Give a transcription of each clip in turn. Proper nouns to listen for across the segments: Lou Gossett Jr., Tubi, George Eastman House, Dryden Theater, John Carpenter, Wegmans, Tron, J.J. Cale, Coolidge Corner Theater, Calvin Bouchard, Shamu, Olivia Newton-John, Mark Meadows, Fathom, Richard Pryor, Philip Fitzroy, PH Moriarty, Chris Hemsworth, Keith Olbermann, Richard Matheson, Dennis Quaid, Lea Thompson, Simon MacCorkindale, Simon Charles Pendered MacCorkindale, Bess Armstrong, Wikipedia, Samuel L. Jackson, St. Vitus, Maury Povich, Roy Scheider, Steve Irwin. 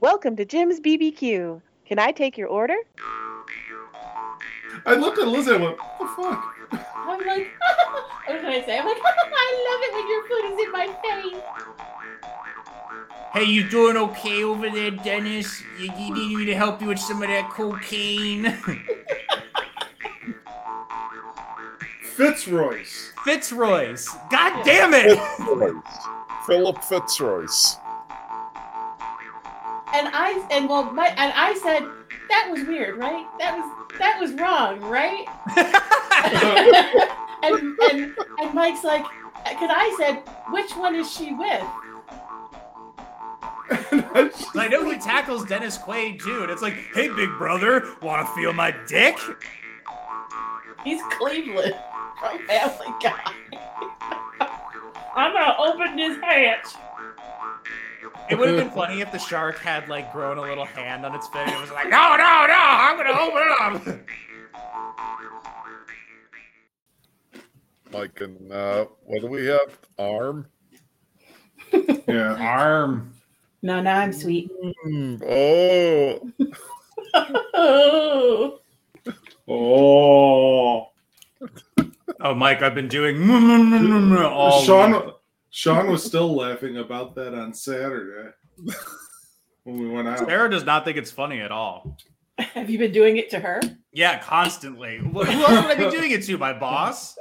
Welcome to Jim's BBQ. Can I take your order? I looked at Liz and went, what the fuck? I'm like, what did I say? I'm like, I love it when your food is in my face. Hey, you doing okay over there, Dennis? You need me to help you with some of that cocaine? Fitzroy's. God damn it! Philip Fitzroy's. And I said that was weird, right? That was wrong, right? and Mike's like, because I said, which one is she with? I know he tackles Dennis Quaid too, and it's like, hey, big brother, wanna feel my dick? He's Cleveland, right? Family guy. I'm gonna open this hatch. It would have been funny if the shark had, like, grown a little hand on its fin. It was like, no, I'm going to open it up. Like, and what do we have? Arm? Yeah, arm. No, I'm sweet. Oh. Oh. Oh, Mike, I've been doing all Sean. Sean was still laughing about that on Saturday when we went out. Sarah does not think it's funny at all. Have you been doing it to her? Yeah, constantly. Who else would I be doing it to? My boss?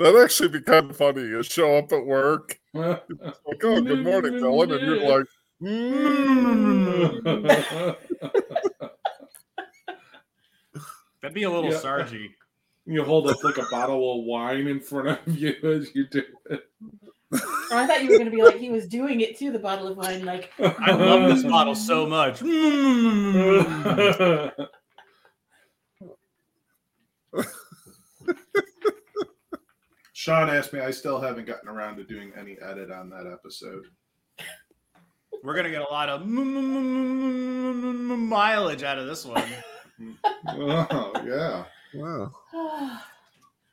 That actually become funny. You show up at work. Like, oh, good morning, Dylan. And you're like, That'd be a little sargy. You hold up like a bottle of wine in front of you as you do it. Oh, I thought you were going to be like, he was doing it to the bottle of wine. Like, I love this bottle so much. Sean asked me, I still haven't gotten around to doing any edit on that episode. We're going to get a lot of mileage out of this one. Oh, yeah. Wow. I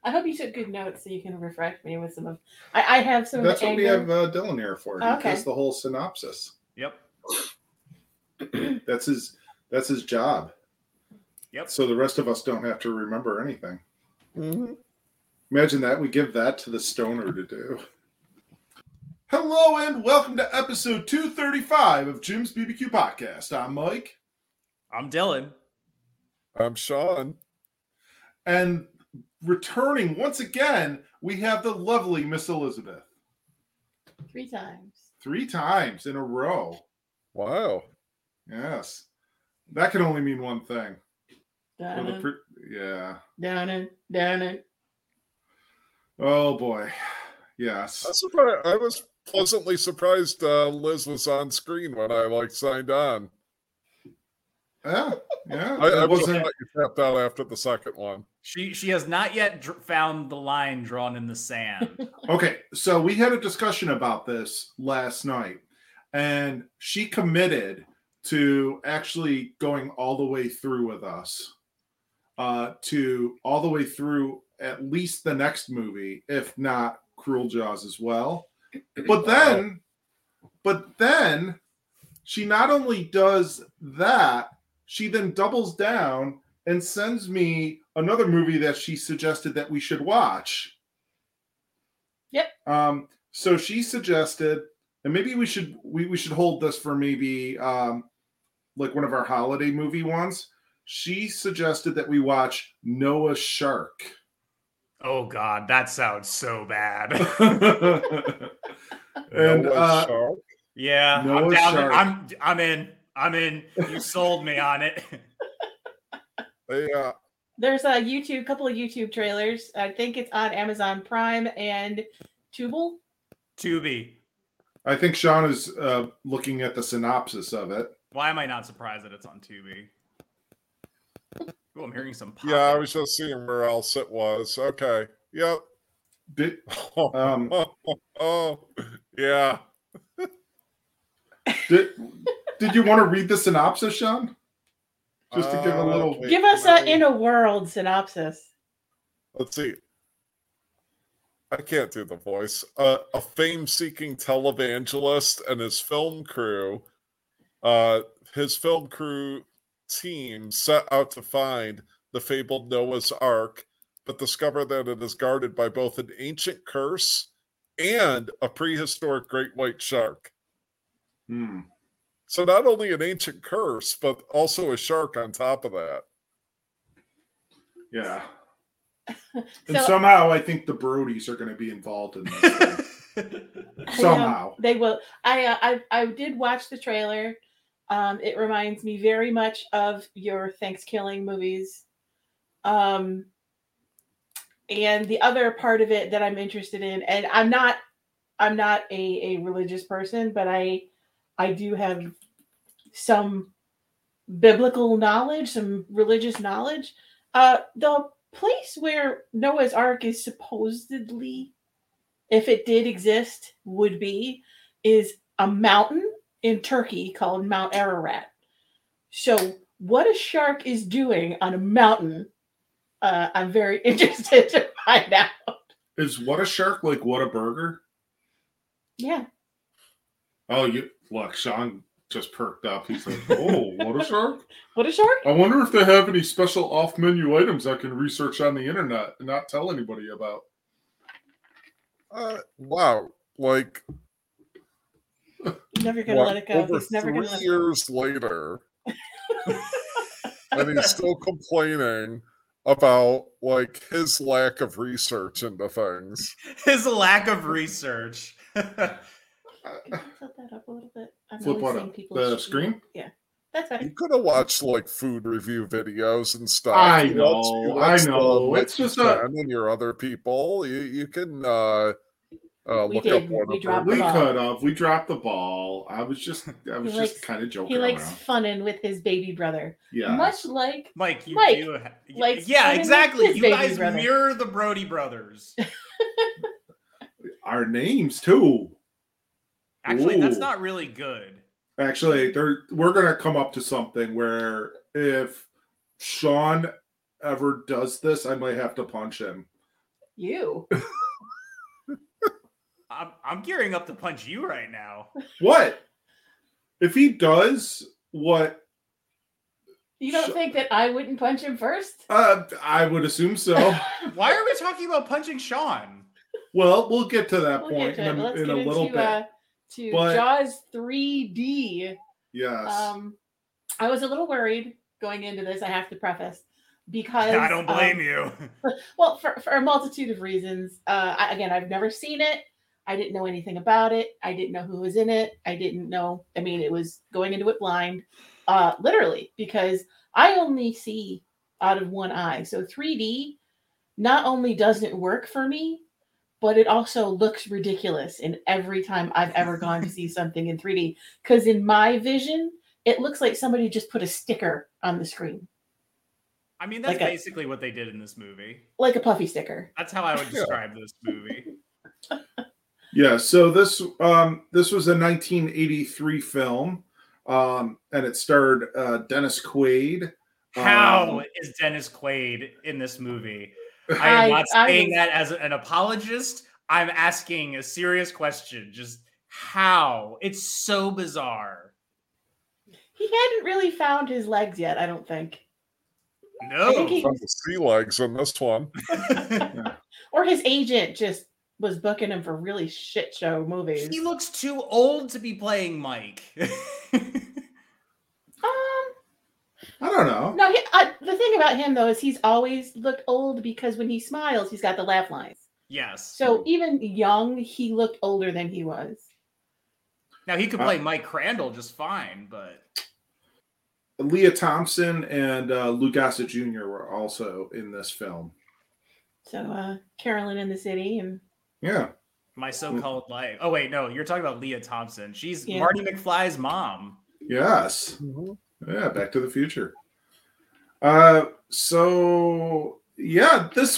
hope you took good notes so you can refresh me with some of... I have some... That's what we have Dylan here for. He does the whole synopsis. Yep. That's his job. Yep. So the rest of us don't have to remember anything. Mm-hmm. Imagine that. We give that to the stoner to do. Hello and welcome to episode 235 of Jim's BBQ Podcast. I'm Mike. I'm Dylan. I'm Sean. And returning once again, we have the lovely Miss Elizabeth. Three times in a row. Wow. Yes. That can only mean one thing. Down it. Oh, boy. Yes. I was pleasantly surprised Liz was on screen when I, signed on. Yeah. I wasn't like you tapped out after the second one. She has not yet found the line drawn in the sand. Okay, so we had a discussion about this last night, and she committed to actually going all the way through with us, to all the way through at least the next movie, if not Cruel Jaws as well. But then she not only does that, she then doubles down and sends me another movie that she suggested that we should watch. Yep. So she suggested, and maybe we should hold this for maybe one of our holiday movie ones. She suggested that we watch Noah Shark. Oh God, that sounds so bad. And Noah Shark. Yeah, Noah Shark. I'm in. You sold me on it. Yeah. There's a couple of YouTube trailers. I think it's on Amazon Prime and Tubi. I think Sean is looking at the synopsis of it. Why am I not surprised that it's on Tubi? Oh, I'm hearing some pop. Yeah, I was just seeing where else it was. Okay. Yep. Yeah. Did you want to read the synopsis, Sean? Just to give a little... Give us an in-a-world synopsis. Let's see. I can't do the voice. A fame-seeking televangelist and his film crew team set out to find the fabled Noah's Ark, but discover that it is guarded by both an ancient curse and a prehistoric great white shark. Hmm. So not only an ancient curse, but also a shark on top of that. Yeah. And somehow I think the Brodies are going to be involved in this. Somehow. They will. I did watch the trailer. It reminds me very much of your Thanksgiving movies. And the other part of it that I'm interested in, and I'm not a religious person, but I do have some biblical knowledge, some religious knowledge. The place where Noah's Ark is supposedly, if it did exist, would be, is a mountain in Turkey called Mount Ararat. So what a shark is doing on a mountain, I'm very interested to find out. Is What a Shark like What a Burger? Yeah. Oh, you look, Sean just perked up. He's like, oh, What a Shark? What a Shark? I wonder if they have any special off-menu items I can research on the internet and not tell anybody about. Wow. Like, never gonna let it go. Over he's never 3 years later, and he's still complaining about like his lack of research into things. His lack of research. Can you flip that up a little bit? I'm flip what up? The screen? Yeah. That's right. You could have watched like food review videos and stuff. I know. It's just and your other people. You can look up one of them. We could have. We dropped the ball. I was just kind of joking. He likes funning with his baby brother. Yeah. Much like Mike. Yeah, exactly. You guys mirror the Brody brothers. Our names too. Actually, that's not really good. Actually, we're going to come up to something where if Sean ever does this, I might have to punch him. You. I'm gearing up to punch you right now. What? If he does, what? You don't think that I wouldn't punch him first? I would assume so. Why are we talking about punching Sean? Well, we'll get to that point in a little bit. Jaws 3D. Yes. I was a little worried going into this, I have to preface, because I don't blame you. Well, for a multitude of reasons. I've never seen it. I didn't know anything about it. I didn't know who was in it. It was going into it blind, literally, because I only see out of one eye. So 3D not only doesn't work for me, but it also looks ridiculous in every time I've ever gone to see something in 3D. Because in my vision, it looks like somebody just put a sticker on the screen. I mean, that's like basically what they did in this movie. Like a puffy sticker. That's how I would describe this movie. Yeah, so this was a 1983 film. And it starred Dennis Quaid. How is Dennis Quaid in this movie? I am not saying that as an apologist. I'm asking a serious question. Just how? It's so bizarre. He hadn't really found his legs yet, I don't think. No. I think he found the sea legs on this one. Or his agent just was booking him for really shit show movies. He looks too old to be playing Mike. I don't know. No, the thing about him, though, is he's always looked old because when he smiles, he's got the laugh lines. Yes. So even young, he looked older than he was. Now, he could play Mike Crandall just fine, but... Lea Thompson and Lou Gossett Jr. were also in this film. So, Carolyn in the City and... Yeah. My So-Called Life. Oh, wait, no, you're talking about Lea Thompson. She's Marty McFly's mom. Yes. Mm-hmm. Yeah, Back to the Future. This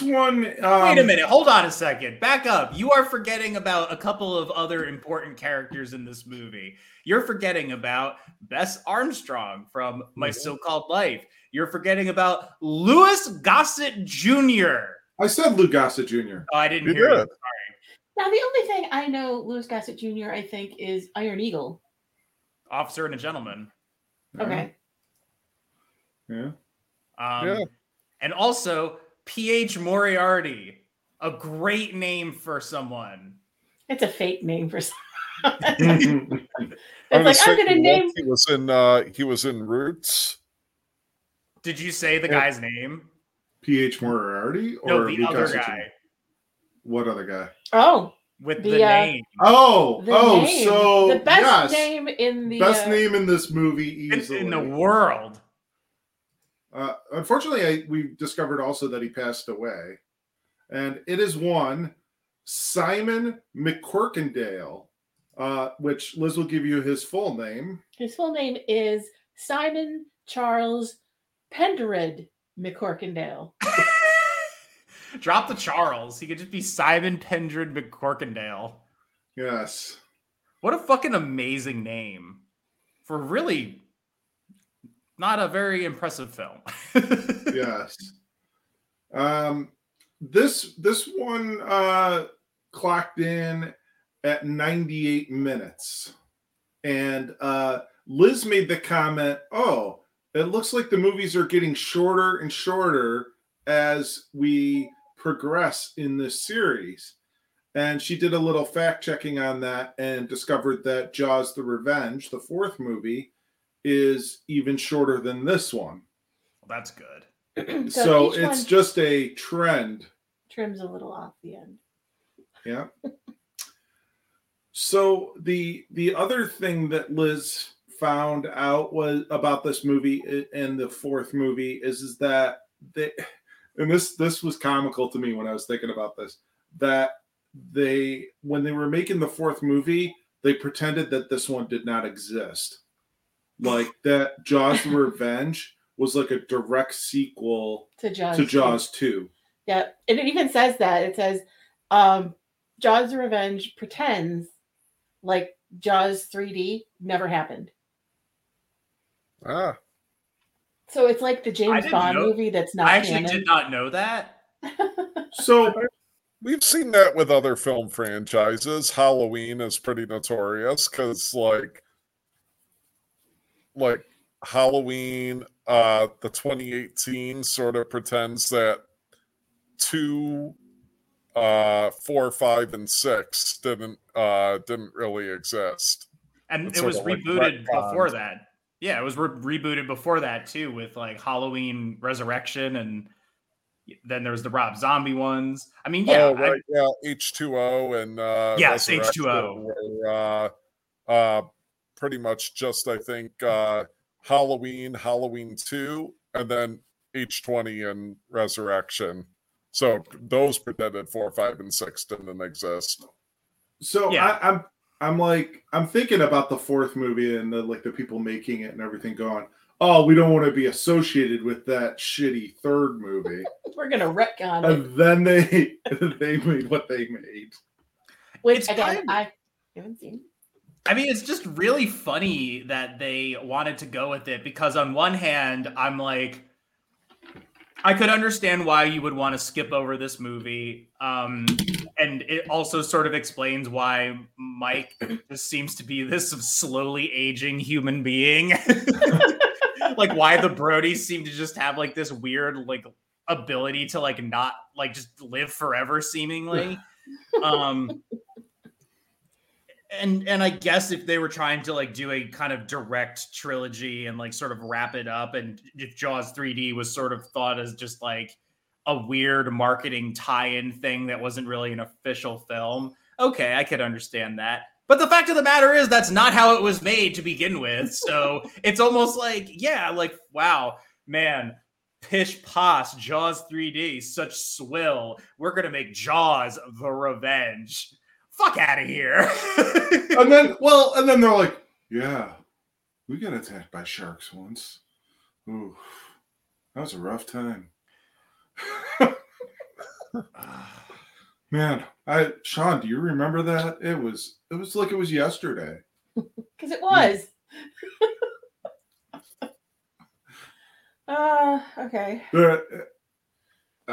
one... Wait a minute. Hold on a second. Back up. You are forgetting about a couple of other important characters in this movie. You're forgetting about Bess Armstrong from My So-Called Life. You're forgetting about Lou Gossett Jr. I said Lou Gossett Jr. Oh, I didn't hear you. Sorry. Now, the only thing I know Lewis Gossett Jr., I think, is Iron Eagle. Officer and a Gentleman. Okay. Yeah. Yeah. And also, PH Moriarty. A great name for someone. It's a fake name for someone. I'm going to name... He was in Roots. Did you say the guy's name? PH Moriarty? Or no, the other guy. What other guy? Oh. With the name. Oh, name. So... The best name in the... Best name in this movie, easily. In the world. Unfortunately, we discovered also that he passed away. And it is one, Simon MacCorkindale, which Liz will give you his full name. His full name is Simon Charles Pendered MacCorkindale. Drop the Charles. He could just be Simon Pendered MacCorkindale. Yes. What a fucking amazing name for really not a very impressive film. Yes. This one clocked in at 98 minutes. And Liz made the comment, oh, it looks like the movies are getting shorter and shorter as we progress in this series. And she did a little fact checking on that and discovered that Jaws the Revenge, the fourth movie, is even shorter than this one. Well, that's good. So it's just a trend. Trims a little off the end. Yeah. So the other thing that Liz found out was about this movie and the fourth movie is that they, and this was comical to me when I was thinking about this, that they, when they were making the fourth movie, they pretended that this one did not exist. Like that Jaws the Revenge was like a direct sequel to Jaws 2. Yeah, and it even says that. It says, Jaws the Revenge pretends like Jaws 3D never happened. Ah. So it's like the James Bond movie that's not canon. I actually did not know that. So we've seen that with other film franchises. Halloween is pretty notorious because like Halloween... the 2018 sort of pretends that 2, 4, 5, and 6 didn't really exist. And it was rebooted before that. Yeah, it was rebooted before that, too, with like Halloween Resurrection, and then there was the Rob Zombie ones. I mean, yeah. Oh, right, yeah, H2O and yes, H2O were pretty much just, I think... Halloween, Halloween 2, and then H20 and Resurrection. So those pretended 4, 5, and 6 didn't exist. So yeah. I'm thinking about the fourth movie and the people making it and everything going, oh, we don't want to be associated with that shitty third movie. We're going to retcon it. And then they made what they made. Which, again, I haven't seen. I mean, it's just really funny that they wanted to go with it because on one hand, I'm like, I could understand why you would want to skip over this movie. And it also sort of explains why Mike just seems to be this slowly aging human being. Like why the Brodies seem to just have like this weird like ability to like not like just live forever seemingly. And I guess if they were trying to like do a kind of direct trilogy and like sort of wrap it up, and if Jaws 3D was sort of thought as just like a weird marketing tie-in thing that wasn't really an official film, okay, I could understand that. But the fact of the matter is that's not how it was made to begin with. So it's almost like, yeah, like, wow, man, pish posh, Jaws 3D, such swill. We're going to make Jaws the Revenge. Fuck out of here. and then they're like, yeah, we got attacked by sharks once. Ooh, that was a rough time. Man, Sean, do you remember that? It was like it was yesterday. Because it was. Okay.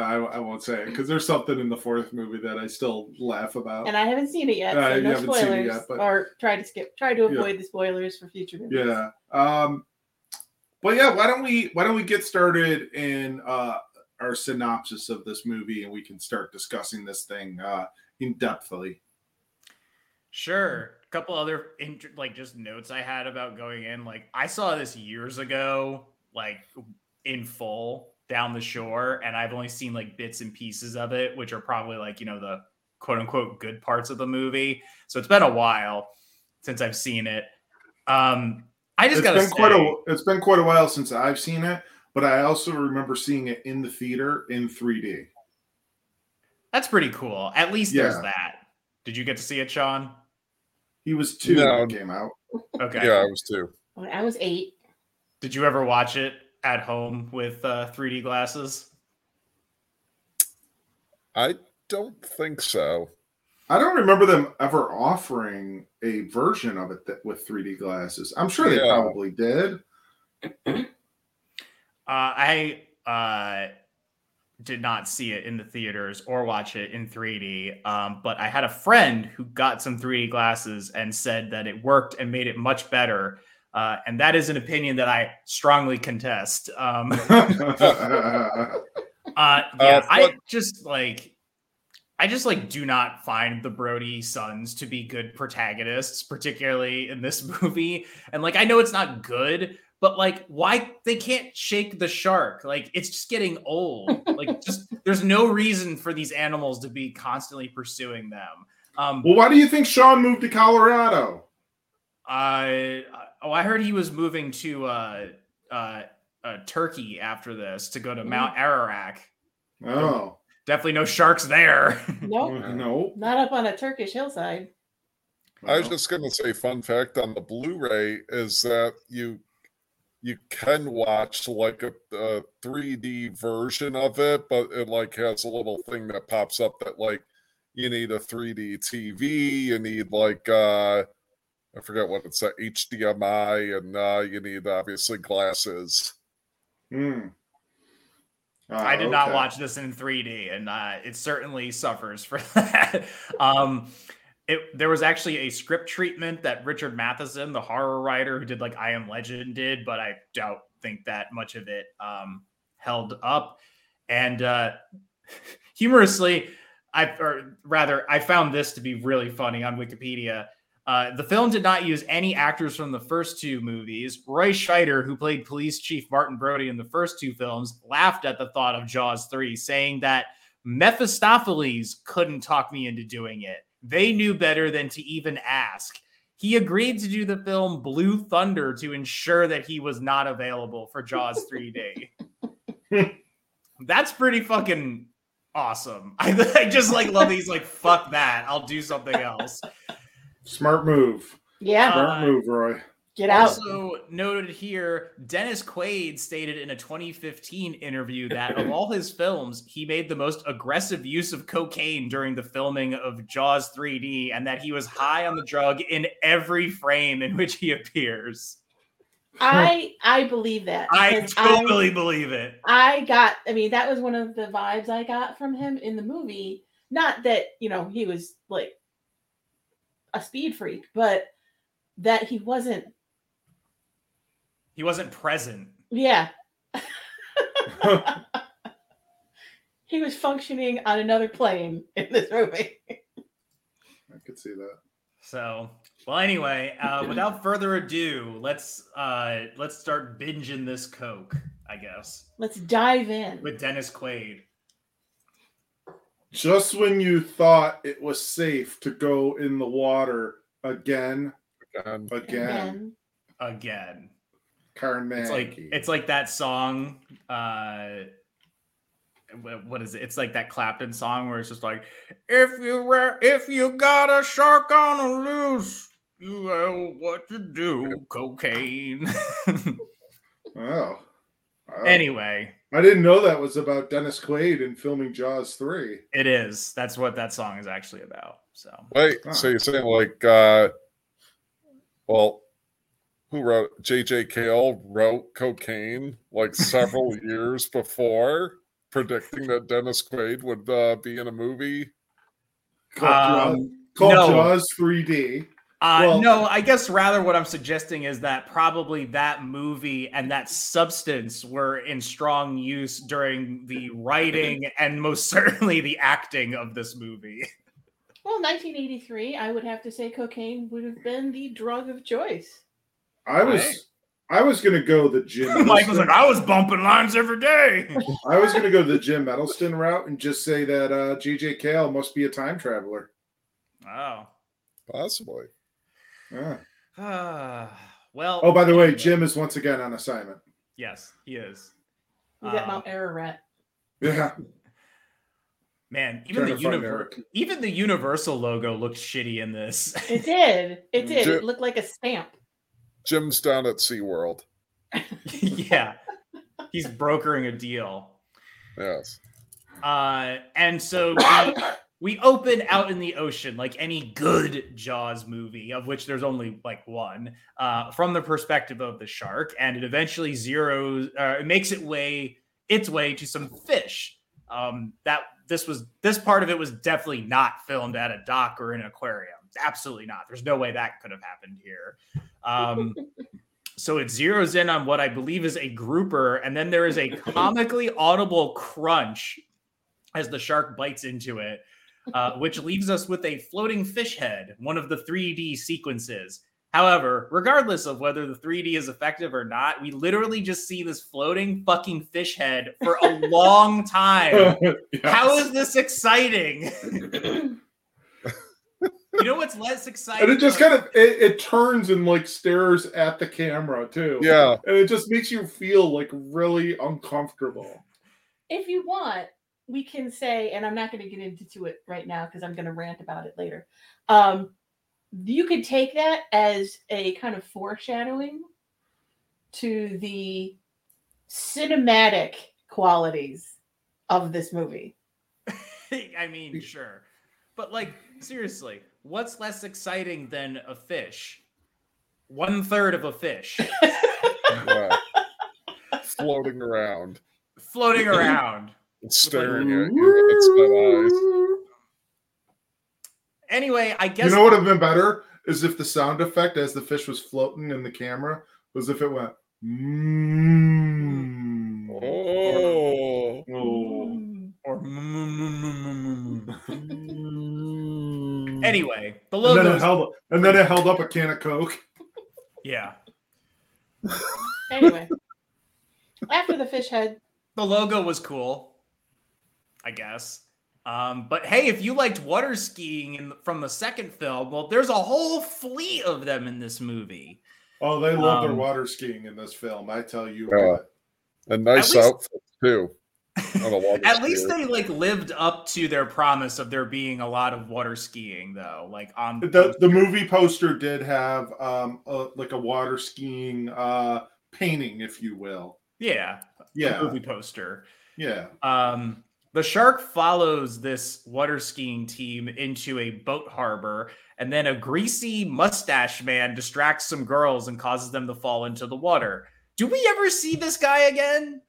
I won't say it because there's something in the fourth movie that I still laugh about. And I haven't seen it yet, so no spoilers. Yet, but, or try to avoid the spoilers for future movies. Yeah. But yeah, why don't we get started in our synopsis of this movie, and we can start discussing this thing in depthly. Sure. A couple other just notes I had about going in. I saw this years ago, in full down the shore, and I've only seen bits and pieces of it, which are probably the quote unquote good parts of the movie. So it's been a while since I've seen it. It's been quite a while since I've seen it, but I also remember seeing it in the theater in 3D. That's pretty cool. At least there's that. Did you get to see it, Sean? He was 2 when it came out. Okay. Yeah, I was 2. I was 8. Did you ever watch it at home with 3D glasses? I don't think so. I don't remember them ever offering a version of it with 3D glasses. I'm sure they probably did. I did not see it in the theaters or watch it in 3D, but I had a friend who got some 3D glasses and said that it worked and made it much better. And that is an opinion that I strongly contest. I just do not find the Brody sons to be good protagonists, particularly in this movie. And I know it's not good, but why they can't shake the shark? It's just getting old. There's no reason for these animals to be constantly pursuing them. Why do you think Sean moved to Colorado? I heard he was moving to Turkey after this to go to Mount Ararat. Oh. Definitely no sharks there. No. Not up on a Turkish hillside. I was just going to say, fun fact on the Blu-ray is that you can watch a 3D version of it, but it has a little thing that pops up that you need a 3D TV, you need I forget what it's HDMI, and you need obviously glasses. Hmm. I did not watch this in 3D, and it certainly suffers for that. There was actually a script treatment that Richard Matheson, the horror writer who did I Am Legend did, but I don't think that much of it held up. And humorously, I found this to be really funny on Wikipedia. The film did not use any actors from the first two movies. Roy Scheider, who played police chief Martin Brody in the first two films, laughed at the thought of Jaws 3, saying that Mephistopheles couldn't talk me into doing it. They knew better than to even ask. He agreed to do the film Blue Thunder to ensure that he was not available for Jaws 3D. That's pretty fucking awesome. I just love these fuck that. I'll do something else. Smart move. Yeah. Smart move, Roy. Get out. Also noted here, Dennis Quaid stated in a 2015 interview that of all his films, he made the most aggressive use of cocaine during the filming of Jaws 3D, and that he was high on the drug in every frame in which he appears. I believe that. I totally believe it. That was one of the vibes I got from him in the movie. Not that, he was a speed freak, but that he wasn't present. Yeah. He was functioning on another plane in this movie. I could see that. So, anyway, without further ado, let's start binging this coke, I guess. Let's dive in. With Dennis Quaid. Just when you thought it was safe to go in the water again. Carmen. It's like that song. What is it? It's like that Clapton song where it's just if you got a shark on a loose, you know what to do. Cocaine. Wow. Anyway, I didn't know that was about Dennis Quaid and filming Jaws 3. It is. That's what that song is actually about. So wait, so you're saying who wrote J.J. Cale wrote Cocaine several years before predicting that Dennis Quaid would be in a movie called Jaws 3D? No, I guess rather what I'm suggesting is that probably that movie and that substance were in strong use during the writing and most certainly the acting of this movie. Well, 1983, I would have to say cocaine would have been the drug of choice. I was going to go the Jim. Mike was like, I was bumping lines every day. I was going to go the Jim Medelson route and just say that J.J. Cale must be a time traveler. Wow. Possibly. Yeah. Well. Oh, by the way, Jim is once again on assignment. Yes, he is. He's at Mount Ararat. Yeah. Man, even the Universal logo looked shitty in this. It did. It did. It looked like a stamp. Jim's down at SeaWorld. Yeah. He's brokering a deal. Yes. And so we open out in the ocean, like any good Jaws movie, of which there's only like one, from the perspective of the shark, and it eventually makes its way to some fish. This part of it was definitely not filmed at a dock or an aquarium. Absolutely not. There's no way that could have happened here. So it zeroes in on what I believe is a grouper, and then there is a comically audible crunch as the shark bites into it. Which leaves us with a floating fish head, one of the 3D sequences. However, regardless of whether the 3D is effective or not, we literally just see this floating fucking fish head for a long time. Yes. How is this exciting? You know what's less exciting? And it just kind of it turns and like stares at the camera too. Yeah. And it just makes you feel like really uncomfortable. If you want, we can say, and I'm not going to get into it right now because I'm going to rant about it later. You could take that as a kind of foreshadowing to the cinematic qualities of this movie. I mean, sure. But like, seriously, what's less exciting than a fish? 1/3 of a fish. Wow. Floating around. Staring at you eyes. Anyway, I guess... You know what would have been better? Is if the sound effect as the fish was floating in the camera was if it went... Mm. Oh. Or... Mm. Anyway, the logo... And then it held up a can of Coke. Yeah. Anyway. After the fish head... The logo was cool. I guess. But hey, if you liked water skiing from the second film, well, there's a whole fleet of them in this movie. Oh, they love their water skiing in this film. I tell you what. A nice outfit, too. At least they like lived up to their promise of there being a lot of water skiing, though. Like on the movie poster did have a water skiing painting, if you will. Yeah. Movie poster. Yeah. The shark follows this water skiing team into a boat harbor, and then a greasy mustache man distracts some girls and causes them to fall into the water. Do we ever see this guy again?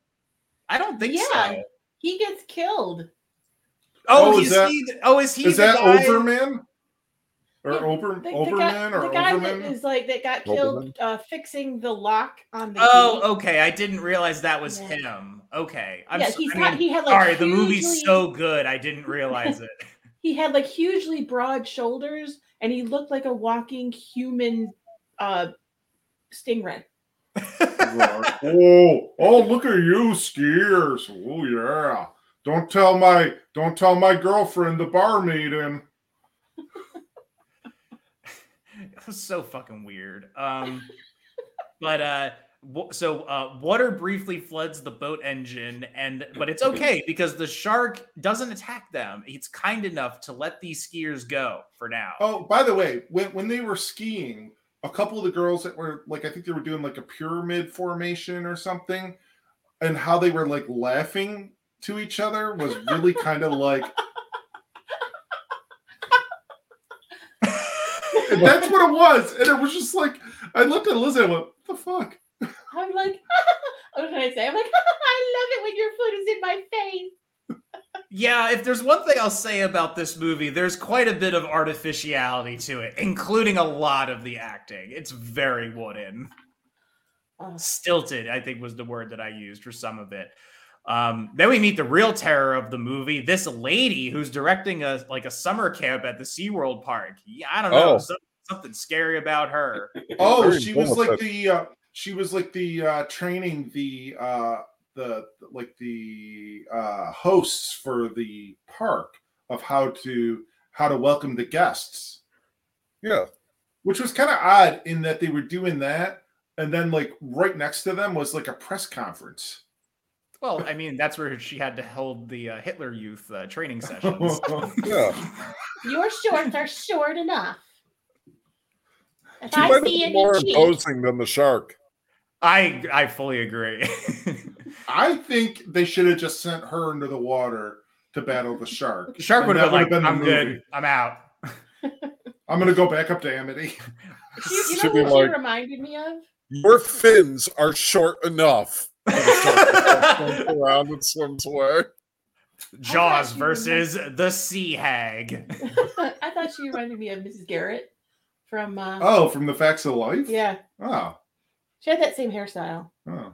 I don't think so. Yeah, he gets killed. Is that Oberman? The guy that got killed fixing the lock on the... Okay. I didn't realize that was him. Okay. The movie's so good. I didn't realize it. He had like hugely broad shoulders and he looked like a walking human stingray. Oh, look at you skiers. Oh yeah. Don't tell my girlfriend, the barmaid, and... was so fucking weird. But water briefly floods the boat engine, but it's okay because the shark doesn't attack them. It's kind enough to let these skiers go for now. Oh, by the way, when they were skiing, a couple of the girls that were like, I think they were doing like a pyramid formation or something, and how they were like laughing to each other was really kind of like... And that's what it was. And it was just like, I looked at Liz and I went, what the fuck? I'm like, What can I say? I'm like, I love it when your food is in my face. Yeah, if there's one thing I'll say about this movie, there's quite a bit of artificiality to it, including a lot of the acting. It's very wooden. Stilted, I think, was the word that I used for some of it. Then we meet the real terror of the movie, this lady who's directing a summer camp at the SeaWorld Park. Yeah, I don't know, something scary about her. Oh, she was like the training the hosts for the park of how to welcome the guests. Yeah, which was kind of odd in that they were doing that, and then like right next to them was like a press conference. Well, I mean, that's where she had to hold the Hitler Youth training sessions. Yeah. Your shorts are short enough. If she might be more imposing than the shark. I fully agree. I think they should have just sent her into the water to battle the shark. The shark would have been like, I'm good. I'm out. I'm going to go back up to Amity. You know what she reminded me of? Your fins are short enough. Swims around and swims away. Jaws versus the sea hag. I thought she reminded me of Mrs. Garrett from from The Facts of Life. Yeah. Oh, she had that same hairstyle. Oh.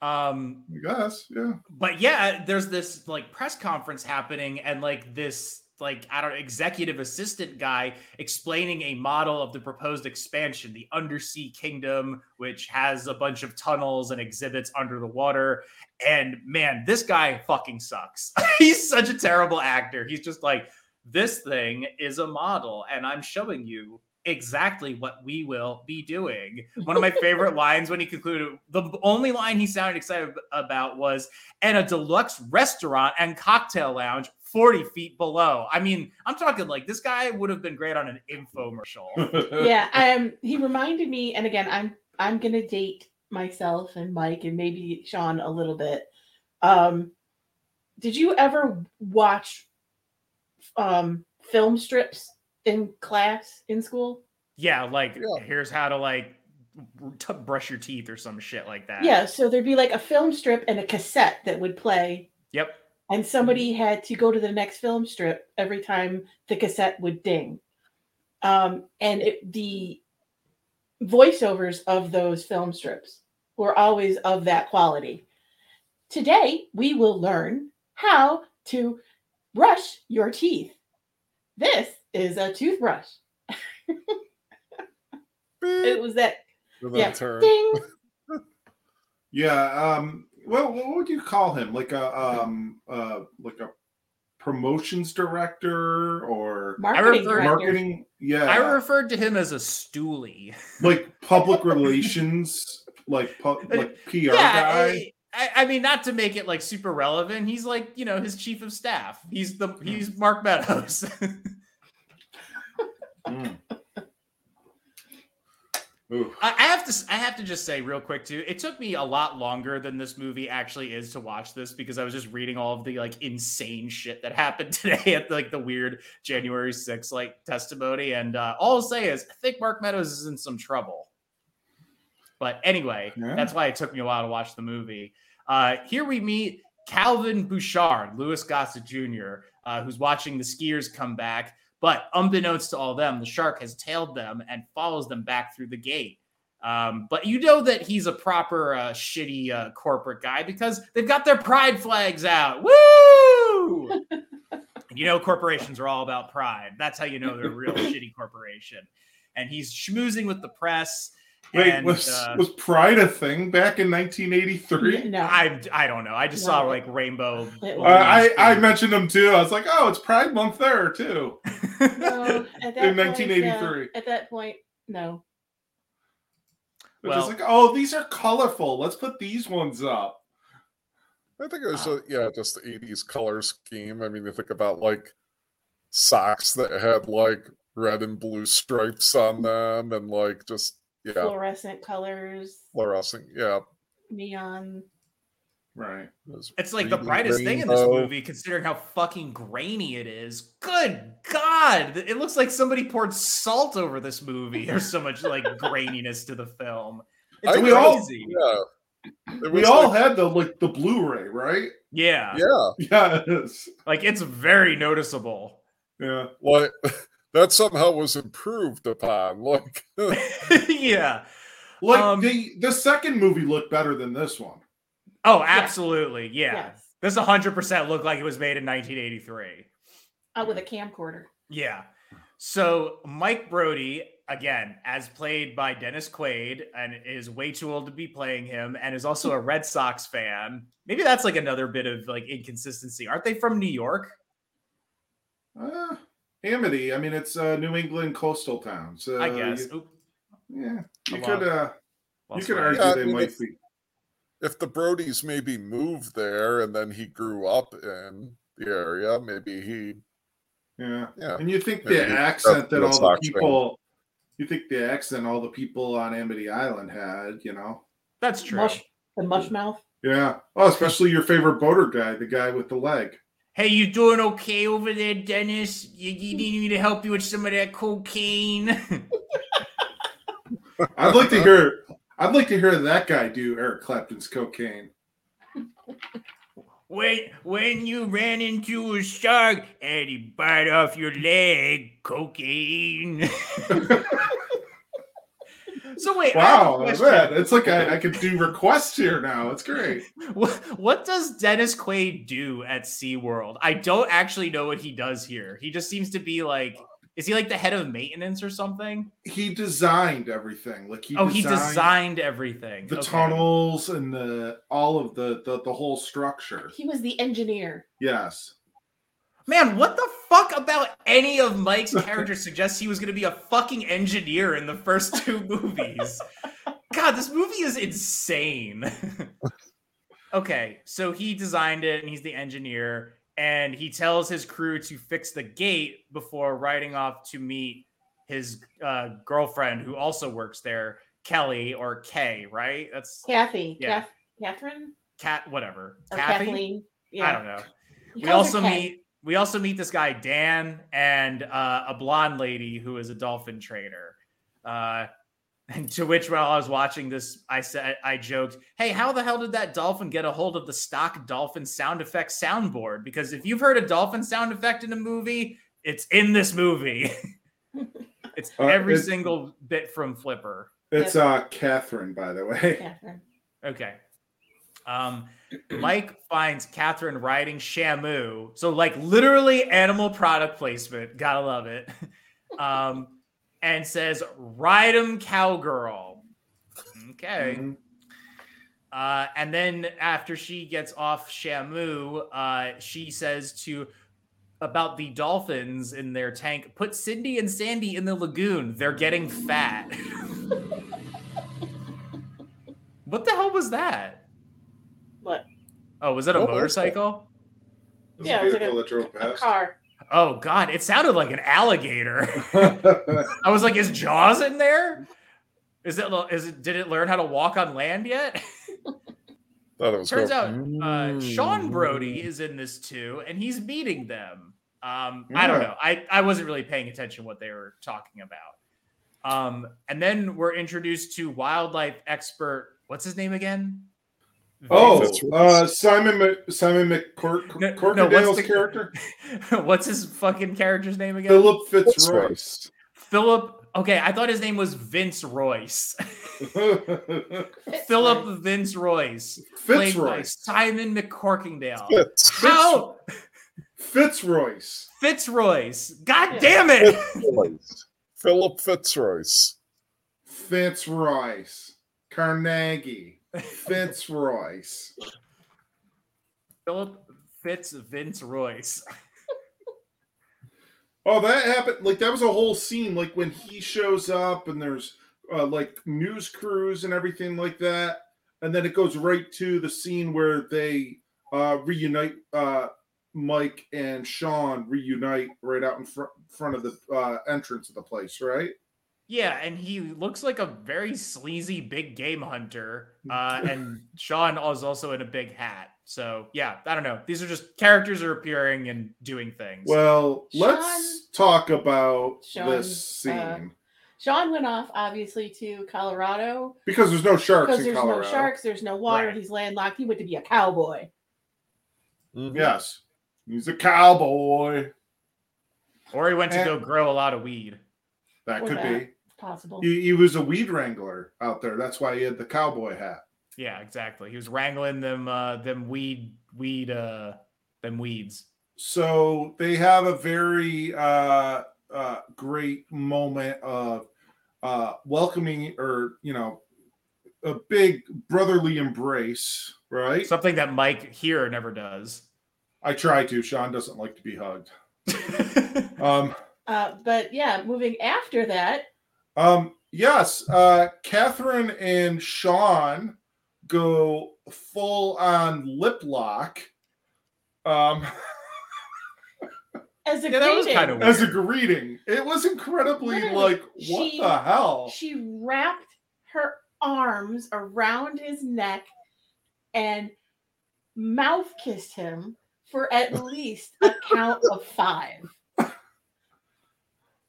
I guess, yeah. But yeah, there's this like press conference happening, and like this executive assistant guy explaining a model of the proposed expansion, the undersea kingdom, which has a bunch of tunnels and exhibits under the water. And man, this guy fucking sucks. He's such a terrible actor. He's just like, this thing is a model, and I'm showing you exactly what we will be doing. One of my favorite lines when he concluded, the only line he sounded excited about was, and a deluxe restaurant and cocktail lounge 40 feet below. I mean, I'm talking like this guy would have been great on an infomercial. Yeah, he reminded me, and again, I'm gonna date myself and Mike and maybe Sean a little bit. Did you ever watch film strips in class in school? Yeah, like here's how to like brush your teeth or some shit like that. Yeah, so there'd be like a film strip and a cassette that would play. Yep. And somebody had to go to the next film strip every time the cassette would ding. The voiceovers of those film strips were always of that quality. Today, we will learn how to brush your teeth. This is a toothbrush. It was that. Ding. Yeah. Well, what would you call him? Like a promotions director or marketing? Yeah, I referred to him as a stoolie, like public relations, like PR guy. I mean, not to make it like super relevant. He's like, you know, his chief of staff. He's Mark Meadows. Mm. Ooh. I have to just say real quick too, it took me a lot longer than this movie actually is to watch this, because I was just reading all of the like insane shit that happened today at like the weird January 6th like testimony, and all I'll say is I think Mark Meadows is in some trouble. But anyway, That's why it took me a while to watch the movie. Here we meet Calvin Bouchard, Lou Gossett Jr., who's watching the skiers come back. But unbeknownst to all them, the shark has tailed them and follows them back through the gate. But you know that he's a proper shitty corporate guy, because they've got their pride flags out. Woo! You know, corporations are all about pride. That's how you know they're a real shitty corporation. And he's schmoozing with the press. Wait, and, was Pride a thing back in 1983? No, I don't know. I just saw like Rainbow. I mentioned them too. I was like, oh, it's Pride Month there too. No, in 1983. At that point, no. Which is like, oh, these are colorful. Let's put these ones up. I think it was just the 80s color scheme. I mean, you think about like socks that had like red and blue stripes on them, and like just. Yeah. Fluorescent colors. Fluorescent, yeah. Neon. Right. It's like the brightest thing in this movie, considering how fucking grainy it is. Good God! It looks like somebody poured salt over this movie. There's so much like graininess to the film. It's crazy. We all had the Blu-ray, right? Yeah. Yeah. Yes. It's very noticeable. Yeah. That somehow was improved upon. Yeah. The second movie looked better than this one. Oh, absolutely. Yeah. Yes. This 100% looked like it was made in 1983. With a camcorder. Yeah. So Mike Brody, again, as played by Dennis Quaid, and is way too old to be playing him, and is also a Red Sox fan. Maybe that's another bit of inconsistency. Aren't they from New York? Amity. I mean, it's a New England coastal town. So I guess. You could argue they might be. If the Brodies maybe moved there and then he grew up in the area, maybe he. Yeah. And you think the accent all the people on Amity Island had, That's true. The mushmouth. Yeah. Oh, especially your favorite boater guy, the guy with the leg. Hey, you doing okay over there, Dennis? You need me to help you with some of that cocaine? I'd like to hear that guy do Eric Clapton's cocaine. When you ran into a shark and he bite off your leg, cocaine. So wait. Wow, man. It's I could do requests here now. It's great. What does Dennis Quaid do at SeaWorld? I don't actually know what he does here. He just seems to be is he the head of maintenance or something? He designed everything. He designed everything. The tunnels and all of the whole structure. He was the engineer. Yes. Man, what the fuck about any of Mike's characters suggests he was going to be a fucking engineer in the first two movies? God, this movie is insane. Okay, so he designed it and he's the engineer. And he tells his crew to fix the gate before riding off to meet his girlfriend, who also works there, Kelly or Kay, right? That's Kathy. Yeah. Catherine? Cat, whatever. Or Kathy? Kathleen. Yeah. I don't know. We also meet this guy, Dan, and a blonde lady who is a dolphin trainer. And to which, while I was watching this, I joked, hey, how the hell did that dolphin get a hold of the stock dolphin sound effect soundboard? Because if you've heard a dolphin sound effect in a movie, it's in this movie. It's every single bit from Flipper. It's Catherine, by the way. Catherine. Okay. Mike finds Catherine riding Shamu. So literally animal product placement. Gotta love it. And says, "Ride 'em, cowgirl." Okay. Mm-hmm. And then after she gets off Shamu, she says about the dolphins in their tank, "Put Cindy and Sandy in the lagoon. They're getting fat." What the hell was that? What? Oh, was it a motorcycle? Yeah, it was a car. Oh, God, it sounded like an alligator. I was like, is Jaws in there? Did it learn how to walk on land yet? Turns out Sean Brody is in this too, and he's beating them. I don't know. I wasn't really paying attention what they were talking about. And then we're introduced to wildlife expert, what's his name again? Simon MacCorkindale's character. What's his fucking character's name again? Philip Fitzroy. Philip. Okay, I thought his name was Vince Royce. Philip Vince Royce. Fitzroy. Simon MacCorkindale. How? Fitzroy. Fitzroy. God damn it! Philip Fitzroy. Fitzroy. Carnegie. Fitzroy. Philip Fitzroy. Oh, that happened. That was a whole scene. When he shows up and there's news crews and everything like that. And then it goes right to the scene where they reunite. Mike and Sean reunite right out in front of the entrance of the place, right? Yeah, and he looks like a very sleazy big game hunter, and Sean is also in a big hat. So, yeah, I don't know. These are just characters are appearing and doing things. Well, let's talk about this scene. Sean went off, obviously, to Colorado. Because there's no sharks in Colorado. Because there's no sharks, there's no water, right. He's landlocked. He went to be a cowboy. Mm-hmm. Yes. He's a cowboy. Or he went to go grow a lot of weed. That could be. Possible. He was a weed wrangler out there. That's why he had the cowboy hat. Yeah, exactly. He was wrangling them weeds. So they have a very great moment of welcoming, or a big brotherly embrace, right? Something that Mike here never does. I try to. Sean doesn't like to be hugged. But yeah, moving after that. Yes. Catherine and Sean go full on lip lock. As a greeting. That was kind of weird. As a greeting. It was incredibly what the hell? She wrapped her arms around his neck and mouth kissed him for at least a count of five.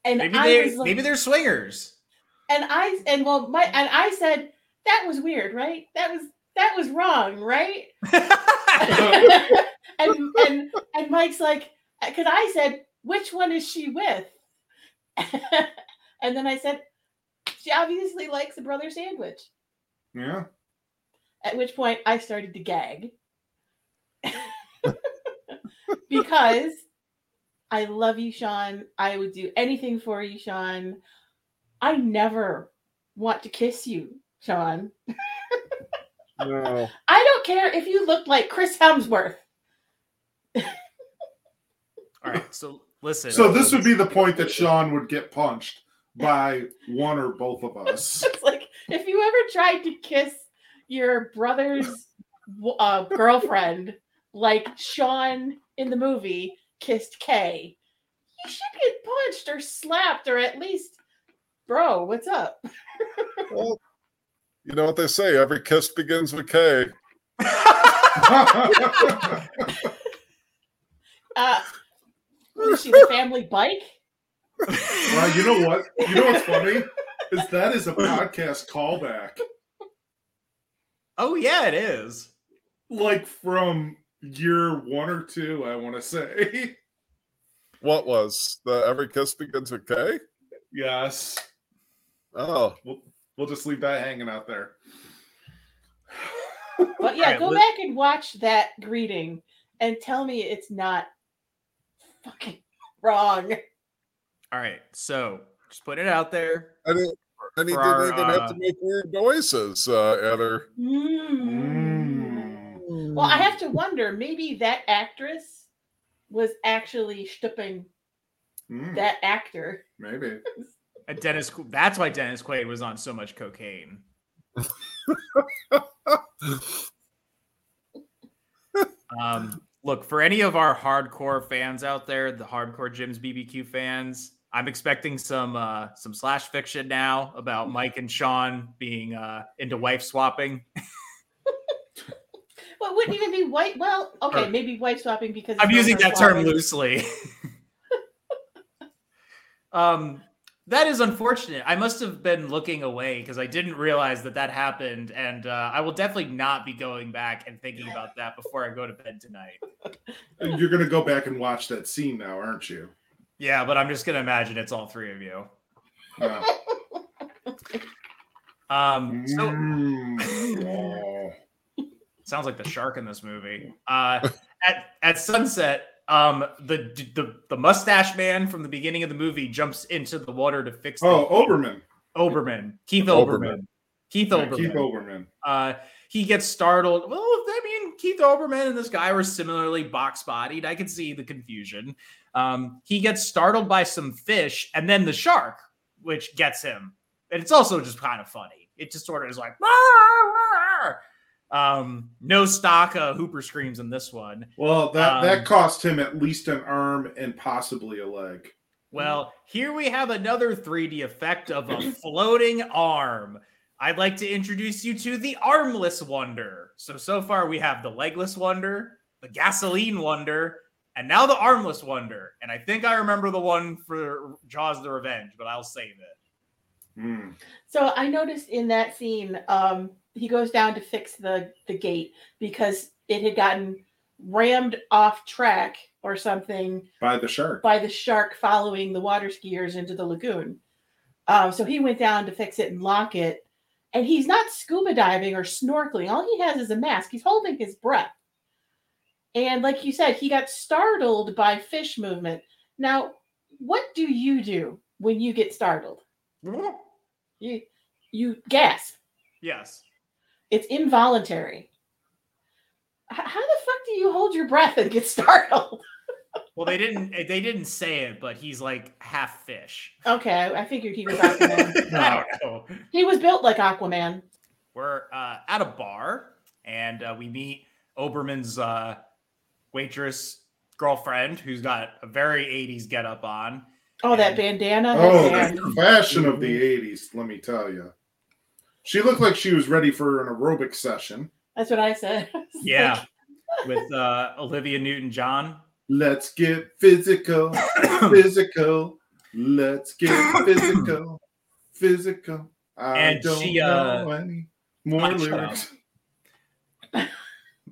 And maybe they're swingers. And I said, that was weird, right? That was wrong, right? and Mike's like, because I said, which one is she with? And then I said, she obviously likes the brother sandwich. Yeah. At which point I started to gag. Because I love you, Sean. I would do anything for you, Sean. I never want to kiss you, Sean. No. I don't care if you look like Chris Hemsworth. All right, so listen. So this would be the point that Sean would get punched by one or both of us. It's like, if you ever tried to kiss your brother's girlfriend, like Sean in the movie kissed Kay, you should get punched or slapped, or at least, bro, what's up? Well, you know what they say, every kiss begins with K. Is she the family bike? Well, you know what? You know what's funny? Is that is a podcast callback. Oh, yeah, it is. Like from year 1 or 2, I want to say. What was? The Every Kiss Begins with K? Yes. Oh. We'll just leave that hanging out there. But yeah, go back and watch that greeting and tell me it's not fucking wrong. All right, so just put it out there. And he didn't even have to make weird noises at her. Mm. Well, I have to wonder, maybe that actress was actually shtipping that actor. Maybe. That's why Dennis Quaid was on so much cocaine. Look, for any of our hardcore fans out there, the hardcore Jim's BBQ fans, I'm expecting some slash fiction now about Mike and Sean being into wife swapping. Well, it wouldn't even be wife. Well, okay, maybe wife swapping because I'm using that term loosely. That is unfortunate. I must have been looking away because I didn't realize that happened. And I will definitely not be going back and thinking about that before I go to bed tonight. You're going to go back and watch that scene now, aren't you? Yeah, but I'm just going to imagine it's all three of you. Yeah. Sounds like the shark in this movie. At sunset, the mustache man from the beginning of the movie jumps into the water to fix. Oberman. Keith Olbermann. He gets startled. Well, I mean, Keith Olbermann and this guy were similarly box bodied. I could see the confusion. He gets startled by some fish and then the shark, which gets him. And it's also just kind of funny. It just sort of is like, "Wah, wah." No stock Hooper screams in this one. Well, that cost him at least an arm and possibly a leg. Well, here we have another 3D effect of a floating arm. I'd like to introduce you to the armless wonder. So far we have the legless wonder, the gasoline wonder, and now the armless wonder. And I think I remember the one for Jaws the Revenge, but I'll save it. Mm. So I noticed in that scene, he goes down to fix the gate because it had gotten rammed off track or something by the shark following the water skiers into the lagoon. So he went down to fix it and lock it. And he's not scuba diving or snorkeling. All he has is a mask. He's holding his breath. And like you said, he got startled by fish movement. Now, what do you do when you get startled? You gasp. Yes. It's involuntary. How the fuck do you hold your breath and get startled? Well, they didn't say it, but he's like half fish. Okay, I figured he was Aquaman. No. I don't know. He was built like Aquaman. We're at a bar, and we meet Oberman's waitress girlfriend, who's got a very 80s getup on. Oh, that bandana. Oh, the fashion of the 80s, let me tell you. She looked like she was ready for an aerobic session. That's what I said. Yeah, with Olivia Newton-John. Let's get physical, physical. Let's get physical, physical. I don't know any more lyrics.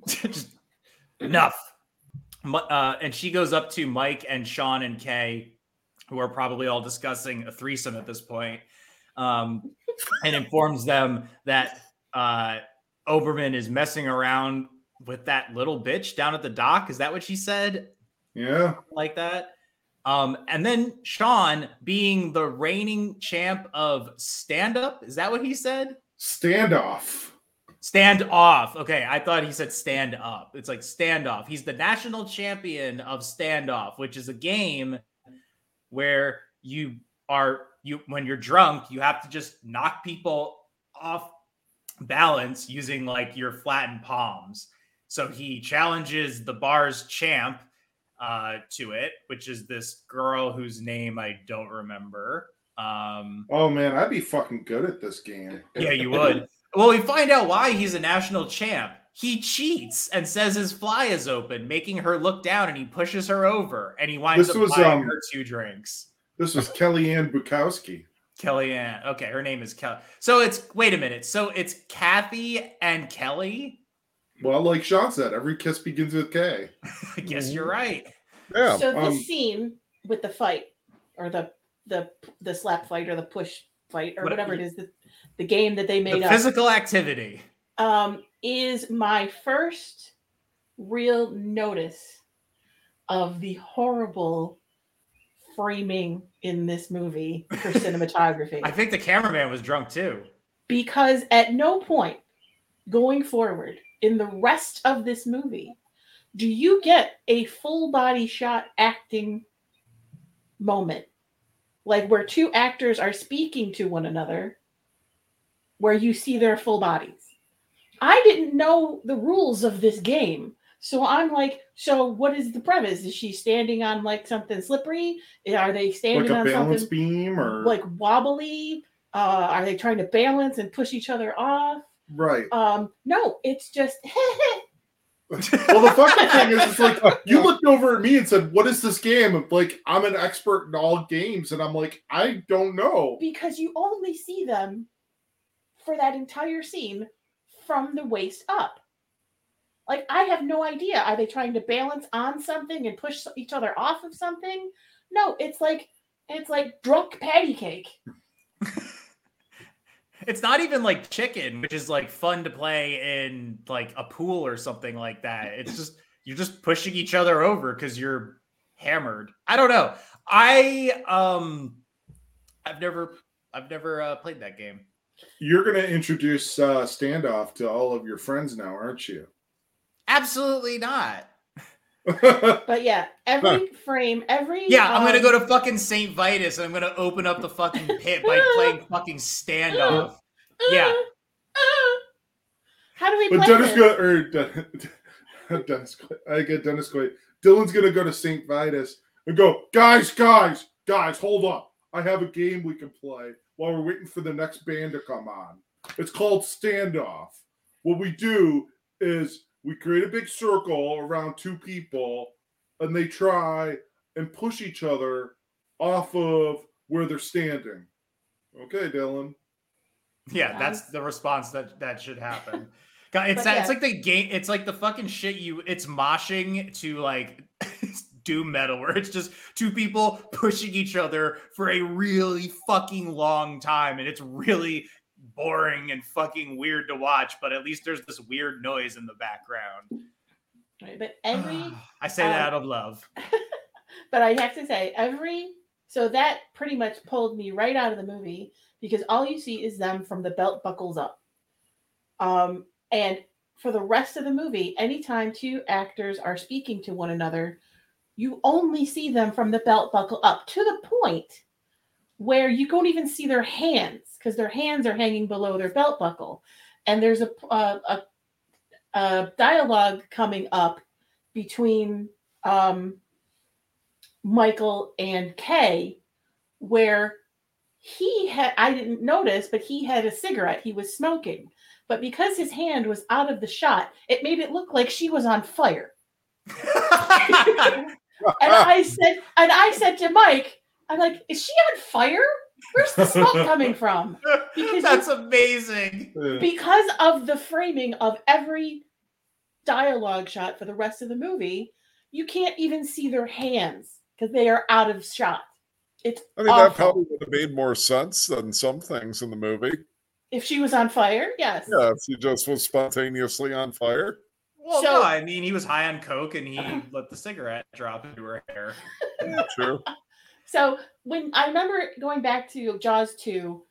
Just enough. And she goes up to Mike and Sean and Kay, who are probably all discussing a threesome at this point, and informs them that Oberman is messing around with that little bitch down at the dock. Is that what she said? Yeah. Like that. And then Sean, being the reigning champ of stand-up, is that what he said? Standoff. Standoff. Okay, I thought he said stand-up. It's like standoff. He's the national champion of standoff, which is a game where when you're drunk, you have to just knock people off balance using like your flattened palms. So he challenges the bar's champ to it, which is this girl whose name I don't remember. Oh man, I'd be fucking good at this game. Yeah, you would. Well, we find out why he's a national champ. He cheats and says his fly is open, making her look down, and he pushes her over, and he winds up buying her two drinks. This was Kellyanne Bukowski. Kellyanne. Okay, her name is Kelly. So it's Kathy and Kelly. Well, like Sean said, every kiss begins with K. I guess you're right. Yeah. So the scene with the fight, or the slap fight, or the push fight, or whatever it is, the game that they made up. Physical activity. Is my first real notice of the horrible framing in this movie for cinematography. I think the cameraman was drunk too. Because at no point going forward in the rest of this movie do you get a full body shot acting moment, like where two actors are speaking to one another, where you see their full bodies. I didn't know the rules of this game. So I'm like, so what is the premise? Is she standing on like something slippery? Are they standing like on something? Like a balance beam or? Like wobbly? Are they trying to balance and push each other off? Right. No, it's just. Well, the fucking thing is, it's like, you looked over at me and said, what is this game? And like, I'm an expert in all games. And I'm like, I don't know. Because you only see them for that entire scene from the waist up. Like, I have no idea. Are they trying to balance on something and push each other off of something? No, it's like drunk patty cake. It's not even like chicken, which is like fun to play in like a pool or something like that. It's just, you're just pushing each other over because you're hammered. I don't know. I've never played that game. You're going to introduce standoff to all of your friends now, aren't you? Absolutely not. But yeah, I'm going to go to fucking St. Vitus and I'm going to open up the fucking pit by playing fucking standoff. Yeah. How do we play Dennis Dennis Quaid. Dylan's going to go to St. Vitus and go, guys, hold up. I have a game we can play while we're waiting for the next band to come on. It's called standoff. What we do is we create a big circle around two people, and they try and push each other off of where they're standing. Okay, Dylan. Yeah, that's the response that should happen. God, it's like the game. It's like the fucking shit it's moshing to like doom metal, where it's just two people pushing each other for a really fucking long time, and it's really boring and fucking weird to watch. But at least there's this weird noise in the background. Right, but I say that out of love. But I have to say so that pretty much pulled me right out of the movie, because all you see is them from the belt buckles up. And for the rest of the movie, anytime two actors are speaking to one another, you only see them from the belt buckle up, to the point where you don't even see their hands, because their hands are hanging below their belt buckle. And there's a dialogue coming up between Michael and Kay, where he had, I didn't notice, but he had a cigarette he was smoking. But because his hand was out of the shot, it made it look like she was on fire. and I said to Mike, I'm like, is she on fire? Where's the smoke coming from? Because that's amazing. Because of the framing of every dialogue shot for the rest of the movie, you can't even see their hands because they are out of shot. I mean, that probably would have made more sense than some things in the movie. If she was on fire, yes. Yeah, if she just was spontaneously on fire. Well, so, no, I mean, he was high on coke and he let the cigarette drop into her hair. True. So when I remember going back to Jaws 2, you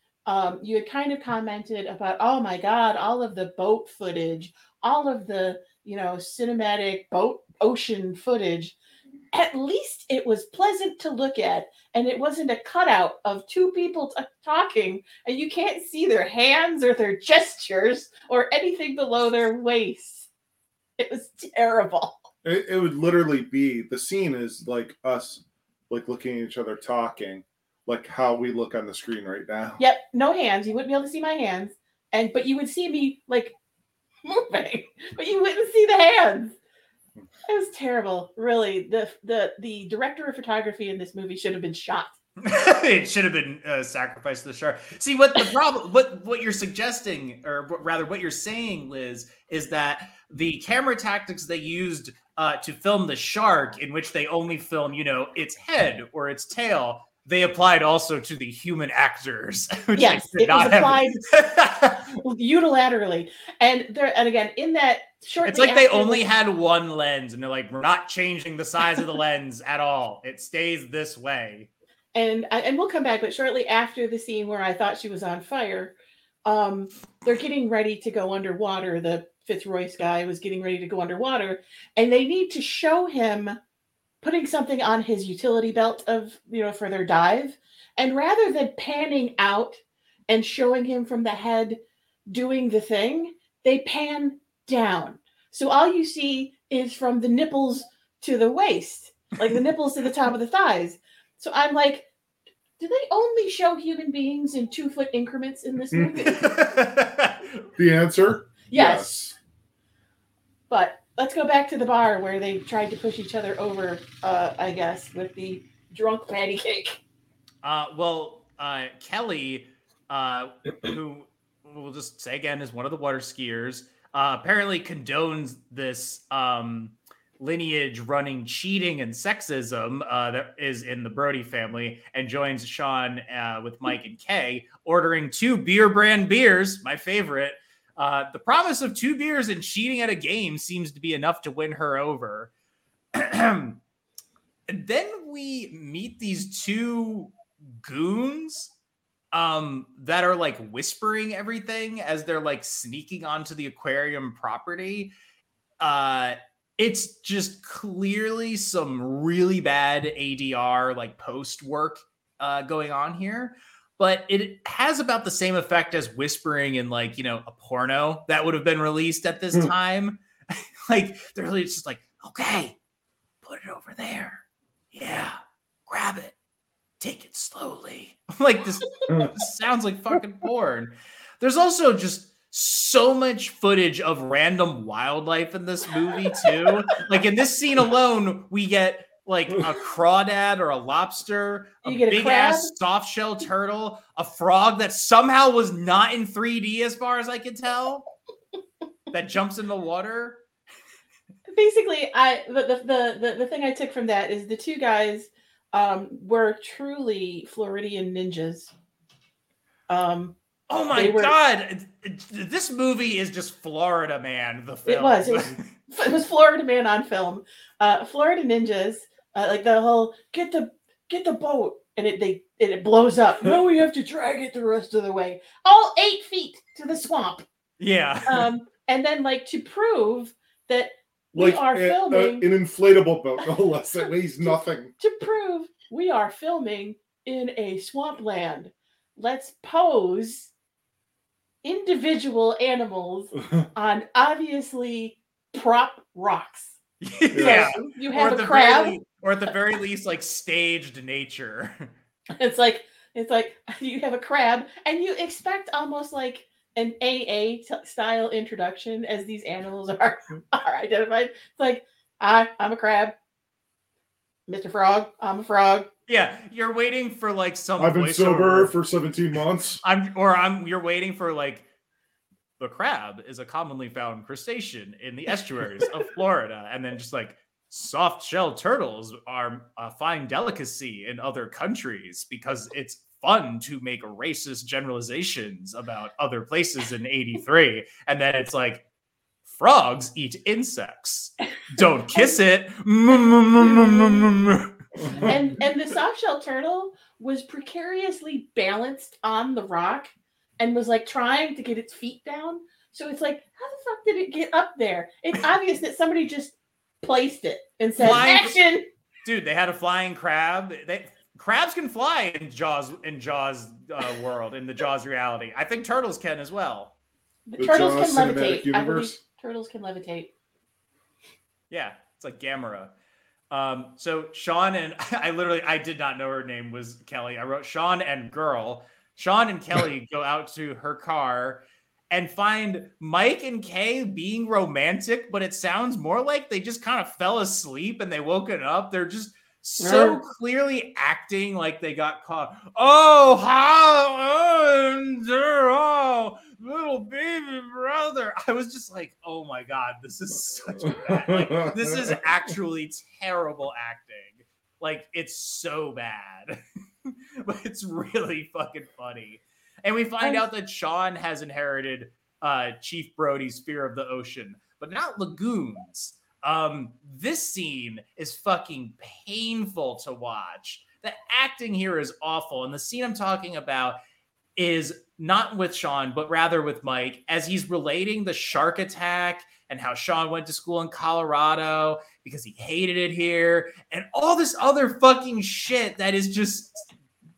had kind of commented about, oh my God, all of the boat footage, all of the, cinematic boat ocean footage. At least it was pleasant to look at, and it wasn't a cutout of two people talking, and you can't see their hands or their gestures or anything below their waist. It was terrible. It would literally be, the scene is like us, like looking at each other talking, like how we look on the screen right now. Yep, no hands. You wouldn't be able to see my hands, but you would see me like moving, but you wouldn't see the hands. It was terrible, really. The director of photography in this movie should have been shot. It should have been sacrificed to the shark. See, what the problem, what you're suggesting, or rather what you're saying, Liz, is that the camera tactics they used to film the shark, in which they only film, its head or its tail, they applied also to the human actors. Yes, it was applied unilaterally. And again, in that short, it's like they only had one lens, and they're like, we're not changing the size of the lens at all. It stays this way. And we'll come back, but shortly after the scene where I thought she was on fire, they're getting ready to go underwater. The Fitzroy's guy was getting ready to go underwater, and they need to show him putting something on his utility belt for their dive. And rather than panning out and showing him from the head doing the thing, they pan down. So all you see is from the nipples to the waist, like the nipples to the top of the thighs. So I'm like, do they only show human beings in 2-foot increments in this movie? The answer? Yes. But let's go back to the bar where they tried to push each other over, I guess, with the drunk patty cake. Kelly, who we'll just say again is one of the water skiers, apparently condones this lineage running cheating and sexism that is in the Brody family, and joins Sean with Mike and Kay, ordering 2 beer brand beers, my favorite. The promise of 2 beers and cheating at a game seems to be enough to win her over. Then we meet these 2 goons that are like whispering everything as they're like sneaking onto the aquarium property. It's just clearly some really bad ADR, like post work going on here. But it has about the same effect as whispering in like, a porno that would have been released at this time. Like, they're really just like, okay, put it over there. Yeah, grab it. Take it slowly. Like, this sounds like fucking porn. There's also just so much footage of random wildlife in this movie, too. Like, in this scene alone, we get like a crawdad or a lobster, a big ass soft shell turtle, a frog that somehow was not in 3D as far as I could tell, that jumps in the water. Basically, the thing I took from that is the two guys were truly Floridian ninjas. Oh my God! This movie is just Florida Man. The film. It was Florida Man on film. Florida ninjas, like the whole get the boat and it blows up. No, we have to drag it the rest of the way, all 8 feet to the swamp. Yeah. And then like to prove that we are filming an inflatable boat, no less. It weighs nothing. To prove we are filming in a swampland, let's pose individual animals on obviously prop rocks. Yeah, so you have a crab, or at the very least, like staged nature. It's like you have a crab, and you expect almost like an AA style introduction as these animals are identified. It's like I'm a crab, Mr. Frog. I'm a frog. Yeah, you're waiting for like some. I've been sober for 17 months. You're waiting for like the crab is a commonly found crustacean in the estuaries of Florida, and then just like soft shell turtles are a fine delicacy in other countries because it's fun to make racist generalizations about other places in '83, and then it's like frogs eat insects. Don't kiss it. And the soft shell turtle was precariously balanced on the rock and was like trying to get its feet down. So it's like, how the fuck did it get up there? It's obvious that somebody just placed it and said, action! Dude, they had a flying crab. Crabs can fly in Jaws world, in the Jaws reality. I think turtles can as well. The turtles can levitate. I believe turtles can levitate. Yeah, it's like Gamera. So Sean and I did not know her name was Kelly. I wrote Sean and girl. Sean and Kelly go out to her car and find Mike and Kay being romantic, but it sounds more like they just kind of fell asleep and they woken up. They're just so clearly acting like they got caught. Oh, how little baby brother. I was just like, oh my God, this is such bad. Like, this is actually terrible acting. Like, it's so bad. But it's really fucking funny. And we find out that Sean has inherited Chief Brody's fear of the ocean, but not lagoons. This scene is fucking painful to watch. The acting here is awful. And the scene I'm talking about is not with Sean, but rather with Mike, as he's relating the shark attack and how Sean went to school in Colorado because he hated it here and all this other fucking shit that is just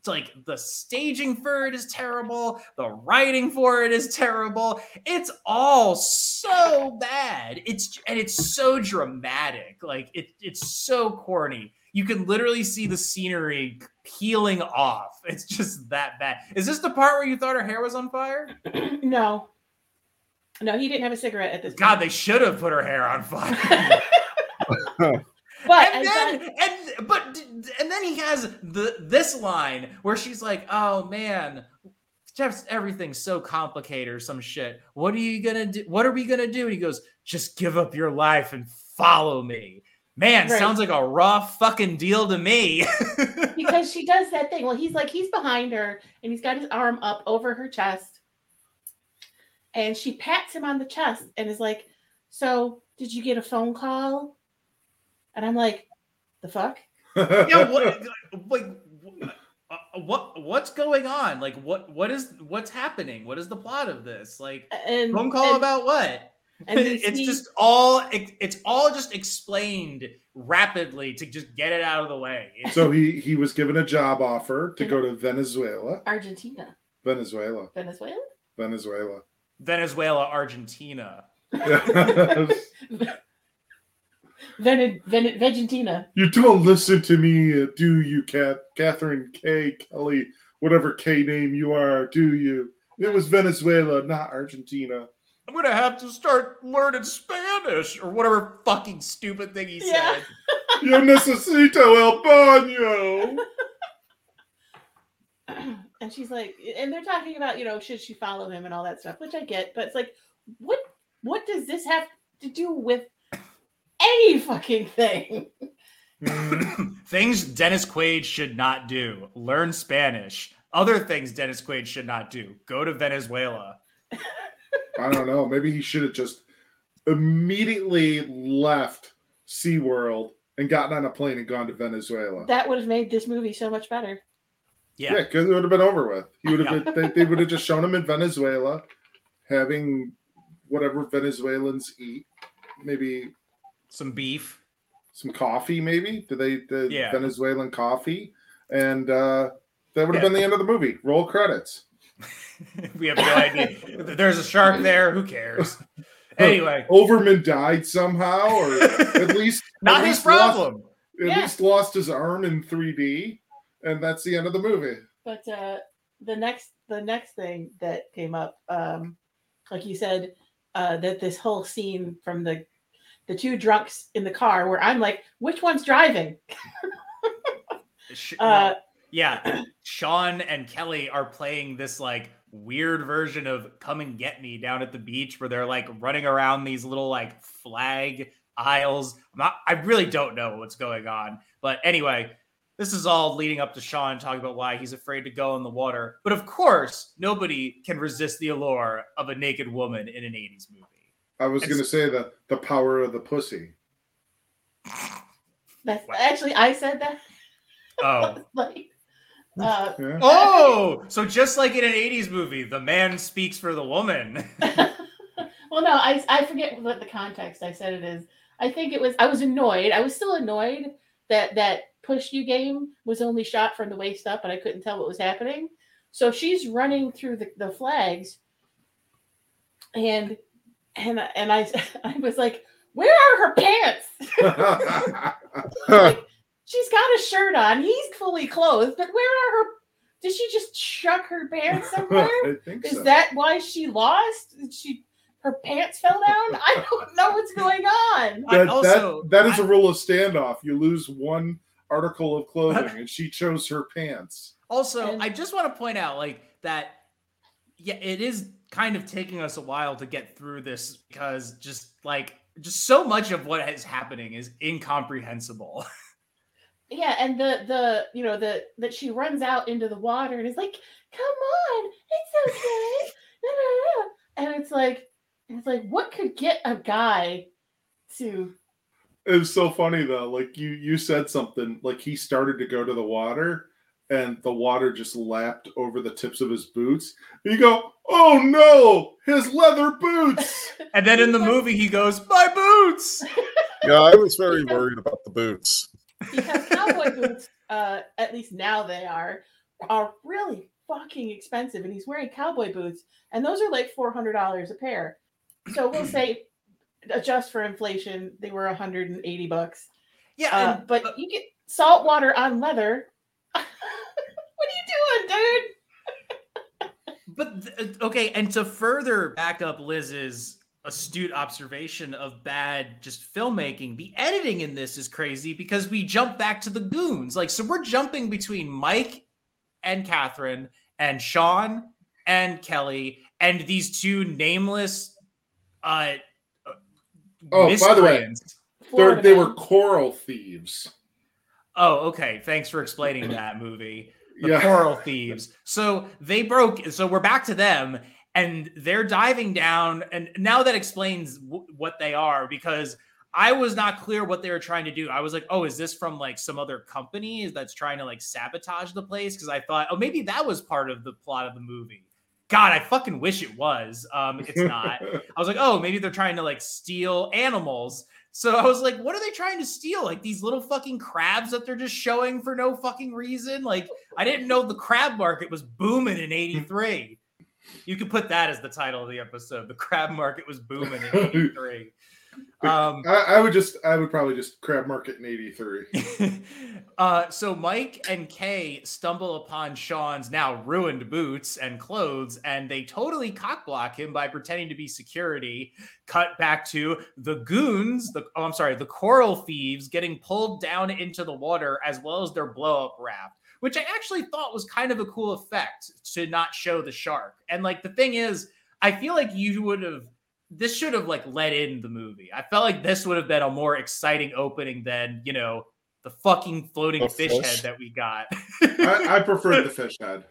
like the staging for it is terrible. The writing for it is terrible. It's all so bad. It's so dramatic. Like it's so corny. You can literally see the scenery peeling off. It's just that bad. Is this the part where you thought her hair was on fire? No, he didn't have a cigarette at this point. God, they should have put her hair on fire. But then he has this line where she's like, "Oh man, Jeff's everything's so complicated or some shit. What are you gonna do? What are we gonna do?" And he goes, "Just give up your life and follow me." Man, right. Sounds like a raw fucking deal to me. Because she does that thing. Well, he's like, he's behind her and he's got his arm up over her chest. And she pats him on the chest and is like, "So, did you get a phone call?" And I'm like, the fuck? Yeah, what's going on? Like, what's happening? What is the plot of this? Like, phone call about what? And it's all just explained rapidly to just get it out of the way. So he was given a job offer to go to Venezuela. Argentina. Venezuela, Argentina. Vegetina. You don't listen to me, do you, Catherine K. Kelly, whatever K name you are, do you? It was Venezuela, not Argentina. I'm going to have to start learning Spanish or whatever fucking stupid thing he said. Yo necesito el baño. And she's like, and they're talking about, you know, should she follow him and all that stuff, which I get, but it's like, what does this have to do with any fucking thing? Things Dennis Quaid should not do. Learn Spanish. Other things Dennis Quaid should not do. Go to Venezuela. I don't know. Maybe he should have just immediately left SeaWorld and gotten on a plane and gone to Venezuela. That would have made this movie so much better. Yeah, because it would have been over with. He would have been, they would have just shown him in Venezuela having whatever Venezuelans eat. Maybe some beef. Some coffee, maybe. Venezuelan coffee. And that would have been the end of the movie. Roll credits. We have no idea. There's a shark there. Who cares? Anyway. Overman died somehow, or at least... Not his problem. At least lost his arm in 3D, and that's the end of the movie. But the next thing that came up, like you said, that this whole scene from the two drunks in the car where I'm like, which one's driving? Sean and Kelly are playing this like weird version of Come and Get Me down at the beach where they're like running around these little like flag aisles. I really don't know what's going on. But anyway, this is all leading up to Sean talking about why he's afraid to go in the water. But of course, nobody can resist the allure of a naked woman in an 80s movie. I was going to say the power of the pussy. Actually, I said that. Oh. So just like in an 80s movie, the man speaks for the woman. Well, no, I forget what the context I said it is. I think it was, I was annoyed. I was still annoyed that Push You game was only shot from the waist up, and I couldn't tell what was happening. So she's running through the flags And I was like, where are her pants? Like, she's got a shirt on. He's fully clothed. But where are her? Did she just chuck her pants somewhere? I think so. Is that why she lost? Her pants fell down? I don't know what's going on. That is a rule of standoff. You lose one article of clothing, and she chose her pants. Also, I just want to point out like that. Yeah, it is kind of taking us a while to get through this because just so much of what is happening is incomprehensible. Yeah, and that she runs out into the water and is like, "Come on, it's okay." And it's like what could get a guy to? It was so funny though. Like you said something like he started to go to the water. And the water just lapped over the tips of his boots. And you go, oh no, his leather boots. And then in the movie, he goes, my boots. Yeah, I was very worried about the boots. Because cowboy boots, at least now they are really fucking expensive. And he's wearing cowboy boots. And those are like $400 a pair. So we'll say, adjust for inflation, they were $180. Yeah. But you get salt water on leather. What are you doing, dude? Okay, and to further back up Liz's astute observation of bad just filmmaking, the editing in this is crazy because we jump back to the goons. Like, so we're jumping between Mike and Catherine and Sean and Kelly and these two nameless by the way, they were coral thieves. Oh, okay. Thanks for explaining that movie. The coral thieves. So we're back to them, and they're diving down. And now that explains what they are, because I was not clear what they were trying to do. I was like, oh, is this from like some other company that's trying to like sabotage the place? Because I thought, oh, maybe that was part of the plot of the movie. God, I fucking wish it was. It's not. I was like, oh, maybe they're trying to like steal animals. So I was like, what are they trying to steal? Like these little fucking crabs that they're just showing for no fucking reason? Like I didn't know the crab market was booming in 83. You could put that as the title of the episode. The crab market was booming in 83. I would probably just crab market in 83. So Mike and Kay stumble upon Sean's now ruined boots and clothes, and they totally cockblock him by pretending to be security. Cut back to the goons, the coral thieves getting pulled down into the water, as well as their blow up raft, which I actually thought was kind of a cool effect to not show the shark. And like, the thing is, I feel like this should have like let in the movie. I felt like this would have been a more exciting opening than, you know, the fucking floating fish head that we got. I prefer the fish head.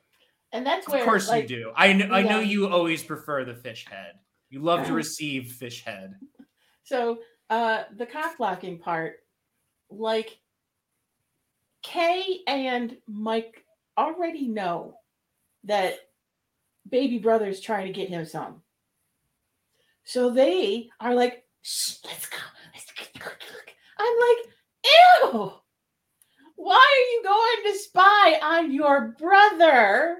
And that's where, of course, like, you do. I know you always prefer the fish head. You love to receive fish head. So the cock-blocking part, like, Kay and Mike already know that baby brother's trying to get him some. So they are like, shh, let's go. I'm like, ew, why are you going to spy on your brother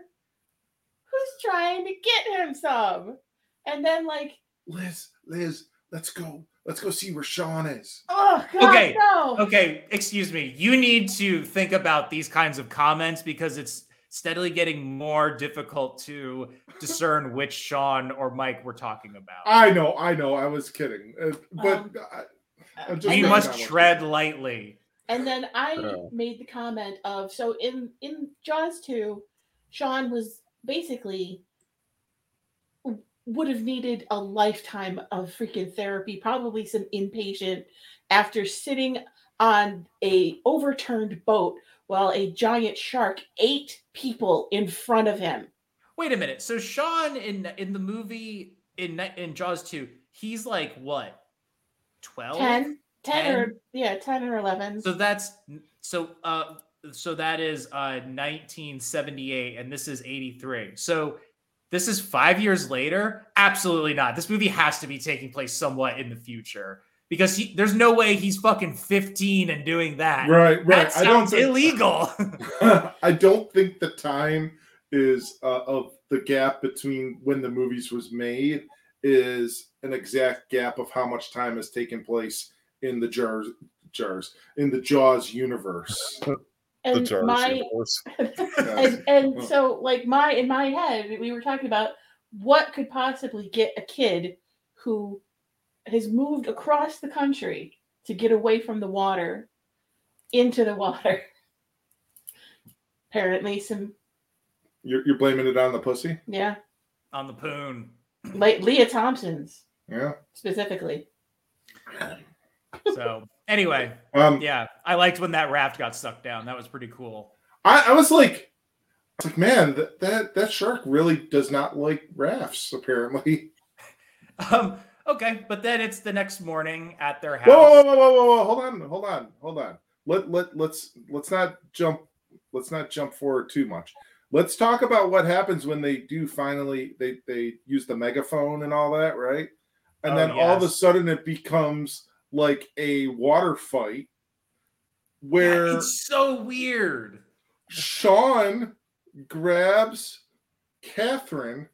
who's trying to get him some? And then like, Liz, let's go. Let's go see where Sean is. Oh, God, okay. No. Okay, excuse me. You need to think about these kinds of comments because it's steadily getting more difficult to discern which Sean or Mike we're talking about. I know. I was kidding. You must tread lightly. And then I made the comment of, so in Jaws 2, Sean was basically... would have needed a lifetime of freaking therapy, probably some inpatient, after sitting on a overturned boat while a giant shark ate people in front of him. Wait a minute. So Sean in the movie in Jaws 2, he's like what? 12? 10 or 11. So that's that is 1978 and this is 83. So this is 5 years later? Absolutely not. This movie has to be taking place somewhat in the future because there's no way he's fucking 15 and doing that. Right. That sounds illegal. I don't think the time is of the gap between when the movies was made is an exact gap of how much time has taken place in the Jaws universe. And so like in my head, we were talking about what could possibly get a kid who has moved across the country to get away from the water into the water. Apparently some... You're blaming it on the pussy? Yeah. On the poon. Like Lea Thompson's. Yeah. Specifically. So... Anyway, I liked when that raft got sucked down. That was pretty cool. I was like, man, that shark really does not like rafts, apparently. Okay, but then it's the next morning at their house. Whoa! Hold on. Let's not jump forward too much. Let's talk about what happens when they do finally they use the megaphone and all that, right? And then all of a sudden it becomes like a water fight where it's so weird. Sean grabs Catherine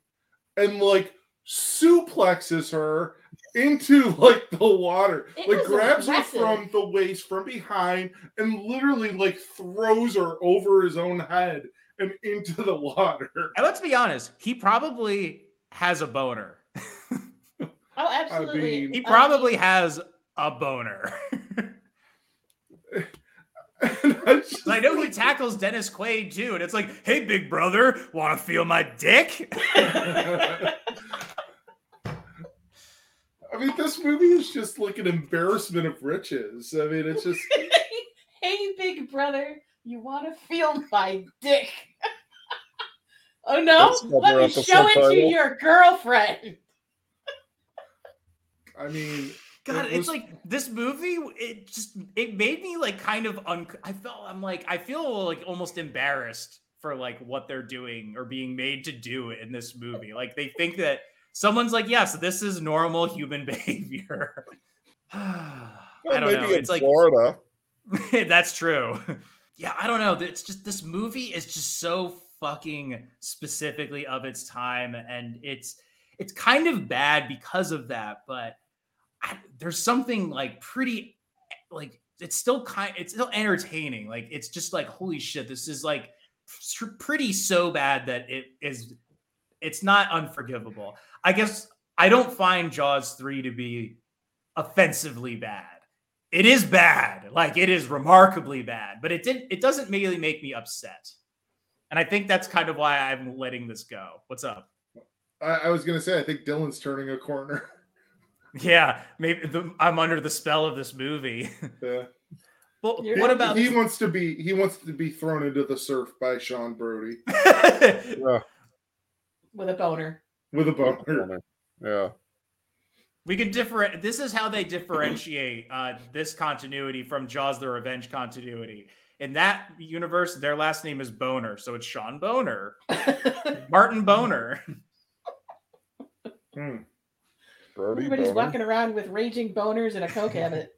and like suplexes her into like the water, like grabs her from the waist from behind and literally like throws her over his own head and into the water. And let's be honest, he probably has a boner. Oh, absolutely. I mean, he probably has a boner. I know he tackles Dennis Quaid too, and it's like, hey, big brother, want to feel my dick? I mean, this movie is just like an embarrassment of riches. I mean, it's just... hey, big brother, you want to feel my dick? Oh, no? Let me show it to your girlfriend. I mean... God, it's like this movie, it made me like kind of, I feel like almost embarrassed for like what they're doing or being made to do in this movie. Like they think that someone's like, yes, this is normal human behavior. I don't know. It's like Florida. That's true. Yeah. I don't know. It's just, this movie is just so fucking specifically of its time, and it's kind of bad because of that. But there's something like pretty, like it's still entertaining. Like it's just like, holy shit, this is like pretty so bad that it's not unforgivable. I guess I don't find Jaws 3 to be offensively bad. It is bad. Like it is remarkably bad, but it doesn't really make me upset. And I think that's kind of why I'm letting this go. What's up? I was going to say, I think Dylan's turning a corner. Yeah, maybe I'm under the spell of this movie. Yeah. Well, what about he wants to be thrown into the surf by Sean Brody. Yeah. With a boner. Yeah. We could differentiate. This is how they differentiate this continuity from Jaws the Revenge continuity. In that universe, their last name is Boner, so it's Sean Boner. Martin Boner. Hmm. Brody Everybody's boner. Walking around with raging boners and a Coke habit.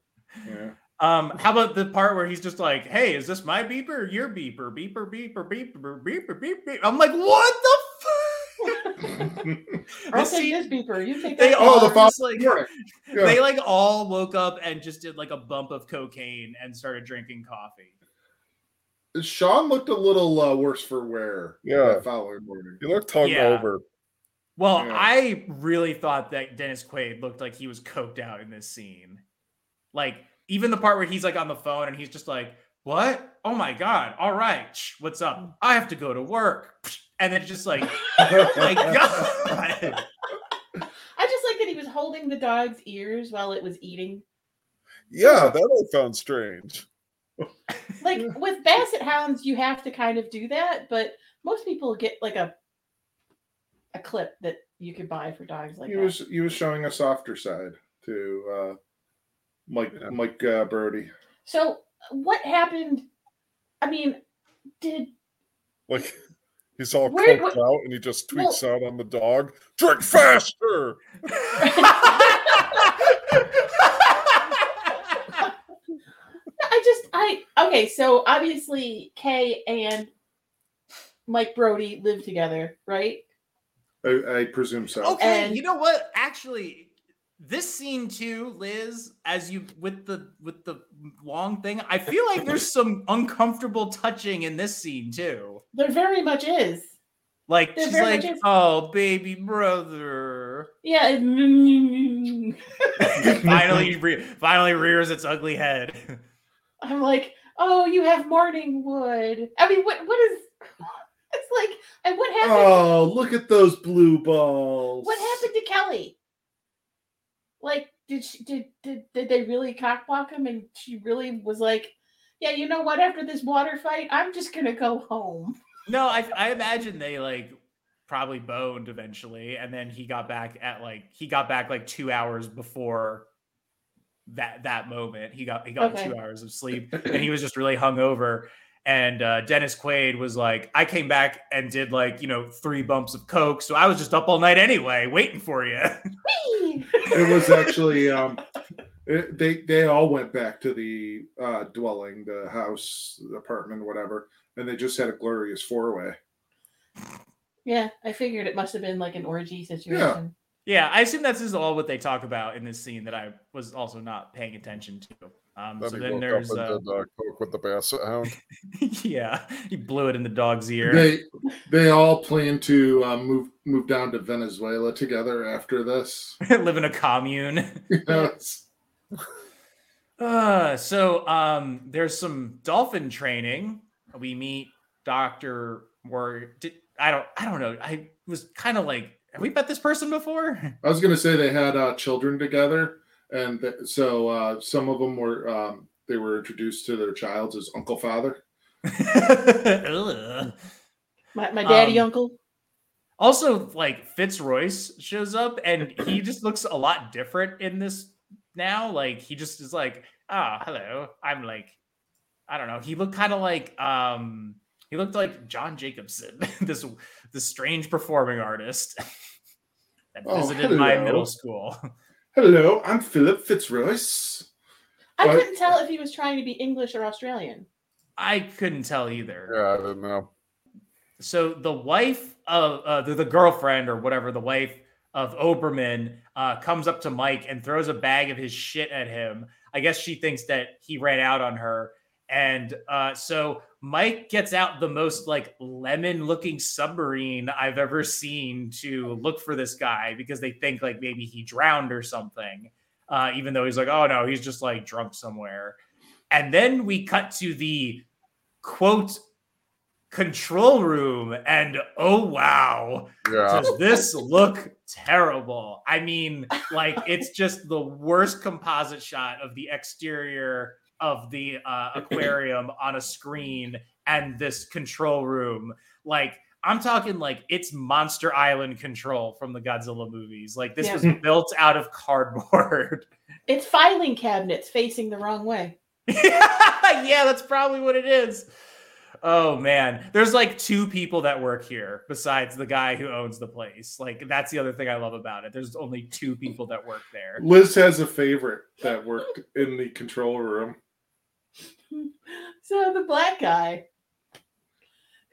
Yeah. How about the part where he's just like, hey, is this my beeper or your beeper? Beeper, beeper, beeper, beeper, beeper. I'm like, what the fuck? I'll take this beeper. You take that. They like all woke up and just did like a bump of cocaine and started drinking coffee. Sean looked a little worse for wear. Yeah. That following morning. He looked hugged over. Well, yeah. I really thought that Dennis Quaid looked like he was coked out in this scene. Like, even the part where he's like on the phone and he's just like, what? Oh my God. All right. What's up? I have to go to work. And then just like, oh my God. I just like that he was holding the dog's ears while it was eating. Yeah, that all sounds strange. Like, with basset hounds, you have to kind of do that. But most people get like a clip that you could buy for dogs like that. He was showing a softer side to Mike Brody. So what happened? I mean, he's all coked out and he just tweets out on the dog, drink faster. So obviously Kay and Mike Brody live together, right? I presume so. Okay, and you know what? Actually, this scene too, Liz, as you with the long thing, I feel like there's some uncomfortable touching in this scene too. There very much is. Like there she's like, oh baby brother. Yeah. Finally rears its ugly head. I'm like, oh, you have morning wood. I mean, what is? It's like, and what happened? Oh, look at those blue balls. What happened to Kelly? Like, did they really cock-block him? And she really was like, yeah, you know what? After this water fight, I'm just going to go home. No, I imagine they like probably boned eventually. And then he got back like 2 hours before that moment. He got okay. 2 hours of sleep and he was just really hungover. And Dennis Quaid was like, I came back and did like, 3 bumps of coke. So I was just up all night anyway, waiting for you. It was actually, they all went back to the dwelling, the house, the apartment, whatever. And they just had a glorious 4-way. Yeah, I figured it must have been like an orgy situation. Yeah, I assume that's all what they talk about in this scene that I was also not paying attention to. Then so he then there's coke with the basset hound. Yeah, he blew it in the dog's ear. They all plan to move down to Venezuela together after this. Live in a commune. Yes. So there's some dolphin training. We meet Dr. I don't know. I was kind of like, have we met this person before? I was going to say they had children together. And so some of them were, they were introduced to their child as Uncle Father. my daddy uncle. Also, like, Fitzroyce shows up, and he just looks a lot different in this now. Like, he just is like, oh, hello. I'm like, I don't know. He looked kind of like, he looked like John Jacobson, this strange performing artist that visited my middle school. Hello, I'm Philip Fitzroyce. I couldn't tell if he was trying to be English or Australian. I couldn't tell either. Yeah, I don't know. So the wife of the girlfriend or whatever, the wife of Oberman comes up to Mike and throws a bag of his shit at him. I guess she thinks that he ran out on her. And so Mike gets out the most like lemon looking submarine I've ever seen to look for this guy because they think like maybe he drowned or something, even though he's like, oh no, he's just like drunk somewhere. And then we cut to the quote control room and oh wow, yeah. Does this look terrible? I mean, like it's just the worst composite shot of the exterior of the aquarium on a screen and this control room. Like I'm talking like it's Monster Island control from the Godzilla movies. Like this was built out of cardboard. It's filing cabinets facing the wrong way. Yeah, that's probably what it is. Oh man, there's like two people that work here besides the guy who owns the place. Like that's the other thing I love about it. There's only two people that work there. Liz has a favorite that worked in the control room. So the black guy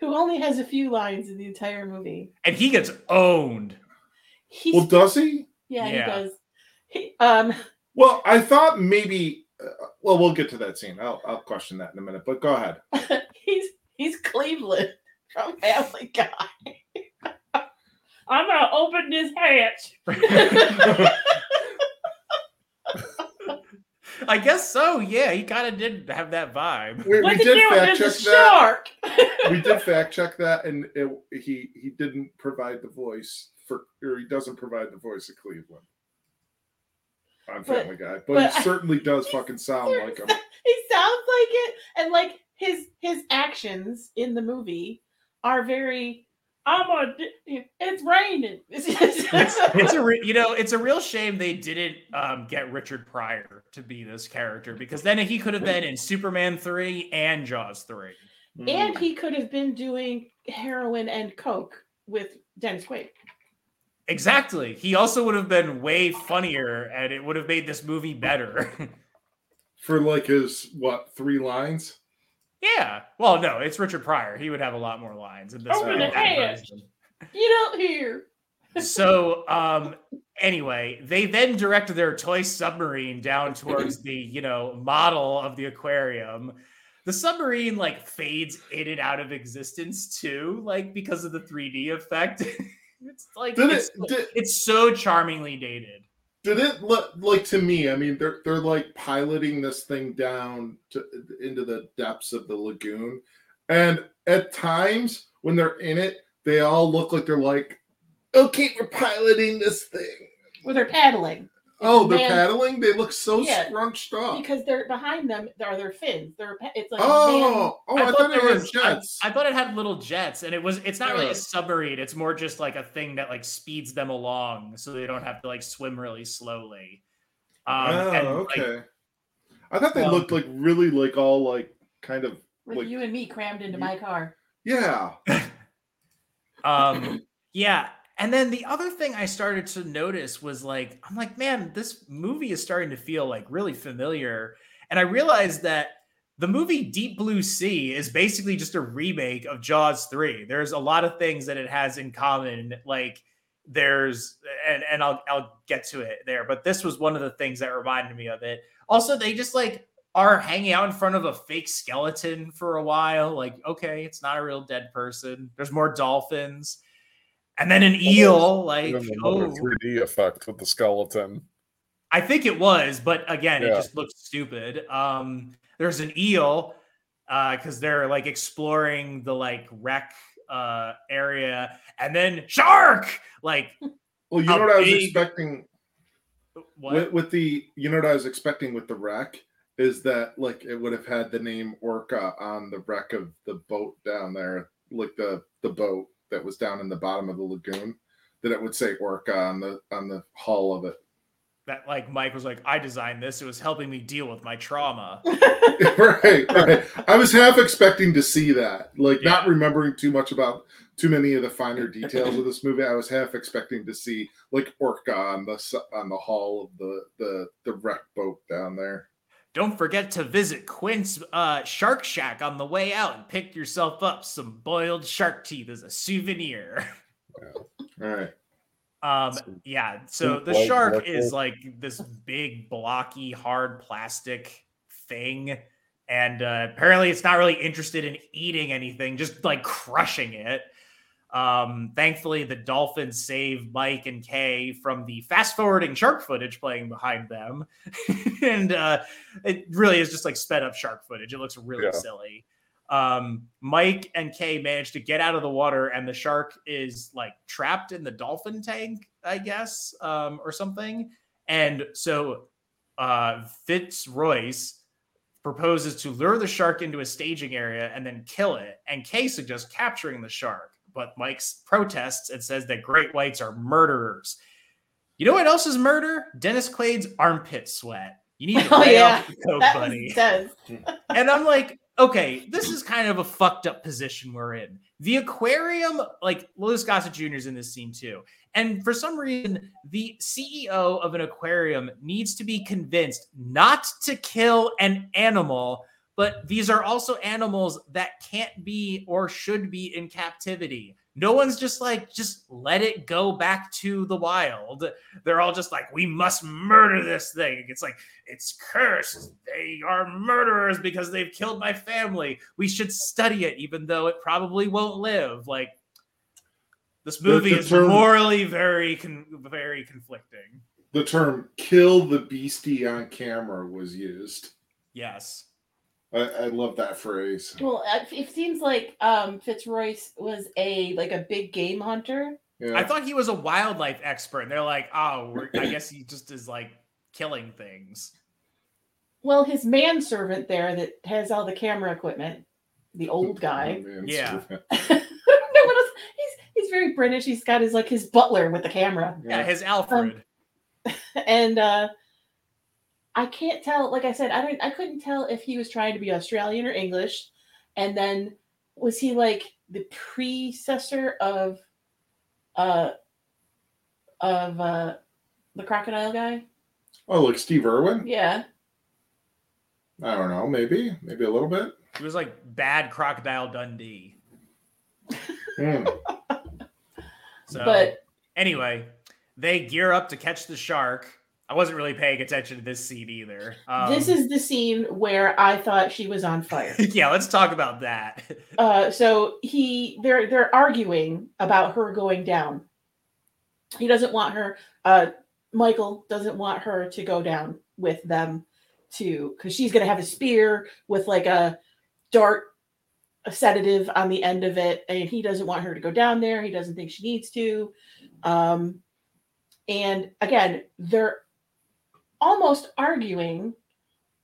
who only has a few lines in the entire movie. And he gets owned. Well, does he? Yeah, he does. Well, I thought maybe... well, we'll get to that scene. I'll question that in a minute, but go ahead. He's Cleveland from Family Guy. I'm going to open this hatch. I guess so, yeah. He kind of did have that vibe. We did fact check that. We did fact check that, and he didn't provide the voice or he doesn't provide the voice of Cleveland. I'm Family Guy, but he certainly does fucking sound like him. He sounds like it, and like his actions in the movie are very. It's raining. It's a real shame they didn't get Richard Pryor to be this character because then he could have been in Superman 3 and Jaws 3, and he could have been doing heroin and coke with Dennis Quaid. Exactly. He also would have been way funnier, and it would have made this movie better. For like his, what, 3 lines? Yeah. Well, no, it's Richard Pryor. He would have a lot more lines in this movie. Get out here. So, anyway, they then direct their toy submarine down towards the, model of the aquarium. The submarine, like, fades in and out of existence, too, like, because of the 3D effect. It's like it's so charmingly dated. Did it look like to me? I mean, they're like piloting this thing down into the depths of the lagoon, and at times when they're in it, they all look like they're like, "Okay, we're piloting this thing." Well, they're paddling. Oh, they're paddling. They look so scrunched up because they're behind them are their fins. It's like I thought it was jets. I thought it had little jets, and it's not really a submarine. It's more just like a thing that like speeds them along, so they don't have to like swim really slowly. Okay. I thought they looked like really like all like kind of like you and me crammed into my car. Yeah. Yeah. And then the other thing I started to notice was like, I'm like, man, this movie is starting to feel like really familiar. And I realized that the movie Deep Blue Sea is basically just a remake of Jaws 3. There's a lot of things that it has in common. Like there's, and I'll get to it there, but this was one of the things that reminded me of it. Also, they just like are hanging out in front of a fake skeleton for a while. Like, okay, it's not a real dead person. There's more dolphins. And then an eel, like 3D effect with the skeleton. I think it was, but again, it just looked stupid. There's an eel because they're like exploring the like wreck area, and then shark. Like, well, you know what I was expecting. What? With the what I was expecting with the wreck is that like it would have had the name Orca on the wreck of the boat down there, like the boat that was down in the bottom of the lagoon, that it would say Orca on the hull of it. That like Mike was like, I designed this. It was helping me deal with my trauma. Right. I was half expecting to see that. Like not remembering too much about too many of the finer details of this movie. I was half expecting to see like Orca on the hull of the wreck boat down there. Don't forget to visit Quint's Shark Shack on the way out and pick yourself up some boiled shark teeth as a souvenir. Wow. All right. Yeah. So the shark is like this big, blocky, hard plastic thing. And apparently it's not really interested in eating anything, just like crushing it. Thankfully, the dolphins save Mike and Kay from the fast-forwarding shark footage playing behind them. And it really is just like sped-up shark footage. It looks really silly. Mike and Kay manage to get out of the water, and the shark is like trapped in the dolphin tank, I guess, or something. And so Fitzroyce proposes to lure the shark into a staging area and then kill it. And Kay suggests capturing the shark. But Mike protests and says that great whites are murderers. You know what else is murder? Dennis Quaid's armpit sweat. You need to off the coke, buddy. And I'm like, okay, this is kind of a fucked up position we're in. The aquarium, like Lewis Gossett Jr. is in this scene too. And for some reason, the CEO of an aquarium needs to be convinced not to kill an animal. But these are also animals that can't be or should be in captivity. No one's just like, just let it go back to the wild. They're all just like, we must murder this thing. It's like, it's cursed. They are murderers because they've killed my family. We should study it, even though it probably won't live. Like, this movie is morally very conflicting. The term "kill the beastie" on camera was used. Yes. I love that phrase. Well, it seems like Fitzroyce was a big game hunter. Yeah. I thought he was a wildlife expert. And they're like, I guess he just is like killing things. Well, his manservant there that has all the camera equipment, the old guy. Yeah. No one else. He's very British. He's got his butler with the camera. Yeah, his Alfred. I can't tell. Like I said, I couldn't tell if he was trying to be Australian or English, and then was he like the predecessor of the crocodile guy? Oh, like Steve Irwin? Yeah. I don't know. Maybe a little bit. He was like bad Crocodile Dundee. So, but anyway, they gear up to catch the shark. I wasn't really paying attention to this scene either. This is the scene where I thought she was on fire. Yeah, let's talk about that. So they're arguing about her going down. He doesn't want her. Michael doesn't want her to go down with them too, because she's gonna have a spear with like a dart, a sedative on the end of it, and he doesn't want her to go down there. He doesn't think she needs to. And again, they're almost arguing,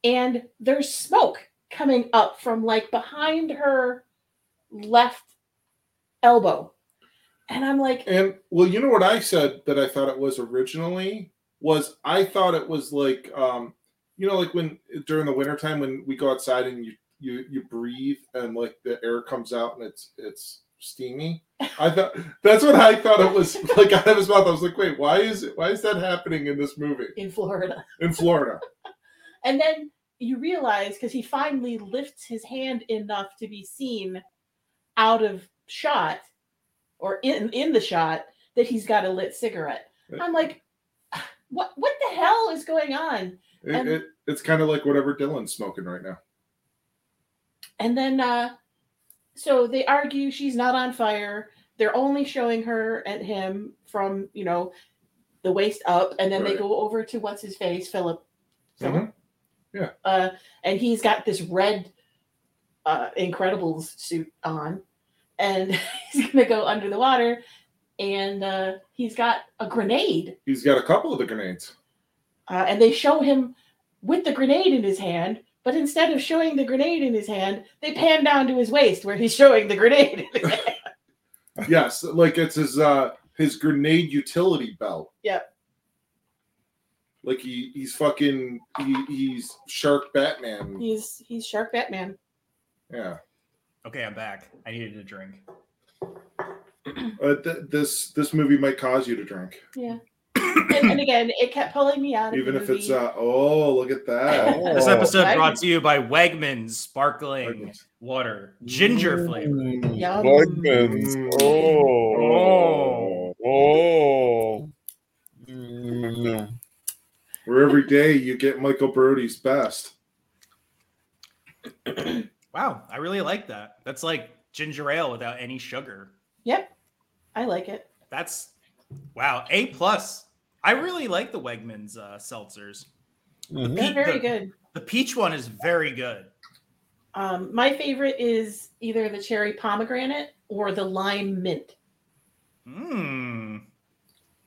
and there's smoke coming up from behind her left elbow, and I'm like, and well, you know what I said that I thought it was originally was I thought it was like when during the wintertime when we go outside and you breathe and like the air comes out and it's steamy. I thought that's what I thought it was like out of his mouth. I was like, wait, why is that happening in this movie? In Florida. And then you realize because he finally lifts his hand enough to be seen out of shot or in the shot that he's got a lit cigarette. I'm like, what the hell is going on? It's kind of like whatever Dylan's smoking right now. And then so they argue she's not on fire. They're only showing her and him from, the waist up. And then They go over to what's his face, Philip. Mm-hmm. Yeah. And he's got this red Incredibles suit on. And he's going to go under the water. And he's got a grenade. He's got a couple of the grenades. And they show him with the grenade in his hand. But instead of showing the grenade in his hand, they pan down to his waist where he's showing the grenade. Yes, like it's his grenade utility belt. Yep. Like he's Shark Batman. He's Shark Batman. Yeah. Okay, I'm back. I needed a drink. This movie might cause you to drink. Yeah. And again, it kept pulling me out of even the movie. If it's oh, look at that. Oh. This episode brought to you by Wegmans sparkling water, ginger flavor. Wegmans. Where every day you get Michael Brody's best. Wow, I really like that. That's like ginger ale without any sugar. Yep, I like it. That's wow, A+. I really like the Wegmans seltzers. Mm-hmm. They're very good. The peach one is very good. My favorite is either the cherry pomegranate or the lime mint.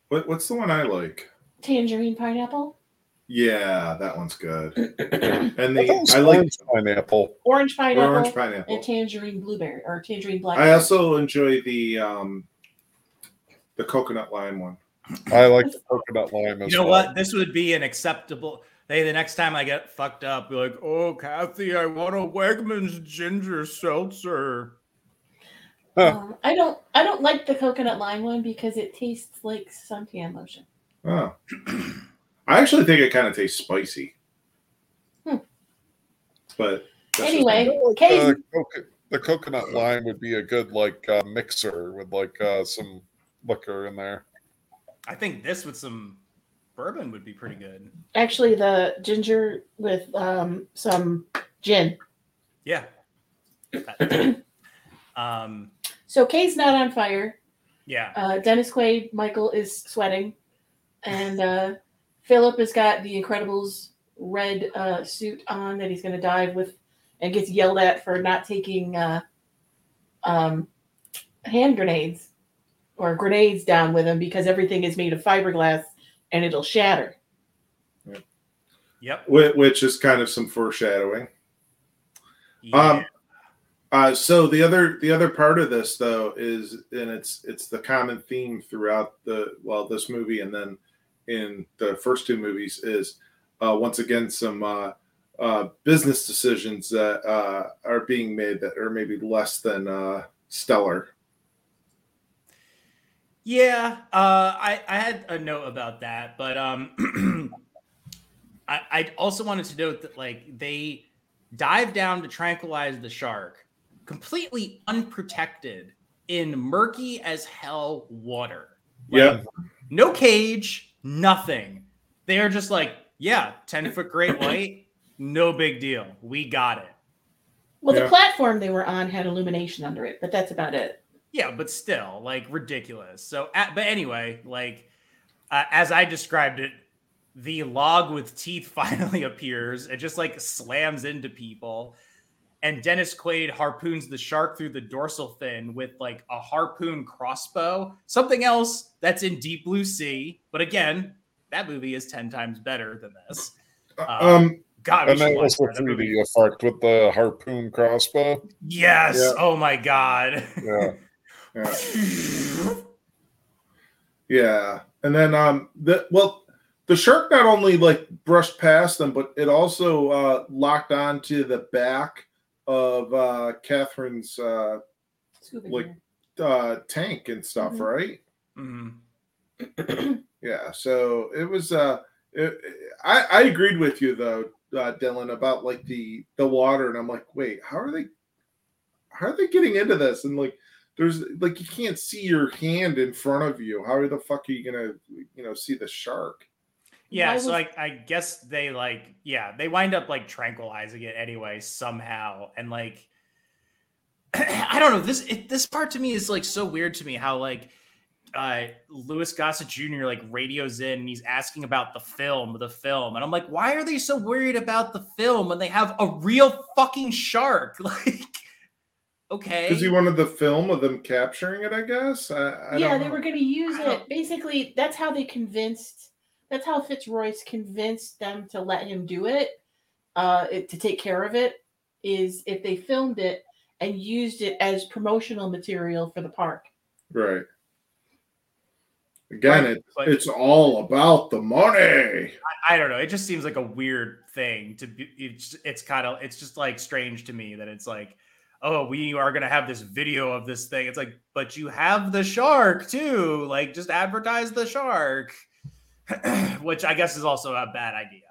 What's the one I like? Tangerine pineapple. Yeah, that one's good. And the I like pineapple. Orange pineapple and tangerine blueberry or tangerine blackberry. I also enjoy the coconut lime one. I like the coconut lime as well. You know what? This would be an acceptable. Hey, the next time I get fucked up, be like, "Oh, Kathy, I want a Wegmans ginger seltzer." I don't like the coconut lime one because it tastes like suntan lotion. Oh. I actually think it kind of tastes spicy. But anyway, the coconut lime would be a good mixer with some liquor in there. I think this with some bourbon would be pretty good. Actually, the ginger with some gin. Yeah. So Kay's not on fire. Yeah. Dennis Quaid, Michael is sweating, and Philip has got the Incredibles red suit on that he's going to dive with, and gets yelled at for not taking hand grenades or grenades down with him because everything is made of fiberglass and it'll shatter. Yep. Which is kind of some foreshadowing. Yeah. So the other part of this though is, and it's the common theme throughout this movie and then in the first two movies is once again some business decisions that are being made that are maybe less than stellar. Yeah, I had a note about that, but I also wanted to note that they dive down to tranquilize the shark, completely unprotected in murky as hell water. No cage. Nothing. They are just 10-foot great white, no big deal. We got it. Well, the platform they were on had illumination under it, but that's about it. Yeah, but still, ridiculous. So, but anyway, as I described it, the log with teeth finally appears. It just slams into people. And Dennis Quaid harpoons the shark through the dorsal fin with a harpoon crossbow. Something else that's in Deep Blue Sea. But again, that movie is 10 times better than this. God, and then also 3D effect with the harpoon crossbow. Yes. Yeah. Oh my God. Yeah. Yeah. And then the shark not only brushed past them, but it also locked onto the back of Catherine's tank and stuff, mm-hmm. Right? Mm-hmm. Yeah, so it was I agreed with you though, Dylan, about the water, and I'm like, wait, how are they getting into this? And there's you can't see your hand in front of you. How the fuck are you gonna see the shark? Yeah, I guess they they wind up tranquilizing it anyway somehow, and I don't know, this part to me is so weird to me how Lou Gossett Jr. radios in and he's asking about the film, and I'm like, why are they so worried about the film when they have a real fucking shark? Okay, because he wanted the film of them capturing it, I guess. They were going to use it. Basically, that's how they convinced. That's how Fitzroy's convinced them to let him do it, to take care of it, is if they filmed it and used it as promotional material for the park. Right. Again, it's all about the money. I don't know. It just seems like a weird thing to be. It's just strange to me that it's oh, we are going to have this video of this thing. It's but you have the shark too. Just advertise the shark. which I guess is also a bad idea.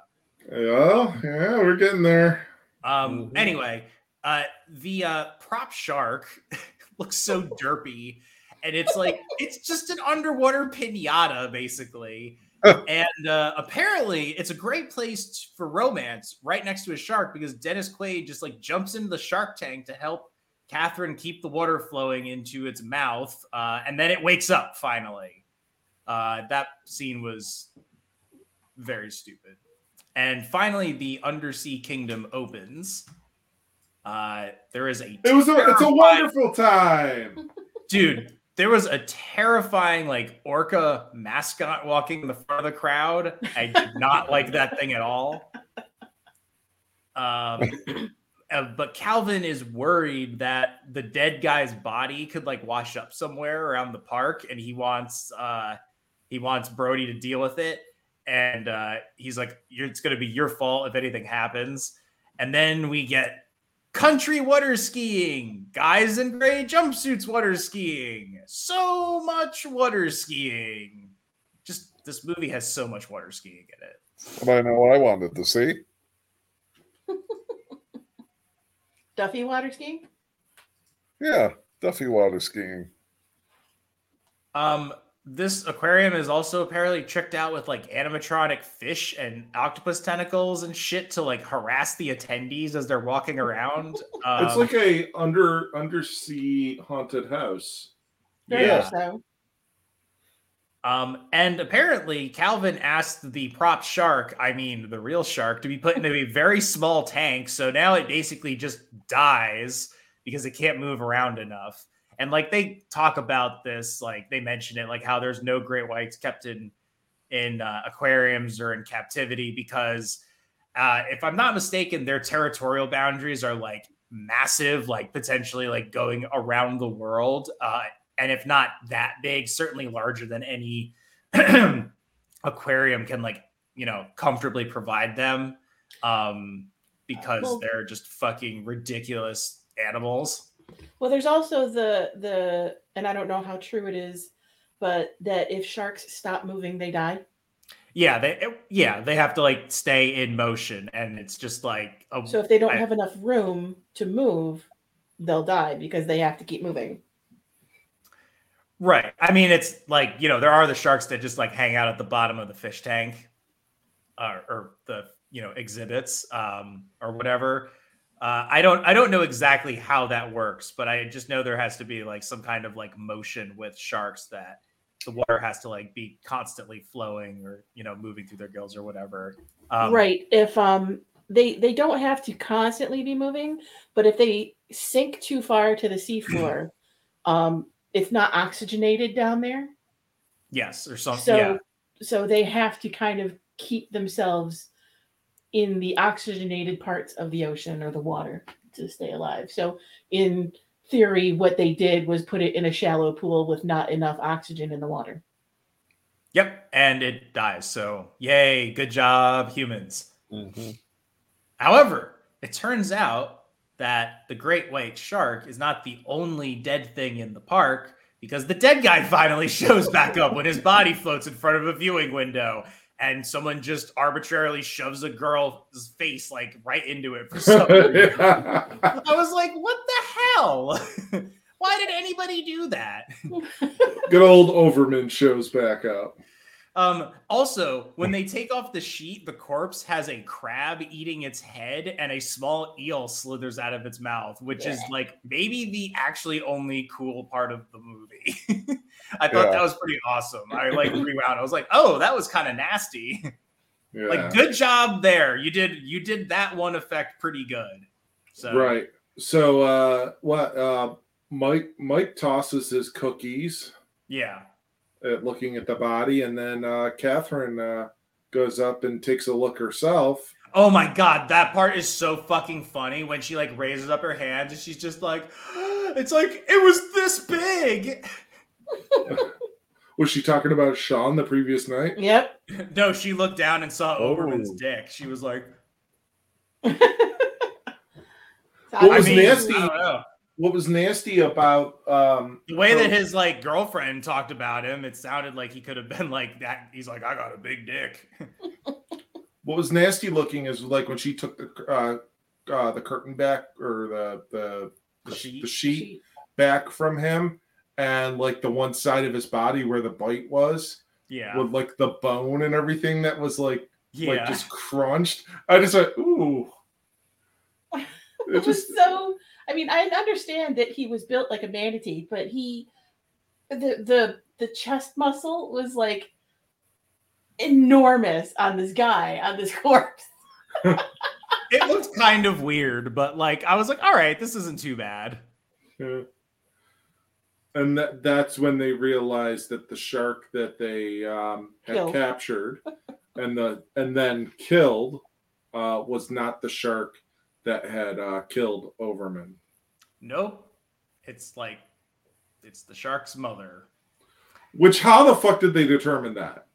Yeah, we're getting there. Anyway, the prop shark looks so derpy, and it's like it's just an underwater pinata, basically. And apparently, it's a great place for romance right next to a shark, because Dennis Quaid just like jumps into the shark tank to help Catherine keep the water flowing into its mouth, and then it wakes up finally. That scene was very stupid. And finally, the undersea kingdom opens. There is a it's a wonderful time, dude. There was a terrifying like orca mascot walking in the front of the crowd. I did not like that thing at all. But Calvin is worried that the dead guy's body could like wash up somewhere around the park, and he wants Brody to deal with it. And he's like, it's going to be your fault if anything happens. And then we get country water skiing, guys in gray jumpsuits water skiing, so much water skiing. Just this movie has so much water skiing in it. But I know what I wanted to see. Duffy water skiing? Yeah, Duffy water skiing. This aquarium is also apparently tricked out with like animatronic fish and octopus tentacles and shit to like harass the attendees as they're walking around. It's like a undersea haunted house. Yeah. So. And apparently Calvin asked the prop shark, I mean the real shark, to be put into a very small tank. So now it basically just dies because it can't move around enough. And like they talk about this, like they mention it, like how there's no great whites kept in aquariums or in captivity because, if I'm not mistaken, their territorial boundaries are like massive, like potentially like going around the world, and if not that big, certainly larger than any aquarium can like comfortably provide them, because they're just fucking ridiculous animals. Well, there's also the and I don't know how true it is, but that if sharks stop moving, they die. Yeah, they have to like stay in motion, and it's just like so if they don't have enough room to move, they'll die because they have to keep moving. Right. I mean, it's like there are the sharks that just like hang out at the bottom of the fish tank, or the exhibits, or whatever. I don't know exactly how that works, but I just know there has to be like some kind of like motion with sharks that the water has to like be constantly flowing or moving through their gills or whatever. Right. If they don't have to constantly be moving, but if they sink too far to the seafloor, it's not oxygenated down there. Yes, or something. So they have to kind of keep themselves in the oxygenated parts of the ocean or the water to stay alive. So in theory, what they did was put it in a shallow pool with not enough oxygen in the water. Yep. And it dies. So yay. Good job, humans. Mm-hmm. However, it turns out that the great white shark is not the only dead thing in the park, because the dead guy finally shows back up when his body floats in front of a viewing window. And someone just arbitrarily shoves a girl's face like right into it for some reason. I was like, what the hell? Why did anybody do that? Good old Overman shows back up. Also, when they take off the sheet, the corpse has a crab eating its head and a small eel slithers out of its mouth, which is like maybe the actually only cool part of the movie. I thought that was pretty awesome. I like rewound. I was like, oh, that was kind of nasty. Yeah. Like, good job there. You did that one effect pretty good. So right. So Mike tosses his cookies. Yeah. Looking at the body, and then Catherine goes up and takes a look herself. Oh my god, that part is so fucking funny when she like raises up her hands and she's just like, it's like it was this big. Was she talking about Sean the previous night? Yep. No, she looked down and saw Oberman's dick. She was like, what was nasty? What was nasty about the way that his like girlfriend talked about him? It sounded like he could have been like that. He's like, I got a big dick. What was nasty looking is like when she took the curtain back or the sheet back from him, and like the one side of his body where the bite was, yeah, with like the bone and everything that was like, yeah, like just crunched. I just went, ooh. It was so. I mean, I understand that he was built like a manatee, but the chest muscle was like enormous on this guy, on this corpse. It looked kind of weird, but like I was like, all right, this isn't too bad. Yeah. And that's when they realized that the shark that they had captured and then killed was not the shark that had killed Overman. Nope. It's the shark's mother. Which, how the fuck did they determine that?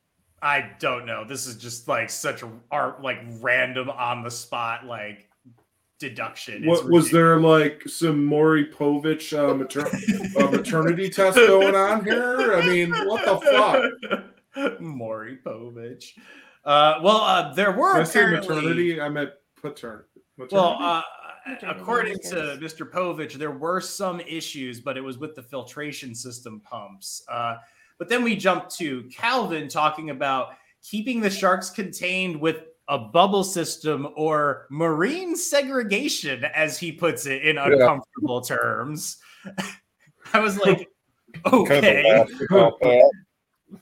I don't know. This is just like such art, like random on the spot, like deduction. What was there like some Maury Povich maternity test going on here? I mean, what the fuck? Maury Povich. There were maternity. I meant paternity. According to Mr. Povich, there were some issues, but it was with the filtration system pumps. But then we jump to Calvin talking about keeping the sharks contained with a bubble system or marine segregation, as he puts it in uncomfortable terms. I was like, okay.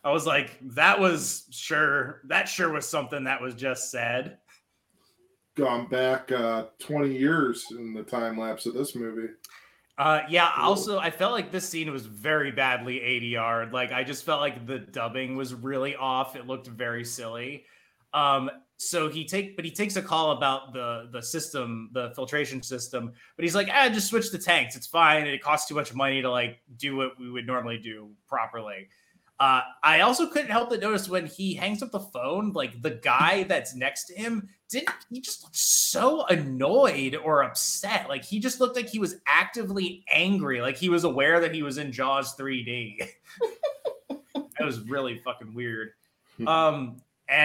I was like, that sure was something that was just said. Gone back 20 years in the time lapse of this movie. Also, I felt like this scene was very badly ADR'd. Like, I just felt like the dubbing was really off. It looked very silly. So he takes a call about the system, the filtration system. But he's like, just switch the tanks. It's fine. It costs too much money to like do what we would normally do properly. I also couldn't help but notice when he hangs up the phone, like the guy that's next to him, he just looked so annoyed or upset. Like he just looked like he was actively angry. Like he was aware that he was in Jaws 3D. That was really fucking weird. And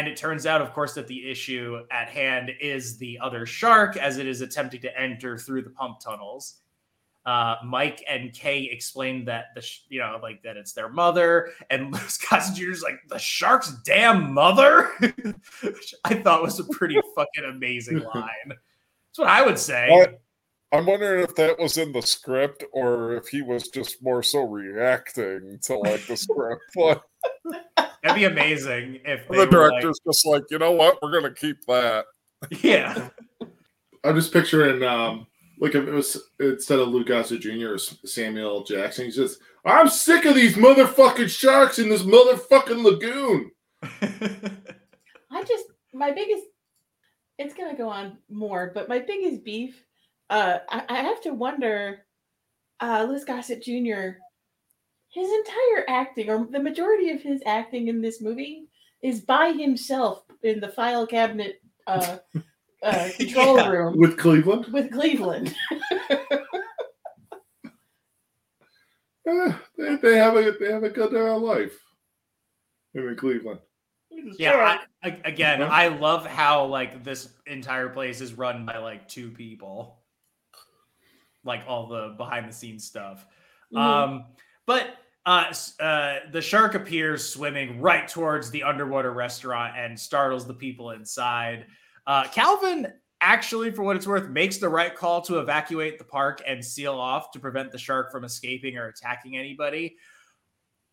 it turns out, of course, that the issue at hand is the other shark as it is attempting to enter through the pump tunnels. Mike and Kay explained that that it's their mother, and Lou Gossett Jr. is like the shark's damn mother, which I thought was a pretty fucking amazing line. That's what I would say. I'm wondering if that was in the script or if he was just more so reacting to like the script. That'd be amazing if the director's like, just like, you know what, we're gonna keep that. Yeah, I'm just picturing. Like if it was instead of Lou Gossett Jr. or Samuel L. Jackson, he's just, I'm sick of these motherfucking sharks in this motherfucking lagoon. It's going to go on more, but my biggest beef, I have to wonder, Lou Gossett Jr., his entire acting or the majority of his acting in this movie is by himself in the file cabinet control room with Cleveland. They have a good life in Cleveland. Yeah, I love how like this entire place is run by like two people, like all the behind the scenes stuff. Mm-hmm. The shark appears swimming right towards the underwater restaurant and startles the people inside. Calvin actually, for what it's worth, makes the right call to evacuate the park and seal off to prevent the shark from escaping or attacking anybody.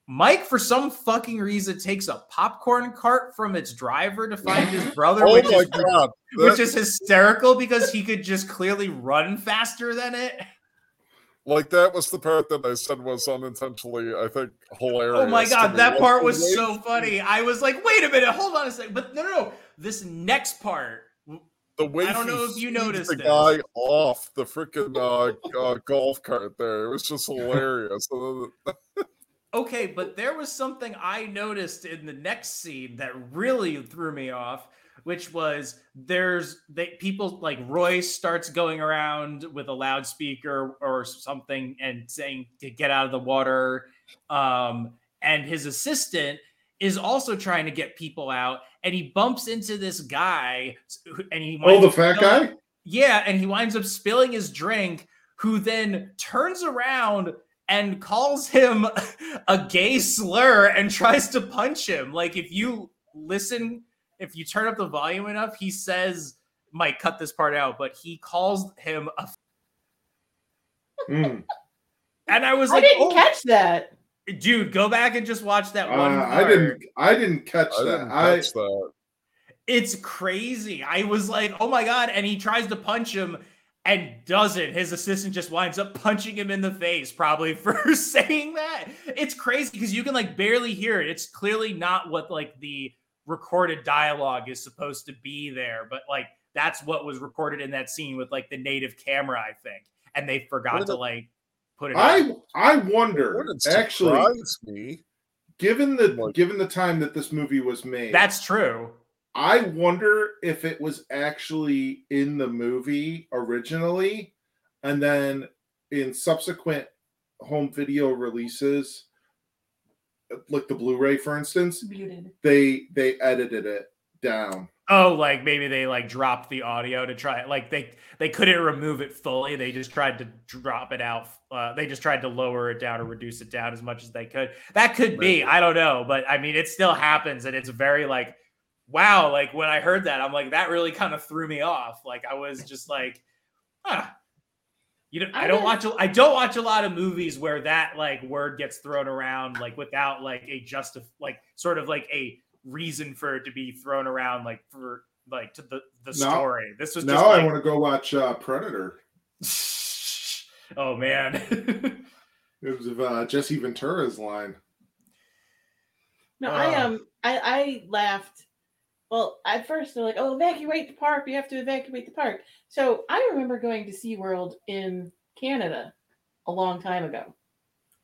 Mike, for some fucking reason, takes a popcorn cart from its driver to find his brother, which is hysterical because he could just clearly run faster than it. Like, that was the part that I said was unintentionally, I think, hilarious. Oh my God, that part was so funny. I was like, wait a minute, hold on a second. But no. This next part, the way I don't know if you noticed the guy off the freaking golf cart there. It was just hilarious. Okay, but there was something I noticed in the next scene that really threw me off. which was people like Roy starts going around with a loudspeaker or something and saying to get out of the water. And his assistant is also trying to get people out, and he bumps into this guy, and he the fat guy? Yeah, and he winds up spilling his drink, who then turns around and calls him a gay slur and tries to punch him. Like, if you listen, if you turn up the volume enough, he says, Mike, cut this part out, but he calls him a... And I was like... I didn't catch that. Dude, go back and just watch that one. I didn't catch that. It's crazy. I was like, oh my God. And he tries to punch him and doesn't. His assistant just winds up punching him in the face, probably for saying that. It's crazy because you can like barely hear it. It's clearly not what like the recorded dialogue is supposed to be there, but like that's what was recorded in that scene with like the native camera, I think. And they forgot to like put it out. I wonder, actually, me, given the time that this movie was made. That's true. I wonder if it was actually in the movie originally, and then in subsequent home video releases, like the Blu-ray, for instance, they edited it down. Oh, like maybe they like dropped the audio to try it. Like they couldn't remove it fully. They just tried to drop it out. They just tried to lower it down or reduce it down as much as they could. That could be. I don't know. But I mean, it still happens. And it's very like, wow. Like when I heard that, I'm like, that really kind of threw me off. Like I was just like, huh. I don't watch a lot of movies where that like word gets thrown around like without like a sort of like a reason for it to be thrown around like for like to the story. This was just I want to go watch Predator. Oh man, it was Jesse Ventura's line. No, I laughed. Well, at first they're like, "Oh, evacuate the park! You have to evacuate the park." So I remember going to SeaWorld in Canada a long time ago.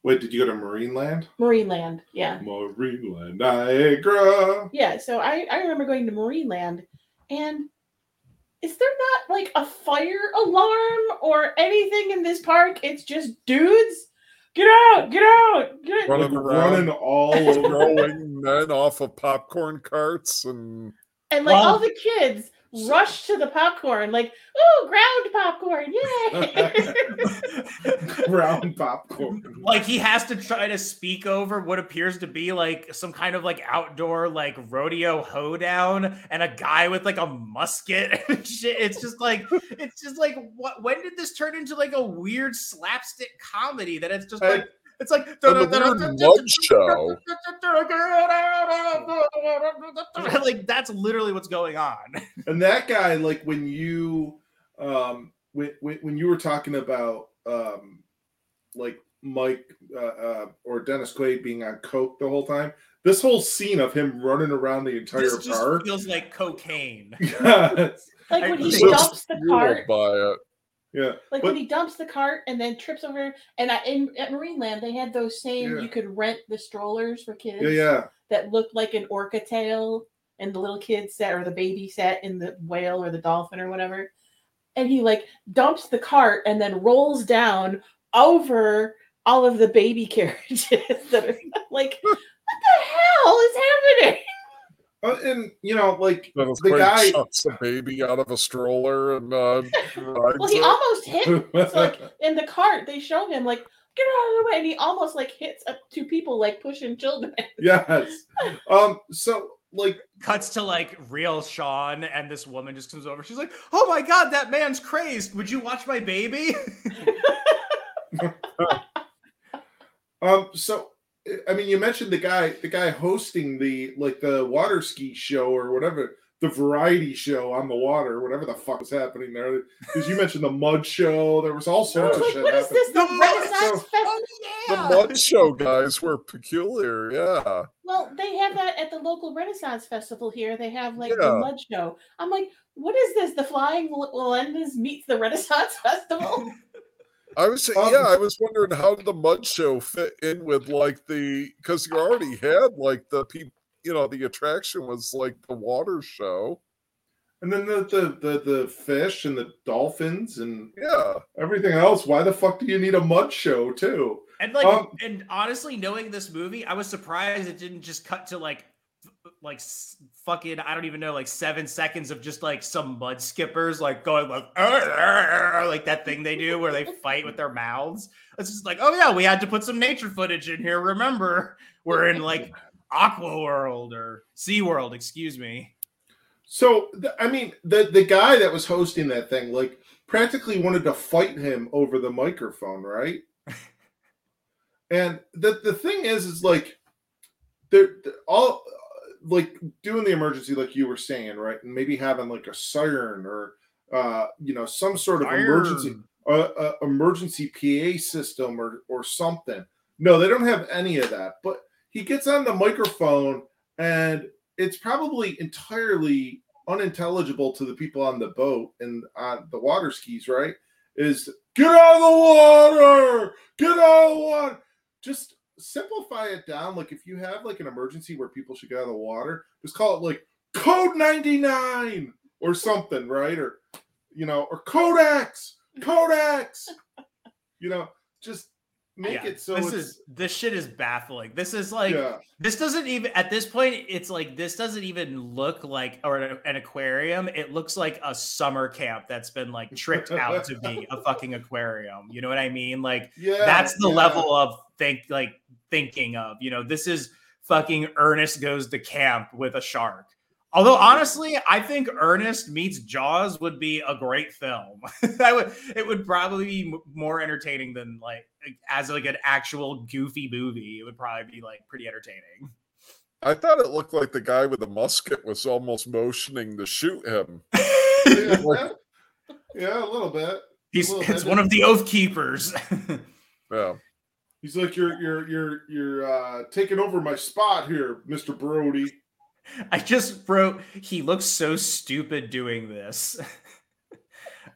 Wait, did you go to Marineland? Marineland, yeah. Marineland, Niagara. Yeah, so I remember going to Marineland, and is there not like a fire alarm or anything in this park? It's just dudes. Get out! Get out! Get out! Running all over, rolling men off of popcorn carts and like all the kids rush to the popcorn, like ooh, ground popcorn! Yay! Ground popcorn. Like he has to try to speak over what appears to be like some kind of like outdoor like rodeo hoedown, and a guy with like a musket and shit. It's just like what? When did this turn into like a weird slapstick comedy that it's just like. It's like the mug show. Like that's literally what's going on. And that guy, like when you were talking about like Mike or Dennis Quaid being on coke the whole time, this whole scene of him running around the entire park feels like cocaine. Yeah. Like when he dumps the cart. Yeah, like when he dumps the cart and then trips over, and at Marineland they had those same. Yeah. You could rent the strollers for kids. Yeah. That looked like an orca tail, and the little kid sat or the baby sat in the whale or the dolphin or whatever, and he like dumps the cart and then rolls down over all of the baby carriages that are like, what the hell is happening? And you know, like the guy chucks a baby out of a stroller, and well, he almost hit. It's like in the cart, they show him like get out of the way, and he almost like hits up two people like pushing children. Yes. So like cuts to like real Sean, and this woman just comes over. She's like, "Oh my God, that man's crazed. Would you watch my baby?" So. I mean, you mentioned the guy hosting the water ski show or whatever, the variety show on the water, whatever the fuck was happening there. Because you mentioned the mud show, there was all sorts of shit. What is this? The Renaissance Festival? Oh, yeah. The mud show guys were peculiar, yeah. Well, they have that at the local Renaissance Festival here. They have the mud show. I'm like, what is this? The Flying Lolendas meets the Renaissance Festival? I was saying, I was wondering how did the mud show fit in with because you already had the people, you know, the attraction was like the water show. And then the fish and the dolphins and everything else. Why the fuck do you need a mud show too? And like, and honestly, knowing this movie, I was surprised it didn't just cut to like fucking, I don't even know, like 7 seconds of just like some mud skippers like going like, like that thing they do where they fight with their mouths. It's just like, oh yeah, we had to put some nature footage in here. Remember, we're in like Aqua World or Sea World, excuse me. So, I mean, the guy that was hosting that thing, like, practically wanted to fight him over the microphone, right? And the thing is like, they're all, like, doing the emergency like you were saying, right? And maybe having, like, a siren or, you know, some sort of emergency emergency PA system or something. No, they don't have any of that. But he gets on the microphone and it's probably entirely unintelligible to the people on the boat and on the water skis, right? Is get out of the water! Get out of the water! Just simplify it down. Like if you have like an emergency where people should get out of the water, just call it like Code 99 or something, right? Or, you know, or Codex! Codex! You know, just make it so this shit is baffling. This is like this doesn't even at this point, it's like this doesn't even look like or an aquarium. It looks like a summer camp that's been like tricked out to be a fucking aquarium. You know what I mean? Like that's the level of thinking of, you know, this is fucking Ernest Goes to Camp with a shark. Although honestly, I think Ernest meets Jaws would be a great film. It would probably be more entertaining than like as like an actual goofy movie. It would probably be like pretty entertaining. I thought it looked like the guy with the musket was almost motioning to shoot him. A little bit. It's one of the oath keepers. Yeah. He's like, you're taking over my spot here, Mr. Brody. I just wrote, he looks so stupid doing this.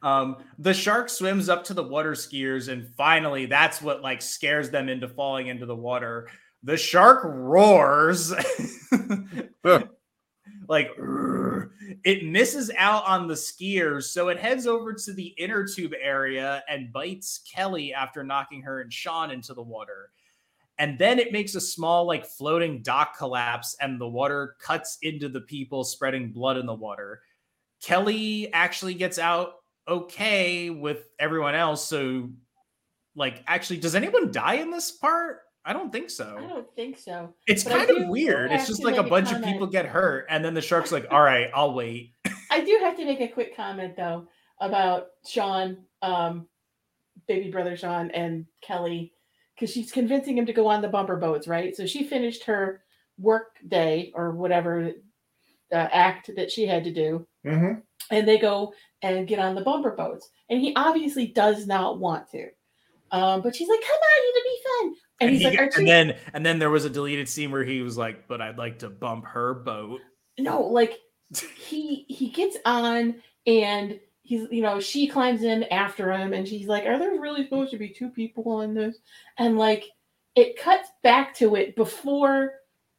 The shark swims up to the water skiers, and finally, that's what like scares them into falling into the water. The shark roars. Like, it misses out on the skiers, so it heads over to the inner tube area and bites Kelly after knocking her and Sean into the water. And then it makes a small, like, floating dock collapse, and the water cuts into the people, spreading blood in the water. Kelly actually gets out okay with everyone else. So, like, actually, does anyone die in this part? I don't think so. It's kind of weird. It's just like a bunch of people get hurt, and then the shark's like, all right, I'll wait. I do have to make a quick comment, though, about Sean, baby brother Sean, and Kelly. Because she's convincing him to go on the bumper boats, right? So she finished her work day or whatever act that she had to do. Mm-hmm. And they go and get on the bumper boats. And he obviously does not want to. But she's like, come on, it'll be fun. And he's like, and then there was a deleted scene where he was like, but I'd like to bump her boat. No, like he gets on and he's, you know, she climbs in after him and she's like, are there really supposed to be two people on this? And like, it cuts back to it before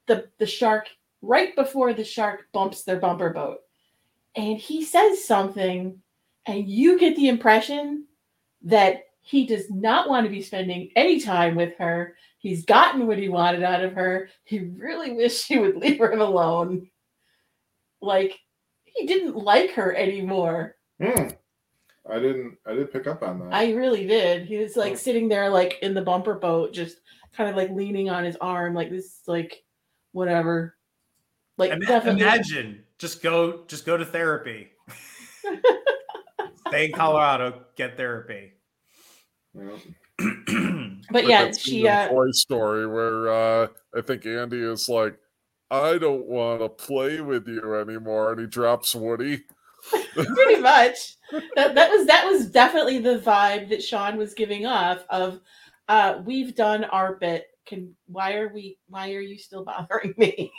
the shark, right before the shark bumps their bumper boat. And he says something and you get the impression that he does not want to be spending any time with her. He's gotten what he wanted out of her. He really wished she would leave him alone. Like, he didn't like her anymore. I didn't pick up on that. I really did. He was like sitting there like in the bumper boat, just kind of like leaning on his arm, like this is like whatever. Like imagine. Just go to therapy. Stay in Colorado, get therapy. Yeah. But yeah, she Toy Story where I think Andy is like, I don't want to play with you anymore, and he drops Woody. Pretty much. That was definitely the vibe that Sean was giving off of we've done our bit. Why are you still bothering me?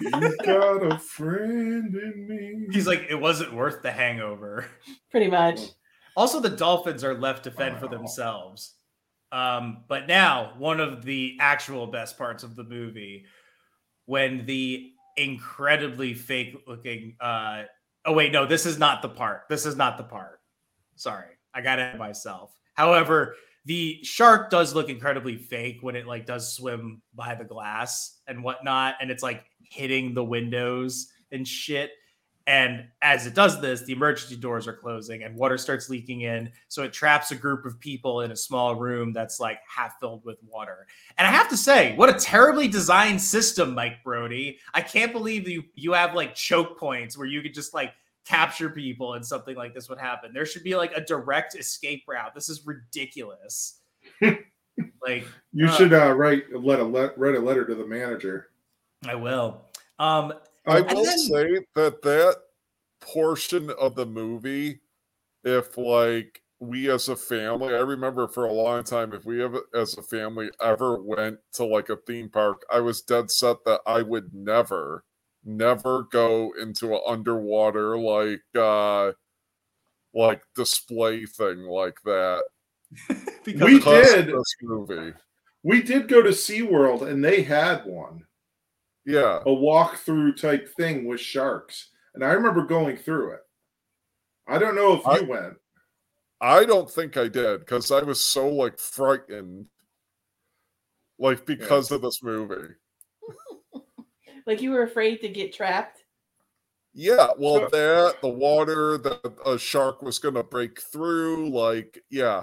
You've got a friend in me. He's like, it wasn't worth the hangover. Pretty much. Also, the dolphins are left to fend for themselves. But now, one of the actual best parts of the movie, when the incredibly fake-looking Oh, wait, no, this is not the part. This is not the part. Sorry, I got it myself. However, the shark does look incredibly fake when it like does swim by the glass and whatnot. And it's like hitting the windows and shit. And as it does this, the emergency doors are closing and water starts leaking in. So it traps a group of people in a small room that's like half filled with water. And I have to say, what a terribly designed system, Mike Brody. I can't believe you have like choke points where you could just like capture people and something like this would happen. There should be like a direct escape route. This is ridiculous. Like you should write a letter to the manager. I will. I will say that portion of the movie, if like we as a family, I remember for a long time, if we as a family ever went to like a theme park, I was dead set that I would never go into an underwater like display thing like that. We did this movie. We did go to SeaWorld and they had one. Yeah. A walkthrough type thing with sharks. And I remember going through it. I don't know if you went. I don't think I did because I was so like frightened. Like because of this movie. Like you were afraid to get trapped? Yeah. Well, the water, that a shark was going to break through. Like, yeah.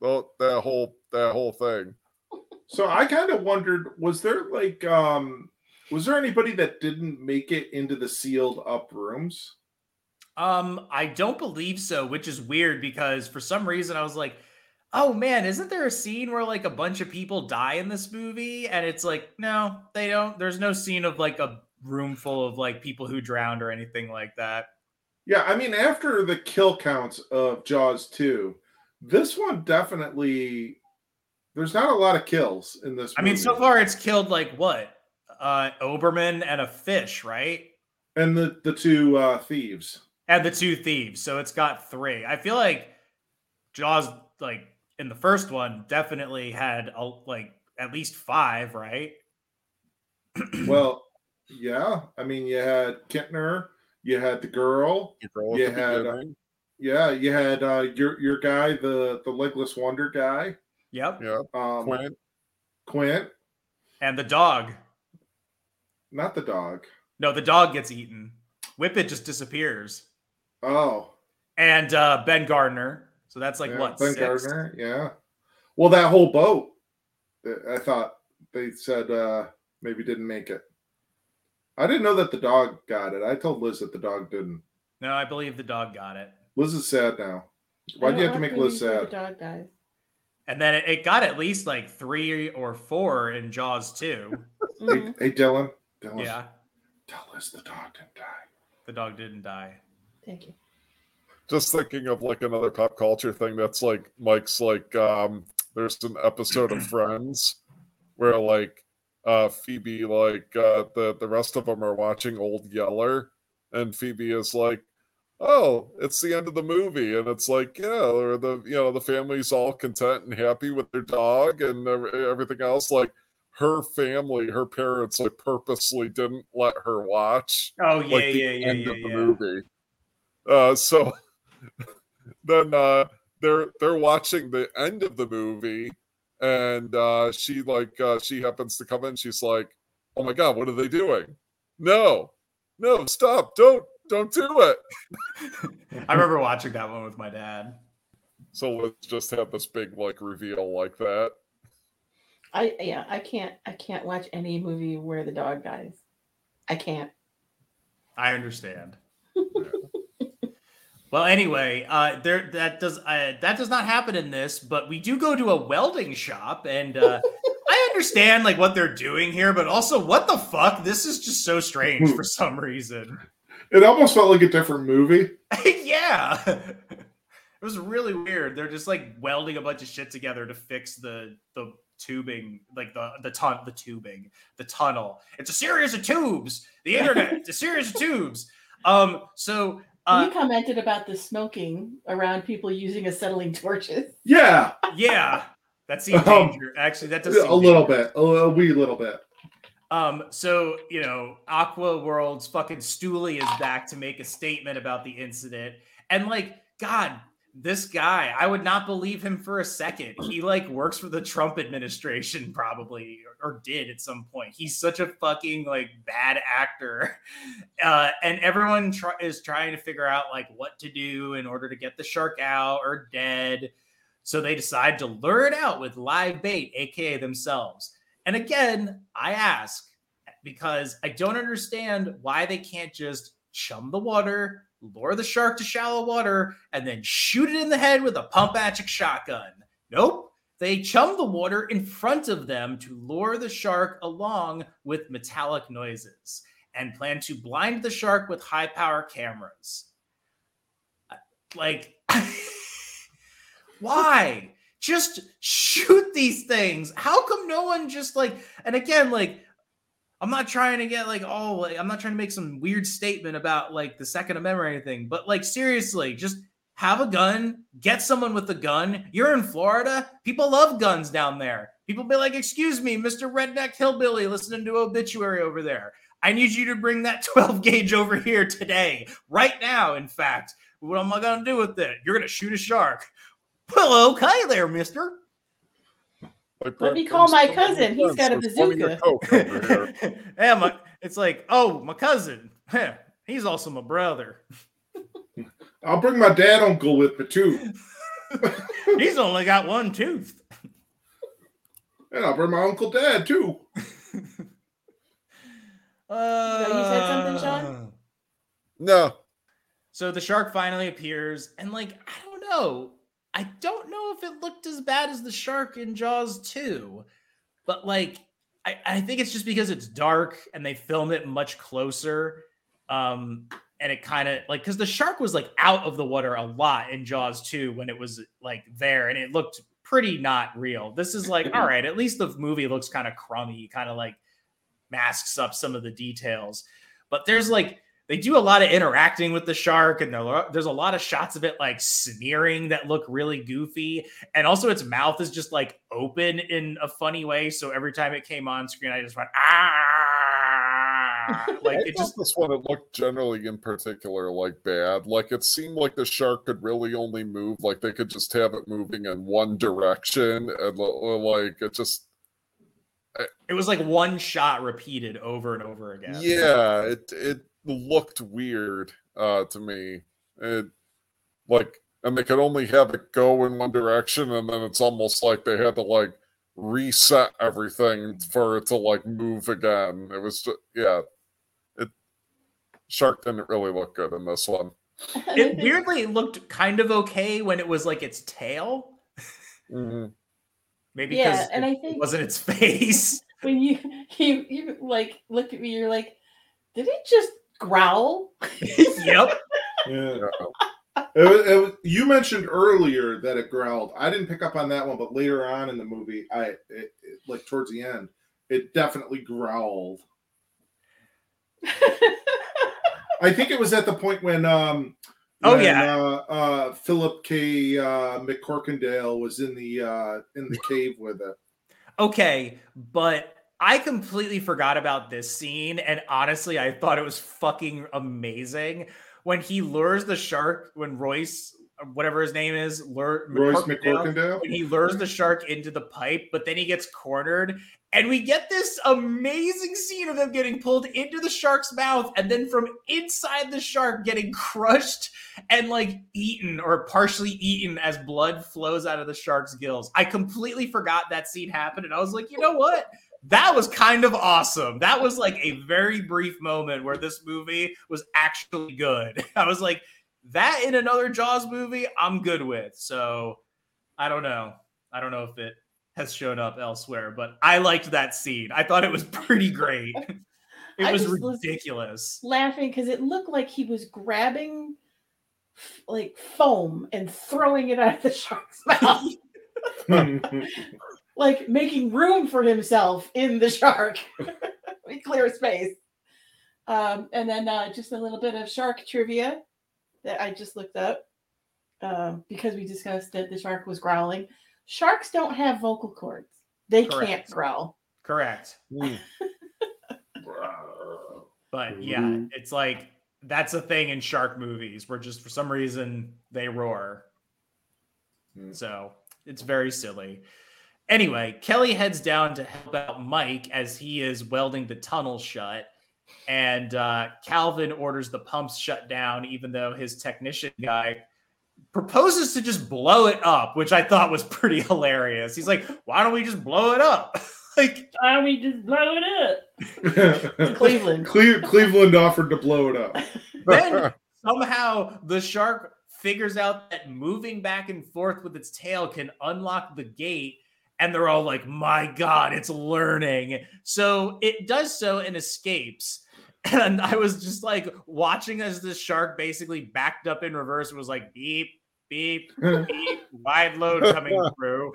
Well, that whole thing. So I kind of wondered, was there anybody that didn't make it into the sealed up rooms? I don't believe so, which is weird because for some reason I was like, oh man, isn't there a scene where like a bunch of people die in this movie? And it's like, no, they don't. There's no scene of like a room full of like people who drowned or anything like that. Yeah, I mean, after the kill counts of Jaws 2, this one definitely, there's not a lot of kills in this movie. I mean, so far it's killed like what? Oberman and a fish, right? And the two thieves. And the two thieves. So it's got three. I feel like Jaws, like in the first one, definitely had like at least five, right? Well, yeah. I mean, you had Kintner, you had the girl, you had your guy, the legless wonder guy. Yep. Yeah. Quint. And the dog. Not the dog. No, the dog gets eaten. Whippet just disappears. Oh. And Ben Gardner. So that's like what? Ben Gardner, yeah. Well, that whole boat, I thought they said maybe didn't make it. I didn't know that the dog got it. I told Liz that the dog didn't. No, I believe the dog got it. Liz is sad now. Why'd you have to make Liz sad? The dog died. And then it got at least like 3 or 4 in Jaws 2. hey, Dylan. Tell us the dog didn't die. The dog didn't die. Thank you. Just thinking of like another pop culture thing that's like Mike's like there's an episode of Friends where like Phoebe like the rest of them are watching Old Yeller and Phoebe is like, oh, it's the end of the movie and it's like or the the family's all content and happy with their dog and everything else like. Her family, her parents, like purposely didn't let her watch. Oh yeah, like, the end of the movie. So then they're watching the end of the movie, and she like she happens to come in. She's like, "Oh my god, what are they doing? No, stop! Don't do it!" I remember watching that one with my dad. So let's just have this big like reveal like that. I can't watch any movie where the dog dies. I can't. I understand. Well, anyway, that does not happen in this, but we do go to a welding shop, and I understand like what they're doing here, but also what the fuck? This is just so strange for some reason. It almost felt like a different movie. Yeah, it was really weird. They're just like welding a bunch of shit together to fix the tubing, like the tunnel. It's a series of tubes. The internet, it's a series of tubes. You commented about the smoking around people using acetylene torches. Yeah. That seems dangerous. Actually, that does seem dangerous. A wee little bit. So, you know, Aqua World's fucking Stooley is back to make a statement about the incident. And like, God, this guy, I would not believe him for a second. He like works for the Trump administration probably, or did at some point. He's such a fucking like bad actor. And everyone is trying to figure out like what to do in order to get the shark out or dead. So they decide to lure it out with live bait, AKA themselves. And again, I ask because I don't understand why they can't just chum the water, lure the shark to shallow water, and then shoot it in the head with a pump-action shotgun. Nope. They chum the water in front of them to lure the shark along with metallic noises and plan to blind the shark with high-power cameras. Like, why? Just shoot these things. How come no one just like, and again, like, I'm not trying to get like, oh, like, I'm not trying to make some weird statement about like the Second Amendment or anything, but like, seriously, just have a gun, get someone with a gun. You're in Florida. People love guns down there. People be like, excuse me, Mr. Redneck Hillbilly, listening to Obituary over there. I need you to bring that 12 gauge over here today, right now. In fact, what am I going to do with it? You're going to shoot a shark. Well, okay there, mister. Let me call my cousin. He's got a bazooka. Yeah, it's like, oh, my cousin. He's also my brother. I'll bring my dad uncle with me, too. He's only got one tooth. And I'll bring my uncle dad, too. So you said something, Sean? No. So the shark finally appears, and, like, I don't know. I don't know if it looked as bad as the shark in Jaws 2, but like, I think it's just because it's dark and they film it much closer. And it kind of like, cause the shark was like out of the water a lot in Jaws 2 when it was like there and it looked pretty not real. This is like, all right, at least the movie looks kind of crummy, kind of like masks up some of the details, but there's like, they do a lot of interacting with the shark, and there's a lot of shots of it like smearing that look really goofy. And also its mouth is just like open in a funny way. So every time it came on screen, I just went, ah! Like it just this one, it looked generally in particular like bad. Like it seemed like the shark could really only move, like they could just have it moving in one direction. And like it just, it was like one shot repeated over and over again. Yeah, it looked weird to me. It like, and they could only have it go in one direction, and then it's almost like they had to like reset everything for it to like move again. It was just, yeah, it shark didn't really look good in this one. It weirdly looked kind of okay when it was like its tail. Mm-hmm. Maybe because it wasn't its face. When you like look at me, you're like, did it just growl? Yep. Yeah. It was, you mentioned earlier that it growled. I didn't pick up on that one, but later on in the movie, it like towards the end, it definitely growled. I think it was at the point when Philip K. MacCorkindale was in the cave with it. Okay, but I completely forgot about this scene, and honestly, I thought it was fucking amazing when he lures the shark, when Royce, whatever his name is, McCorkindale, when he lures the shark into the pipe, but then he gets cornered, and we get this amazing scene of him getting pulled into the shark's mouth, and then from inside the shark getting crushed and like eaten or partially eaten as blood flows out of the shark's gills. I completely forgot that scene happened, and I was like, you know what? That was kind of awesome. That was like a very brief moment where this movie was actually good. I was like, that in another Jaws movie, I'm good with. So I don't know. I don't know if it has shown up elsewhere, but I liked that scene. I thought it was pretty great. It was ridiculous. Laughing because it looked like he was grabbing like foam and throwing it out of the shark's mouth. Like making room for himself in the shark, clear space. And then just a little bit of shark trivia that I just looked up because we discussed that the shark was growling. Sharks don't have vocal cords. They can't growl. Correct. But yeah, it's like, that's a thing in shark movies where just for some reason they roar. So it's very silly. Anyway, Kelly heads down to help out Mike as he is welding the tunnel shut. And Calvin orders the pumps shut down, even though his technician guy proposes to just blow it up, which I thought was pretty hilarious. He's like, why don't we just blow it up? Like, why don't we just blow it up? Cleveland. Cleveland offered to blow it up. Then somehow the shark figures out that moving back and forth with its tail can unlock the gate. And they're all like, my God, it's learning. So it does so and escapes. And I was just like watching as the shark basically backed up in reverse and was like, beep, beep, beep, wide load coming through.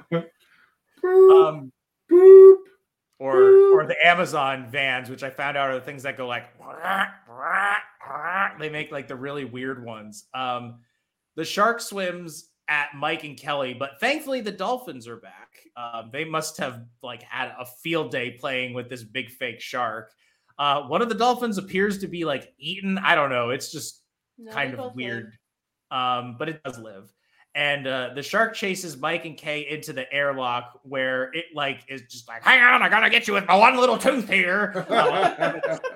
Or the Amazon vans, which I found out are the things that go like, they make like the really weird ones. The shark swims at Mike and Kelly, but thankfully the dolphins are back. They must have like had a field day playing with this big fake shark. One of the dolphins appears to be like eaten. I don't know. It's just kind of weird, but it does live. And the shark chases Mike and Kay into the airlock where it like is just like, hang on, I gotta get you with my one little tooth here.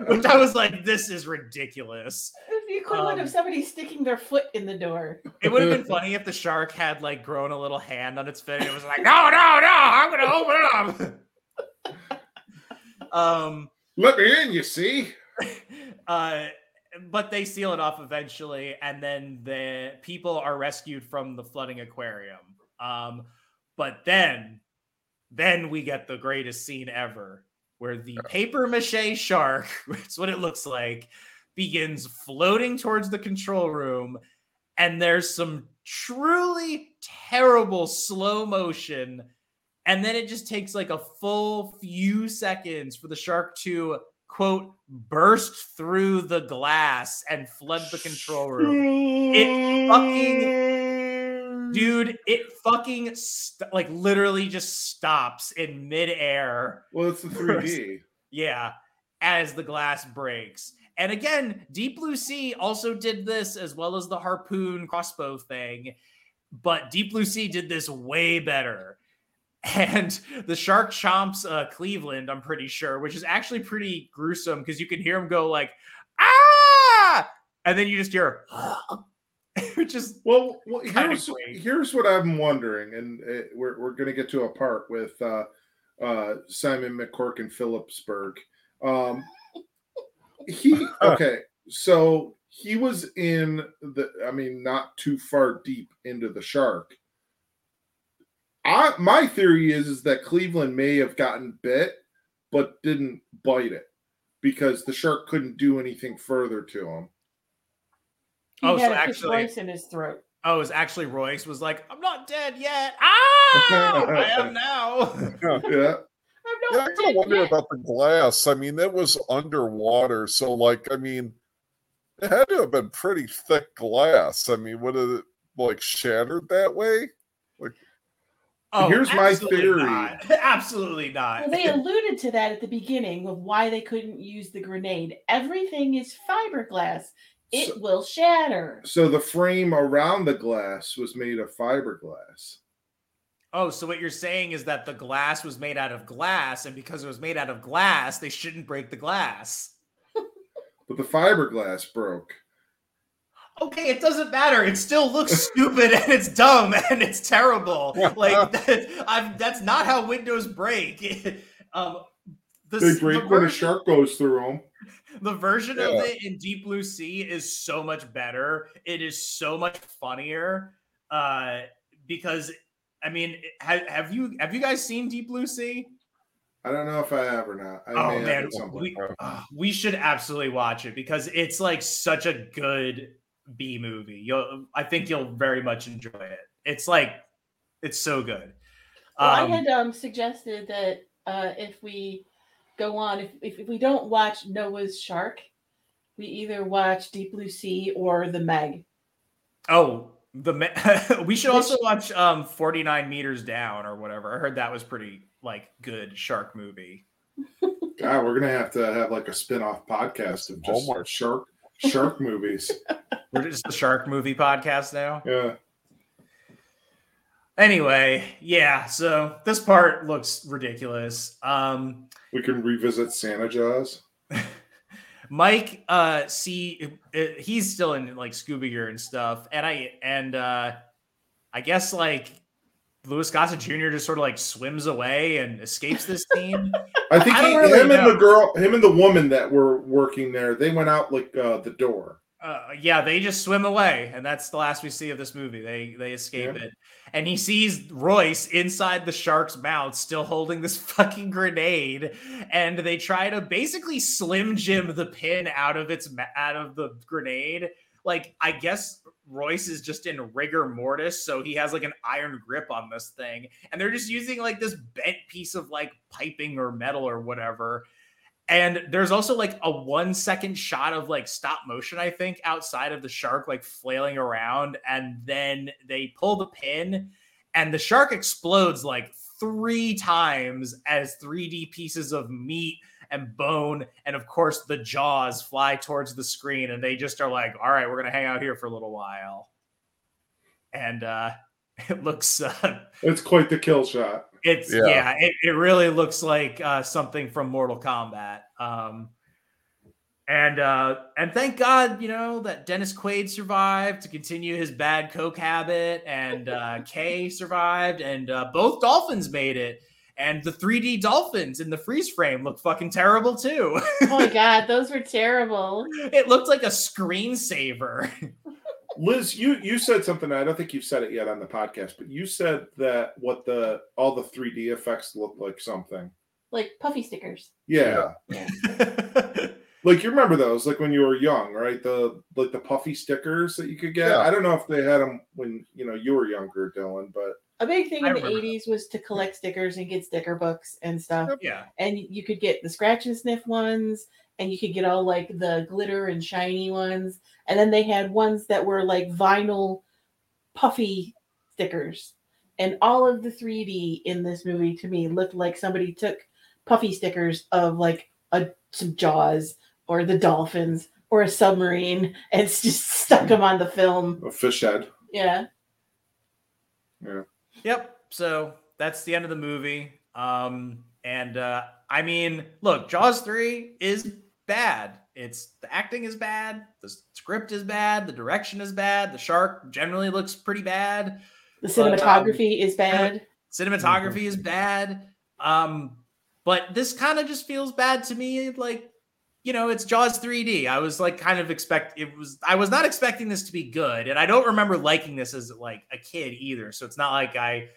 Which I was like, this is ridiculous. The equivalent of somebody sticking their foot in the door. It would have been funny if the shark had like grown a little hand on its fin. It was like, no, I'm gonna open it up. Let me in, you see. But they seal it off eventually, and then the people are rescued from the flooding aquarium. But then we get the greatest scene ever, where the paper mache shark, that's what it looks like, begins floating towards the control room, and there's some truly terrible slow motion, and then it just takes like a full few seconds for the shark to, quote, burst through the glass and flood the control room. It literally just stops in midair. Well, it's the 3D. Yeah, as the glass breaks. And again, Deep Blue Sea also did this, as well as the harpoon crossbow thing. But Deep Blue Sea did this way better. And the shark chomps Cleveland, I'm pretty sure, which is actually pretty gruesome because you can hear him go like, ah! And then you just hear, which is well, here's what I'm wondering. And we're going to get to a part with Simon McCork and Phillipsburg. So he was in not too far deep into the shark. My theory is that Cleveland may have gotten bit, but didn't bite it because the shark couldn't do anything further to him. He had Royce in his throat. Oh, it was actually Royce was like, "I'm not dead yet. Ah, I am now." Yeah. Yeah, I kind of wonder about the glass. I mean, that was underwater, so it had to have been pretty thick glass. I mean, would it shattered that way? Here's my theory. Absolutely not. Well, they alluded to that at the beginning of why they couldn't use the grenade. Everything is fiberglass. It will shatter. So the frame around the glass was made of fiberglass. Oh, so what you're saying is that the glass was made out of glass, and because it was made out of glass, they shouldn't break the glass. But the fiberglass broke. Okay, it doesn't matter. It still looks stupid, and it's dumb, and it's terrible. That's not how windows break. They break when a shark goes through them. The version of it in Deep Blue Sea is so much better. It is so much funnier because... I mean, have you guys seen Deep Blue Sea? I don't know if I have or not. We should absolutely watch it because it's like such a good B movie. I think you'll very much enjoy it. It's like, it's so good. Well, I had suggested that if we go on, if we don't watch Noah's Shark, we either watch Deep Blue Sea or The Meg. Oh. We should also watch 49 Meters Down or whatever. I heard that was pretty good shark movie. God, we're gonna have to have like a spin-off podcast of just Walmart. shark movies. We're just a shark movie podcast now. Yeah. Anyway, yeah. So this part looks ridiculous. We can revisit Santa Jaws. Mike, he's still in like scuba gear and stuff, and I guess like Lewis Gossett Jr. just sort of like swims away and escapes this scene. I think him and the woman that were working there, they went out like the door. Yeah, they just swim away, and that's the last we see of this movie. They escape it, and he sees Royce inside the shark's mouth, still holding this fucking grenade, and they try to basically Slim Jim the pin out of the grenade. Like, I guess Royce is just in rigor mortis, so he has like an iron grip on this thing, and they're just using like this bent piece of like piping or metal or whatever. And there's also like a 1-second shot of like stop motion, I think, outside of the shark, like flailing around. And then they pull the pin and the shark explodes like 3 times as 3D pieces of meat and bone. And of course, the jaws fly towards the screen, and they just are like, all right, we're going to hang out here for a little while. And it looks... it's quite the kill shot. It's it really looks like something from Mortal Kombat. And thank God, you know, that Dennis Quaid survived to continue his bad coke habit, and Kay survived, and both dolphins made it. And the 3D dolphins in the freeze frame look fucking terrible too. Oh my God, those were terrible. It looked like a screensaver. Liz, you said something. I don't think you've said it yet on the podcast, but you said that all the 3D effects look like something like puffy stickers. Yeah, like you remember those, like when you were young, right? The puffy stickers that you could get. Yeah. I don't know if they had them when you were younger, Dylan. But a big thing in the 80s was to collect stickers and get sticker books and stuff. Yeah, and you could get the scratch and sniff ones. And you could get all like the glitter and shiny ones. And then they had ones that were like vinyl puffy stickers. And all of the 3D in this movie to me looked like somebody took puffy stickers of like some Jaws or the dolphins or a submarine and just stuck them on the film. A fish head. Yeah. Yeah. Yep. So that's the end of the movie. I mean, look, Jaws 3 is... bad. The acting is bad, the script is bad, the direction is bad, the shark generally looks pretty bad, the cinematography is bad. Is bad. But this kind of just feels bad to me, like, you know, it's Jaws 3D. I was like kind of I was not expecting this to be good, and I don't remember liking this as like a kid either, so it's not like I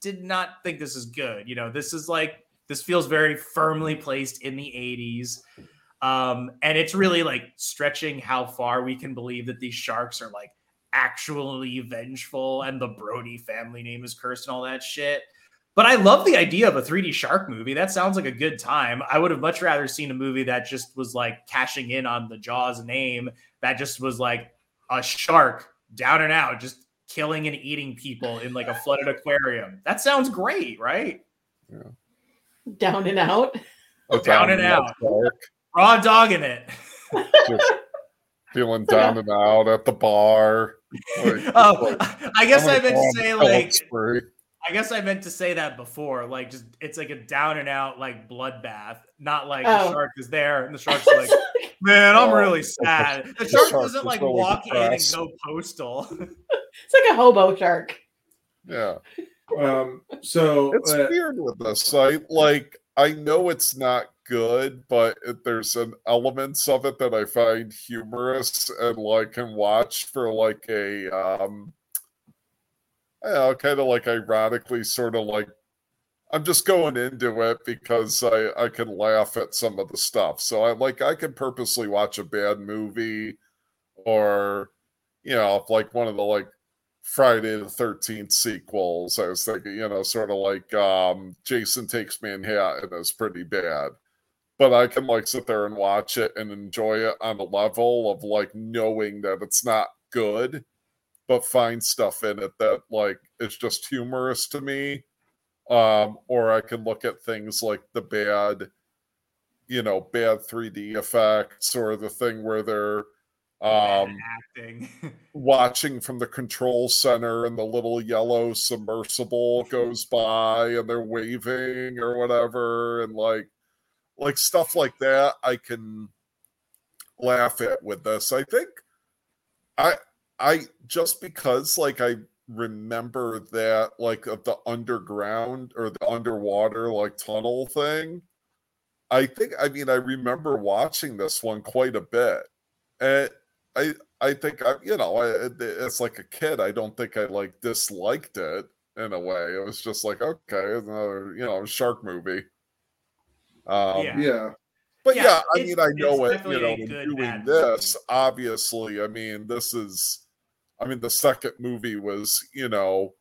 did not think this is good. You know, this is like, this feels very firmly placed in the 80s. And it's really like stretching how far we can believe that these sharks are like actually vengeful and the Brody family name is cursed and all that shit. But I love the idea of a 3D shark movie. That sounds like a good time. I would have much rather seen a movie that just was like cashing in on the Jaws name, that just was like a shark down and out, just killing and eating people in like a flooded aquarium. That sounds great, right? Yeah. Down and out. Oh, down and out. Dark. Raw dogging it. Just feeling down and out at the bar. Like, I guess I meant to say that before. Like, just, it's like a down and out like bloodbath. Not like the shark is there and the shark's like, man, I'm really sad. The shark doesn't like walk depressed. In and go postal. It's like a hobo shark. Yeah. So it's weird with this. I know it's not good, but there's an elements of it that I find humorous and like can watch for like a kind of like ironically, sort of like I'm just going into it because I can laugh at some of the stuff. So I can purposely watch a bad movie, or you know, if like one of the like Friday the 13th sequels. I was thinking, you know, sort of like Jason Takes Manhattan is pretty bad. But I can like sit there and watch it and enjoy it on a level of like knowing that it's not good, but find stuff in it that like is just humorous to me. Or I can look at things like the bad you know, bad 3D effects, or the thing where they're acting, watching from the control center and the little yellow submersible goes by and they're waving or whatever, and like stuff like that I can laugh at with this. I think I just because like I remember that like of the underground or the underwater like tunnel thing, I remember watching this one quite a bit, and it's like a kid, I don't think I like disliked it in a way. It was just like, okay, another, you know, shark movie. Yeah. But yeah, I know it, you know, doing this, obviously, the second movie was, you know,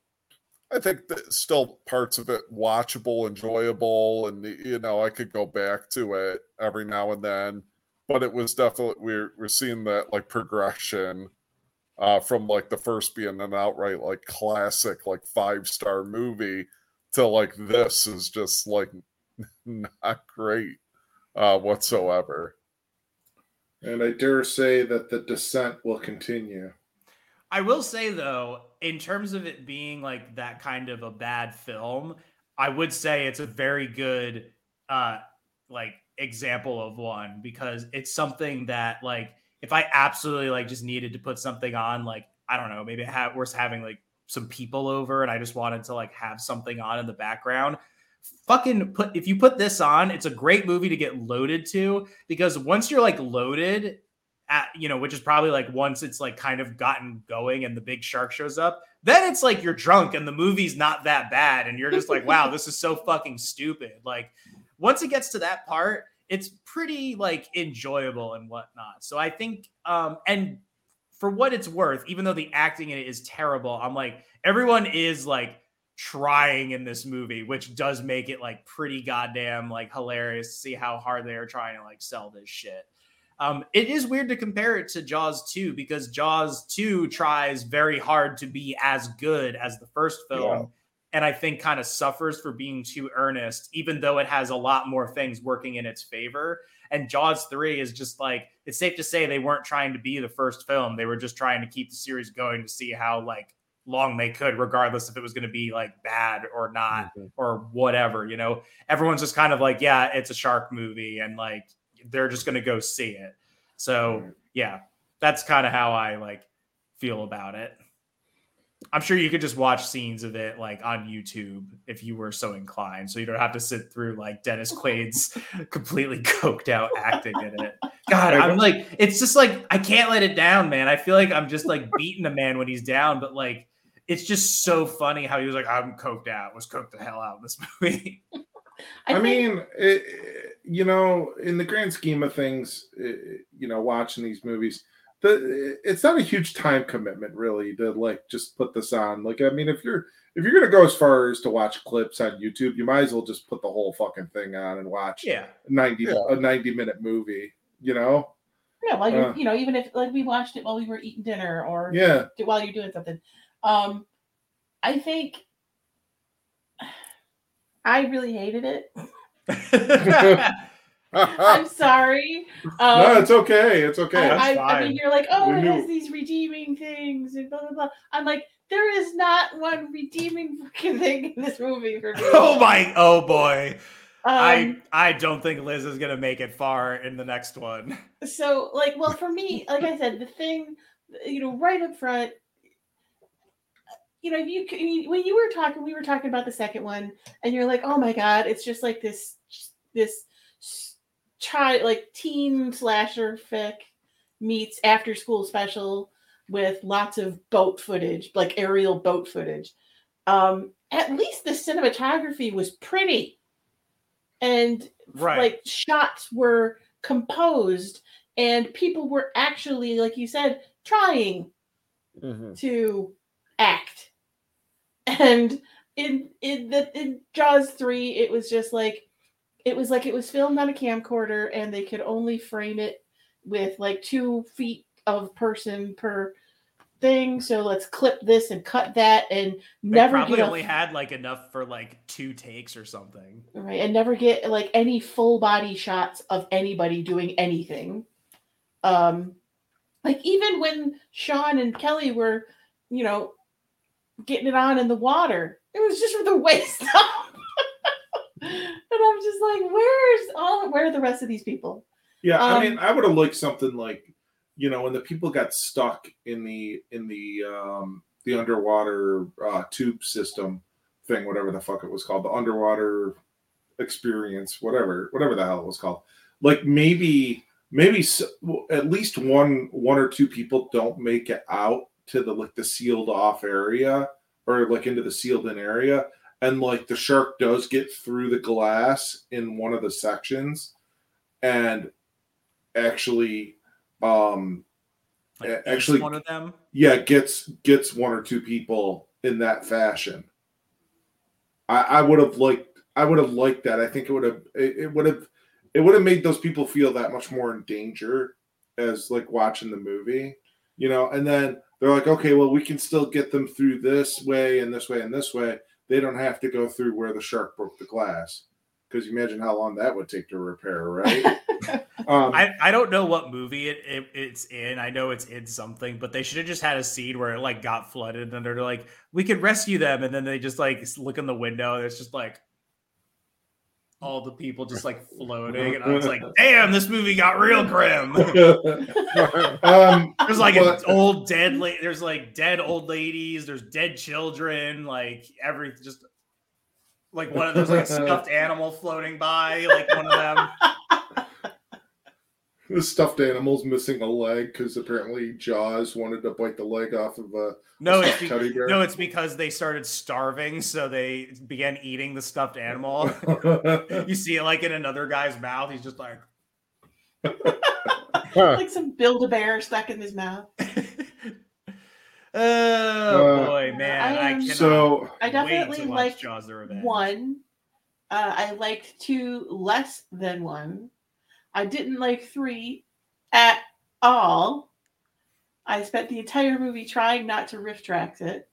I think that still parts of it watchable, enjoyable, and, you know, I could go back to it every now and then. But it was definitely, we're seeing that like progression from like the first being an outright like classic, like 5-star movie to like this is just like not great whatsoever. And I dare say that the descent will continue. I will say though, in terms of it being like that kind of a bad film, I would say it's a very good example of one, because it's something that like if I absolutely like just needed to put something on, like I don't know, maybe we're having like some people over and I just wanted to like have something on in the background, if you put this on, it's a great movie to get loaded to, because once you're like loaded at, you know, which is probably like once it's like kind of gotten going and the big shark shows up, then it's like you're drunk and the movie's not that bad and you're just like, wow, this is so fucking stupid. Like once it gets to that part, it's pretty like enjoyable and whatnot. So I think, and for what it's worth, even though the acting in it is terrible, I'm like, everyone is like trying in this movie, which does make it like pretty goddamn like hilarious to see how hard they are trying to like sell this shit. It is weird to compare it to Jaws 2, because Jaws 2 tries very hard to be as good as the first film. Yeah. And I think kind of suffers for being too earnest, even though it has a lot more things working in its favor. And Jaws 3 is just like, it's safe to say they weren't trying to be the first film. They were just trying to keep the series going to see how like long they could, regardless if it was going to be like bad or not, mm-hmm. or whatever, you know, everyone's just kind of like, yeah, it's a shark movie. And like, they're just going to go see it. So yeah, that's kind of how I like feel about it. I'm sure you could just watch scenes of it like on YouTube if you were so inclined. So you don't have to sit through like Dennis Quaid's completely coked out acting in it. God, I'm like, it's just like, I can't let it down, man. I feel like I'm just like beating a man when he's down, but like, it's just so funny how he was like, I'm coked out, was coked the hell out of this movie. You know, in the grand scheme of things, you know, watching these movies, it's not a huge time commitment really to like just put this on. Like, I mean, if you're gonna go as far as to watch clips on YouTube, you might as well just put the whole fucking thing on and watch a 90-minute movie, you know? Yeah, while you're you know, even if like we watched it while we were eating dinner or while you're doing something. I think I really hated it. I'm sorry. No, it's okay. It's okay. I mean, you're like, oh, it has these redeeming things and blah blah blah. I'm like, there is not one redeeming freaking thing in this movie for me. Oh boy. I don't think Liz is gonna make it far in the next one. So, like, well, for me, like I said, the thing, you know, right up front, you know, when you were talking, we were talking about the second one, and you're like, oh my god, it's just like this. Teen slasher fic meets after school special with lots of boat footage, like aerial boat footage. At least the cinematography was pretty, and like shots were composed, and people were actually, like you said, trying to act. And in Jaws 3, it was just like, it was like it was filmed on a camcorder and they could only frame it with like 2 feet of person per thing, so let's clip this and cut that, and never probably get only had like enough for like 2 takes or something, right? And never get like any full body shots of anybody doing anything. Like even when Sean and Kelly were, you know, getting it on in the water, it was just from the waist up. And I'm just like, where are the rest of these people? Yeah, I mean, I would have liked something like, you know, when the people got stuck in the underwater tube system thing, whatever the fuck it was called, the underwater experience, whatever the hell it was called. Like maybe at least one or two people don't make it out to the like the sealed off area or like into the sealed in area. And, like, the shark does get through the glass in one of the sections and actually... actually one of them? Yeah, gets 1 or 2 people in that fashion. I would have liked that. I think it would have made those people feel that much more in danger as, like, watching the movie. You know, and then they're like, okay, well, we can still get them through this way and this way and this way. They don't have to go through where the shark broke the glass, because you imagine how long that would take to repair, right? I don't know what movie it's in. I know it's in something, but they should have just had a scene where it like got flooded and they're like, we could rescue them. And then they just like look in the window and it's just like all the people just like floating. And I was like, damn, this movie got real grim. There's like there's like dead old ladies, there's dead children, like everything, just like one of those like a stuffed animal floating by, like one of them. The stuffed animal's missing a leg because apparently Jaws wanted to bite the leg off of a teddy bear. No, it's because they started starving, so they began eating the stuffed animal. You see it like in another guy's mouth. He's just like... like some Build-A-Bear stuck in his mouth. Boy, man. I definitely liked Jaws the Revenge. 1. I liked 2 less than 1. I didn't like 3 at all. I spent the entire movie trying not to riff track it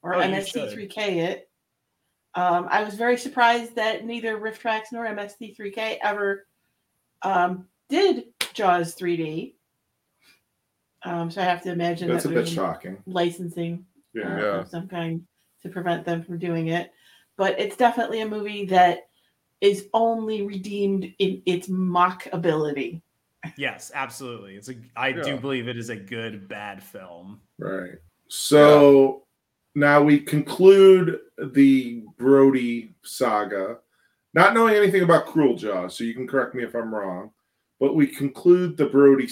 or MST3K it. I was very surprised that neither riff tracks nor MST3K ever did Jaws 3D. So I have to imagine that's that a bit shocking. Licensing of some kind to prevent them from doing it. But it's definitely a movie that is only redeemed in its mockability. Yes, absolutely. I do believe it is a good, bad film. Right. So now we conclude the Brody saga, not knowing anything about Cruel Jaws, so you can correct me if I'm wrong, but we conclude the Brody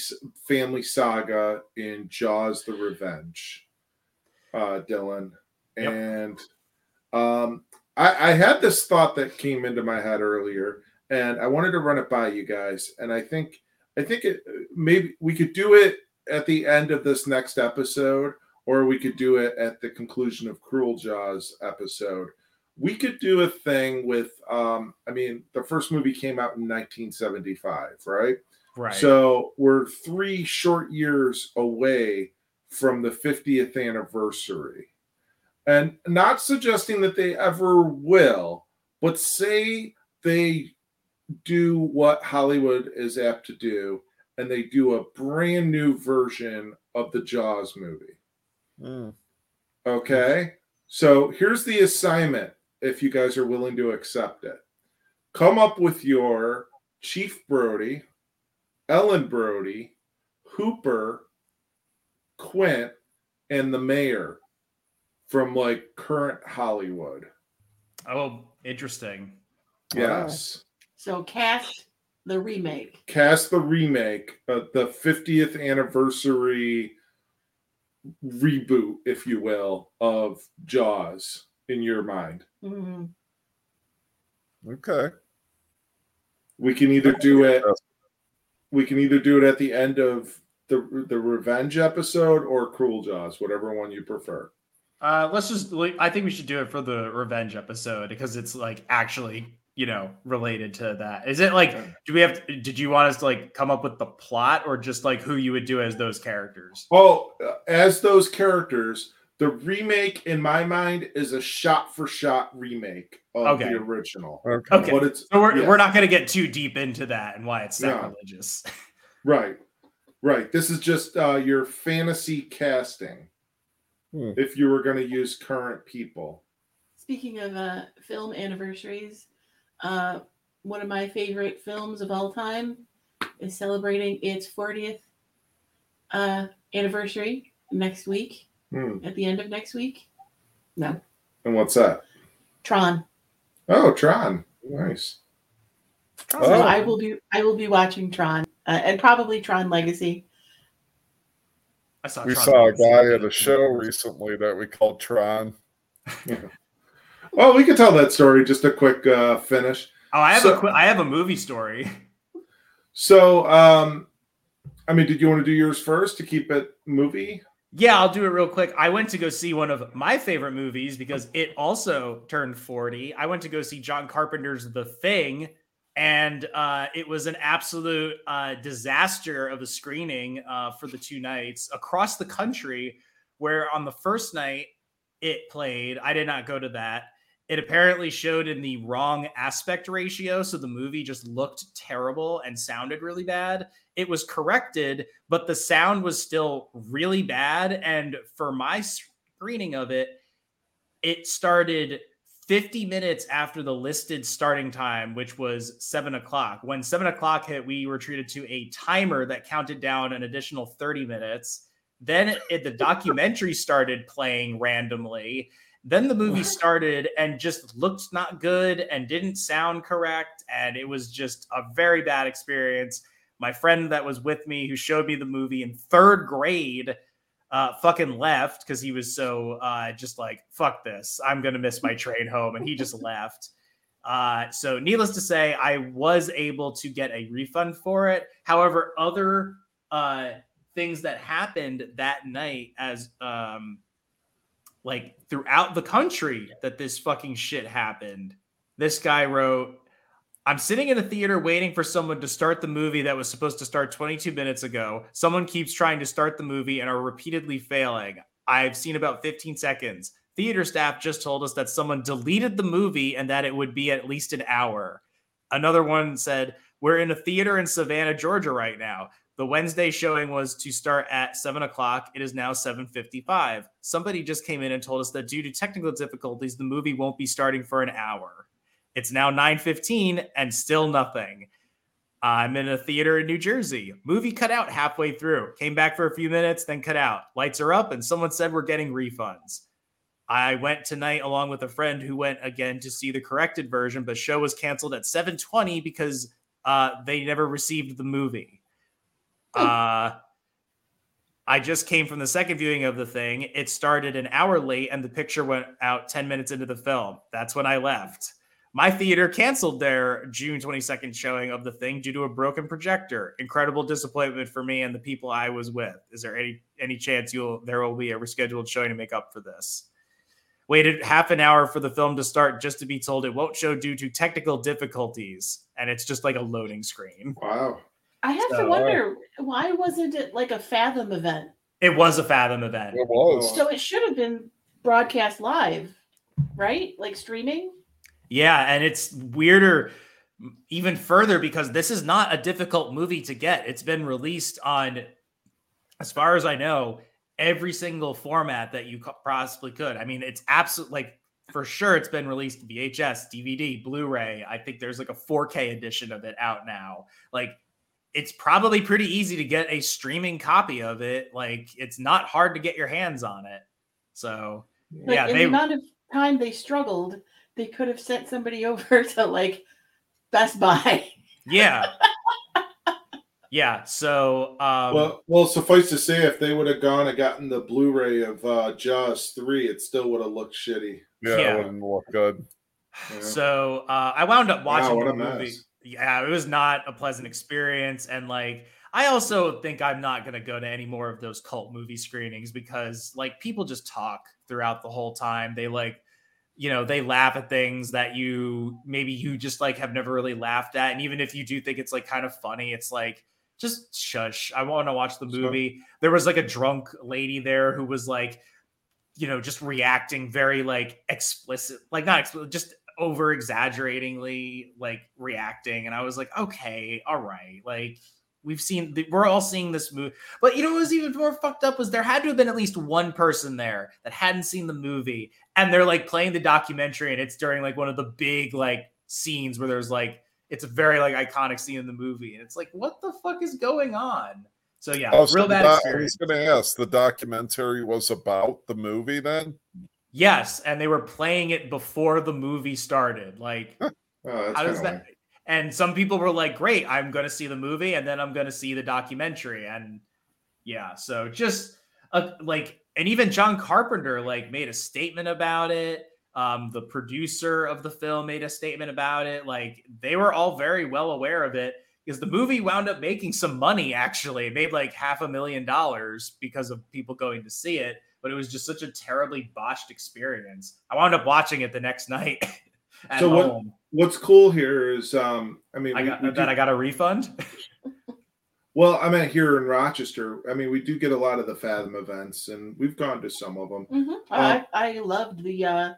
family saga in Jaws the Revenge, Dylan. Yep. And I had this thought that came into my head earlier, and I wanted to run it by you guys. And I think it, maybe we could do it at the end of this next episode, or we could do it at the conclusion of Cruel Jaws episode. We could do a thing with, the first movie came out in 1975, right? Right. So we're 3 short years away from the 50th anniversary. And not suggesting that they ever will, but say they do what Hollywood is apt to do, and they do a brand new version of the Jaws movie. Mm. Okay? So here's the assignment, if you guys are willing to accept it. Come up with your Chief Brody, Ellen Brody, Hooper, Quint, and the mayor from, like, current Hollywood. Oh, interesting. Yes. So cast the remake. Cast the remake, the 50th anniversary reboot, if you will, of Jaws in your mind. Mm-hmm. Okay. We can either do it at the end of the Revenge episode or Cruel Jaws, whatever one you prefer. I think we should do it for the Revenge episode because it's like actually you know, related to that? Is it like, do we have to, did you want us to like come up with the plot, or just like who you would do as those characters? Well, as those characters, the remake in my mind is a shot for shot remake of the original. Okay. But it's, so we're not going to get too deep into that and why it's sacrilegious. Yeah. Right. This is just your fantasy casting. If you were going to use current people. Speaking of film anniversaries, one of my favorite films of all time is celebrating its 40th anniversary next week, at the end of next week. No. And what's that? Tron. Oh, Tron. Nice. So I will be watching Tron, and probably Tron Legacy. We saw a guy at a show recently that we called Tron. Well, we can tell that story. Just a quick finish. Oh, I have a movie story. So, I mean, did you want to do yours first to keep it movie? Yeah, I'll do it real quick. I went to go see one of my favorite movies because it also turned 40. I went to go see John Carpenter's The Thing. And it was an absolute disaster of a screening for the two nights across the country, where on the first night it played. I did not go to that. It apparently showed in the wrong aspect ratio, so the movie just looked terrible and sounded really bad. It was corrected, but the sound was still really bad. And for my screening of it, it started 50 minutes after the listed starting time, which was 7 o'clock. When 7 o'clock hit, we were treated to a timer that counted down an additional 30 minutes. Then the documentary started playing randomly. Then the movie started and just looked not good and didn't sound correct. And it was just a very bad experience. My friend that was with me, who showed me the movie in third grade, fucking left because he was so just like, fuck this, I'm gonna miss my train home, and he just left. So needless to say, I was able to get a refund for it. However, other things that happened that night, as like throughout the country, that this fucking shit happened. This guy wrote, I'm sitting in a theater waiting for someone to start the movie that was supposed to start 22 minutes ago. Someone keeps trying to start the movie and are repeatedly failing. I've seen about 15 seconds. Theater staff just told us that someone deleted the movie and that it would be at least an hour. Another one said, we're in a theater in Savannah, Georgia right now. The Wednesday showing was to start at 7 o'clock. It is now 7:55. Somebody just came in and told us that due to technical difficulties, the movie won't be starting for an hour. It's now 9:15 and still nothing. I'm in a theater in New Jersey. Movie cut out halfway through. Came back for a few minutes, then cut out. Lights are up, and someone said we're getting refunds. I went tonight along with a friend who went again to see the corrected version, but show was canceled at 7:20 because they never received the movie. I just came from the second viewing of The Thing. It started an hour late, and the picture went out 10 minutes into the film. That's when I left. My theater canceled their June 22nd showing of The Thing due to a broken projector. Incredible disappointment for me and the people I was with. Is there any chance there will be a rescheduled showing to make up for this? Waited half an hour for the film to start just to be told it won't show due to technical difficulties. And it's just like a loading screen. Wow. I have to wonder, why wasn't it like a Fathom event? It was a Fathom event. It was. So it should have been broadcast live, right? Like streaming? Yeah, and it's weirder even further because this is not a difficult movie to get. It's been released on, as far as I know, every single format that you possibly could. I mean, it's absolutely, like, for sure it's been released VHS, DVD, Blu-ray. I think there's like a 4K edition of it out now. Like, it's probably pretty easy to get a streaming copy of it. Like, it's not hard to get your hands on it. So, like, yeah. The amount of time they struggled... They could have sent somebody over to like Best Buy. Yeah. Yeah. So, well, suffice to say, if they would have gone and gotten the Blu-ray of Jaws 3, it still would have looked shitty. Yeah. It wouldn't look good. Yeah. So, I wound up watching the movie. Mess. Yeah. It was not a pleasant experience. And like, I also think I'm not going to go to any more of those cult movie screenings because like people just talk throughout the whole time. They like, you know, they laugh at things that you maybe you just like have never really laughed at. And even if you do think it's like kind of funny, it's like, just shush. I want to watch the movie. Sure. There was like a drunk lady there who was like, you know, just reacting very like explicit, like not explicit, just over exaggeratingly like reacting. And I was like, okay, all right. Like we've seen, we're all seeing this movie, but you know, what was even more fucked up was there had to have been at least one person there that hadn't seen the movie. And they're like playing the documentary and it's during like one of the big like scenes where there's like, it's a very like iconic scene in the movie. And it's like, what the fuck is going on? So yeah, oh, real bad experience. I was going to ask, the documentary was about the movie then? Yes. And they were playing it before the movie started. Like, oh, how does that? And some people were like, great, I'm going to see the movie and then I'm going to see the documentary. And yeah, so just like, and even John Carpenter like made a statement about it. The producer of the film made a statement about it. Like they were all very well aware of it because the movie wound up making some money. Actually, it made like $500,000 because of people going to see it, but it was just such a terribly botched experience. I wound up watching it the next night. So what's cool here is, I mean, I got a refund. Well, I mean, here in Rochester, I mean, we do get a lot of the Fathom events and we've gone to some of them. Mm-hmm. I loved the,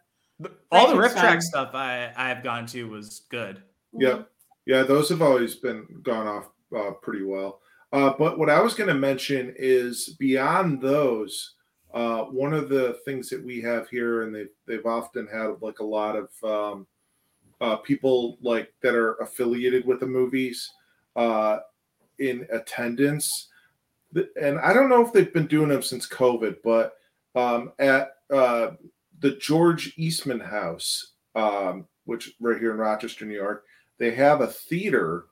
all the riff track stuff I've gone to was good. Yeah. Yeah. Those have always been gone off pretty well. But what I was going to mention is beyond those, one of the things that we have here, and they've often had like a lot of people like that are affiliated with the movies in attendance. And I don't know if they've been doing them since COVID, but at, the George Eastman House, which right here in Rochester, New York, they have a theater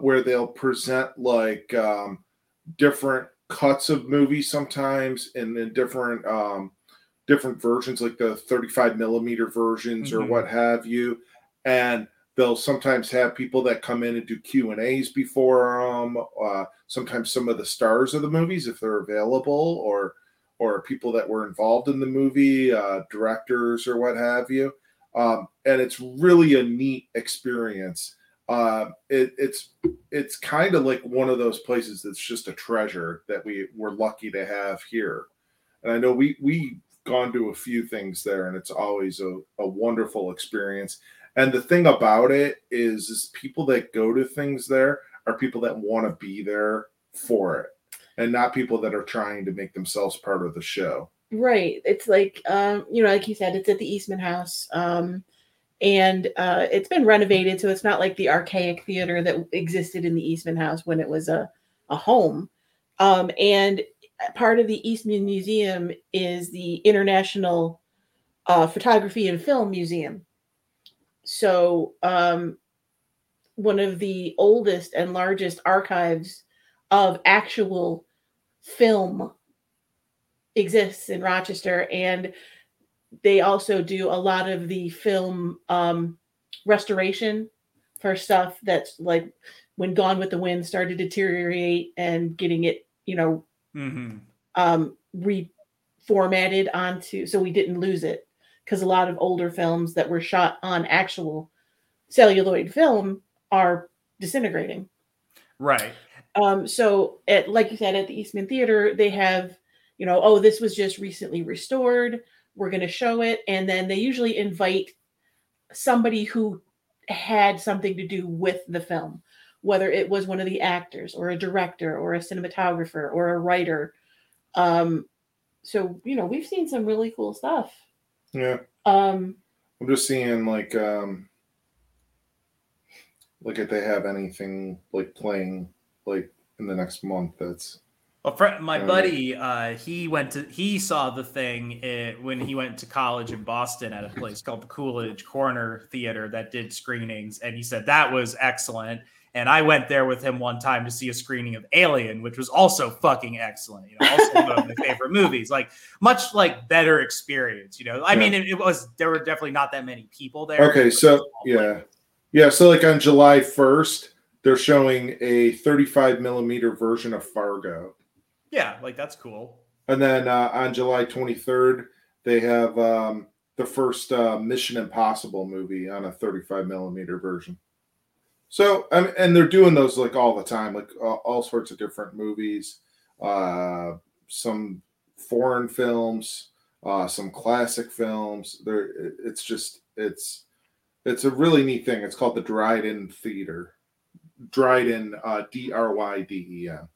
where they'll present like different cuts of movies sometimes, and then different versions, like the 35 millimeter versions mm-hmm. or what have you. And they'll sometimes have people that come in and do Q&As before them. Sometimes some of the stars of the movies, if they're available, or people that were involved in the movie, directors or what have you. And it's really a neat experience. It's kind of like one of those places that's just a treasure that we're lucky to have here. And I know we've gone to a few things there, and it's always a wonderful experience. And the thing about it is people that go to things there are people that want to be there for it. And not people that are trying to make themselves part of the show. Right. It's like, you know, like you said, it's at the Eastman House. And it's been renovated, so it's not like the archaic theater that existed in the Eastman House when it was a home. And part of the Eastman Museum is the International Photography and Film Museum. So one of the oldest and largest archives of actual film exists in Rochester, and they also do a lot of the film restoration for stuff that's like when Gone with the Wind started to deteriorate and getting it, you know, mm-hmm. Reformatted onto, so we didn't lose it, because a lot of older films that were shot on actual celluloid film are disintegrating. Right. So like you said, at the Eastman Theater, they have, you know, oh, this was just recently restored. We're going to show it. And then they usually invite somebody who had something to do with the film, whether it was one of the actors or a director or a cinematographer or a writer. So, you know, we've seen some really cool stuff. Yeah. I'm just seeing like, look if they have anything like playing like in the next month. That's a friend, my buddy. He saw the thing when he went to college in Boston at a place called the Coolidge Corner Theater that did screenings, and he said that was excellent. And I went there with him one time to see a screening of Alien, which was also fucking excellent. You know, also one of my favorite movies. Like much like better experience. You know, I mean, it was, there were definitely not that many people there. Okay, so so like on July 1st. They're showing a 35 millimeter version of Fargo. Yeah, like that's cool. And then on July 23rd, they have the first Mission Impossible movie on a 35 millimeter version. So, and they're doing those like all the time, like all sorts of different movies, some foreign films, some classic films. It's a really neat thing. It's called the Dryden Theater, Dryden, D-R-Y-D-E-N.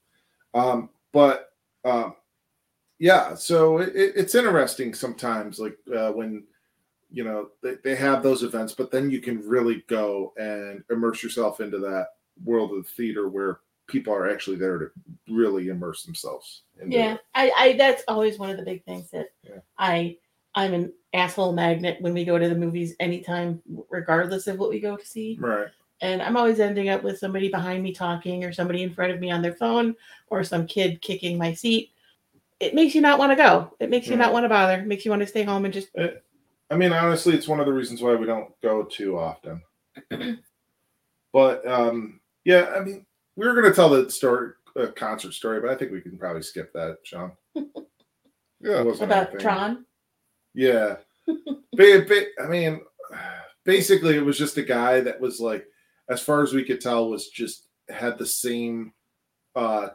Yeah, so it's interesting sometimes, like when, you know, they have those events, but then you can really go and immerse yourself into that world of theater where people are actually there to really immerse themselves. Yeah, I that's always one of the big things that I'm an asshole magnet when we go to the movies anytime, regardless of what we go to see. Right. And I'm always ending up with somebody behind me talking or somebody in front of me on their phone or some kid kicking my seat. It makes you not want to go. It makes you not want to bother. It makes you want to stay home and just... I mean, honestly, it's one of the reasons why we don't go too often. But, yeah, I mean, we were going to tell the story, concert story, but I think we can probably skip that, Sean. Yeah, about Tron? Yeah. I mean, basically, it was just a guy that was like, as far as we could tell, was just had the same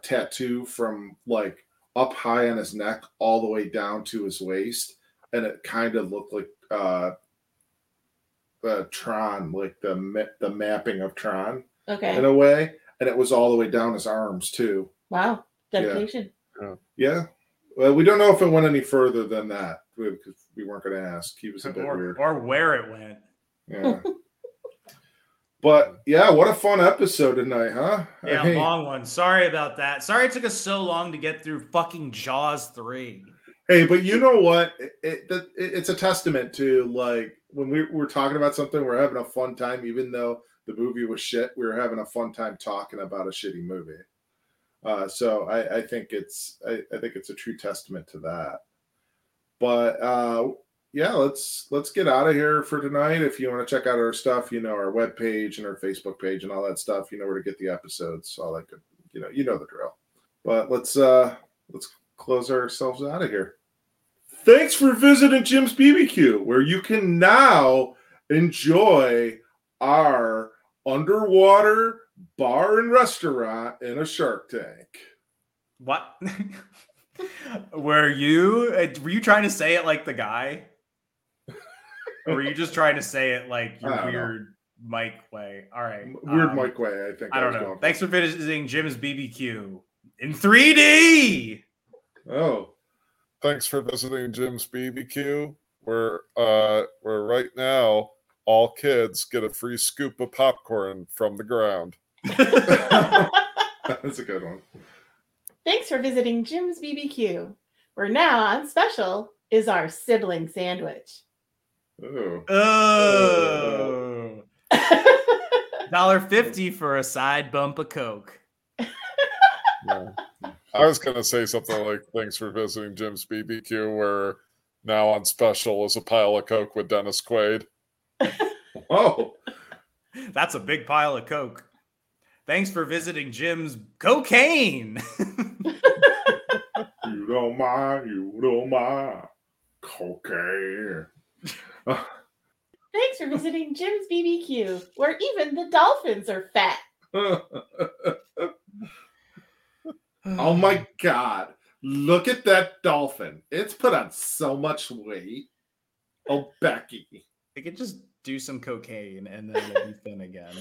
tattoo from like up high on his neck all the way down to his waist, and it kind of looked like Tron, like the mapping of Tron, in a way, and it was all the way down his arms too. Wow, dedication. Yeah. Yeah. Well, we don't know if it went any further than that because we weren't going to ask. He was a bit weird, or where it went. Yeah. But yeah, what a fun episode tonight, huh? Yeah, long one. Sorry about that. Sorry it took us so long to get through fucking Jaws 3. Hey, but you know what? It's a testament to like when we're talking about something, we're having a fun time, even though the movie was shit. We were having a fun time talking about a shitty movie. So I think it's a true testament to that. But yeah, let's get out of here for tonight. If you want to check out our stuff, you know, our webpage and our Facebook page and all that stuff, you know where to get the episodes, all that good, you know the drill. But let's close ourselves out of here. Thanks for visiting Jim's BBQ, where you can now enjoy our underwater bar and restaurant in a shark tank. What? Were you trying to say it like the guy? Or were you just trying to say it like your weird Mike way? All right. Weird Mike way, I think. I don't know. Thanks for visiting Jim's BBQ in 3D. Oh. Thanks for visiting Jim's BBQ. Where right now all kids get a free scoop of popcorn from the ground. That's a good one. Thanks for visiting Jim's BBQ, where now on special is our sibling sandwich. Ooh. Oh. $1.50 for a side bump of Coke. Yeah. I was going to say something like, thanks for visiting Jim's BBQ, where now on special is a pile of Coke with Dennis Quaid. Whoa. That's a big pile of Coke. Thanks for visiting Jim's cocaine. You don't mind. Cocaine. Thanks for visiting Jim's BBQ, where even the dolphins are fat. Oh my God. Look at that dolphin. It's put on so much weight. Oh, Becky. They could just do some cocaine and then it'll be thin again.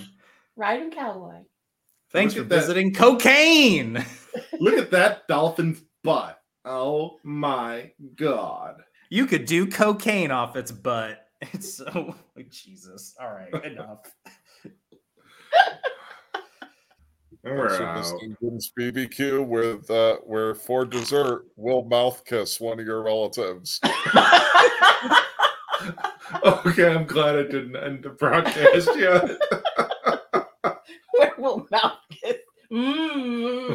Riding cowboy. Thanks for visiting cocaine. Look at that dolphin's butt. Oh my God. You could do cocaine off its butt. It's so, like, Jesus. All right, enough. BBQ with where for dessert will mouth kiss one of your relatives. Okay, I'm glad I didn't end the broadcast yet. Well, now,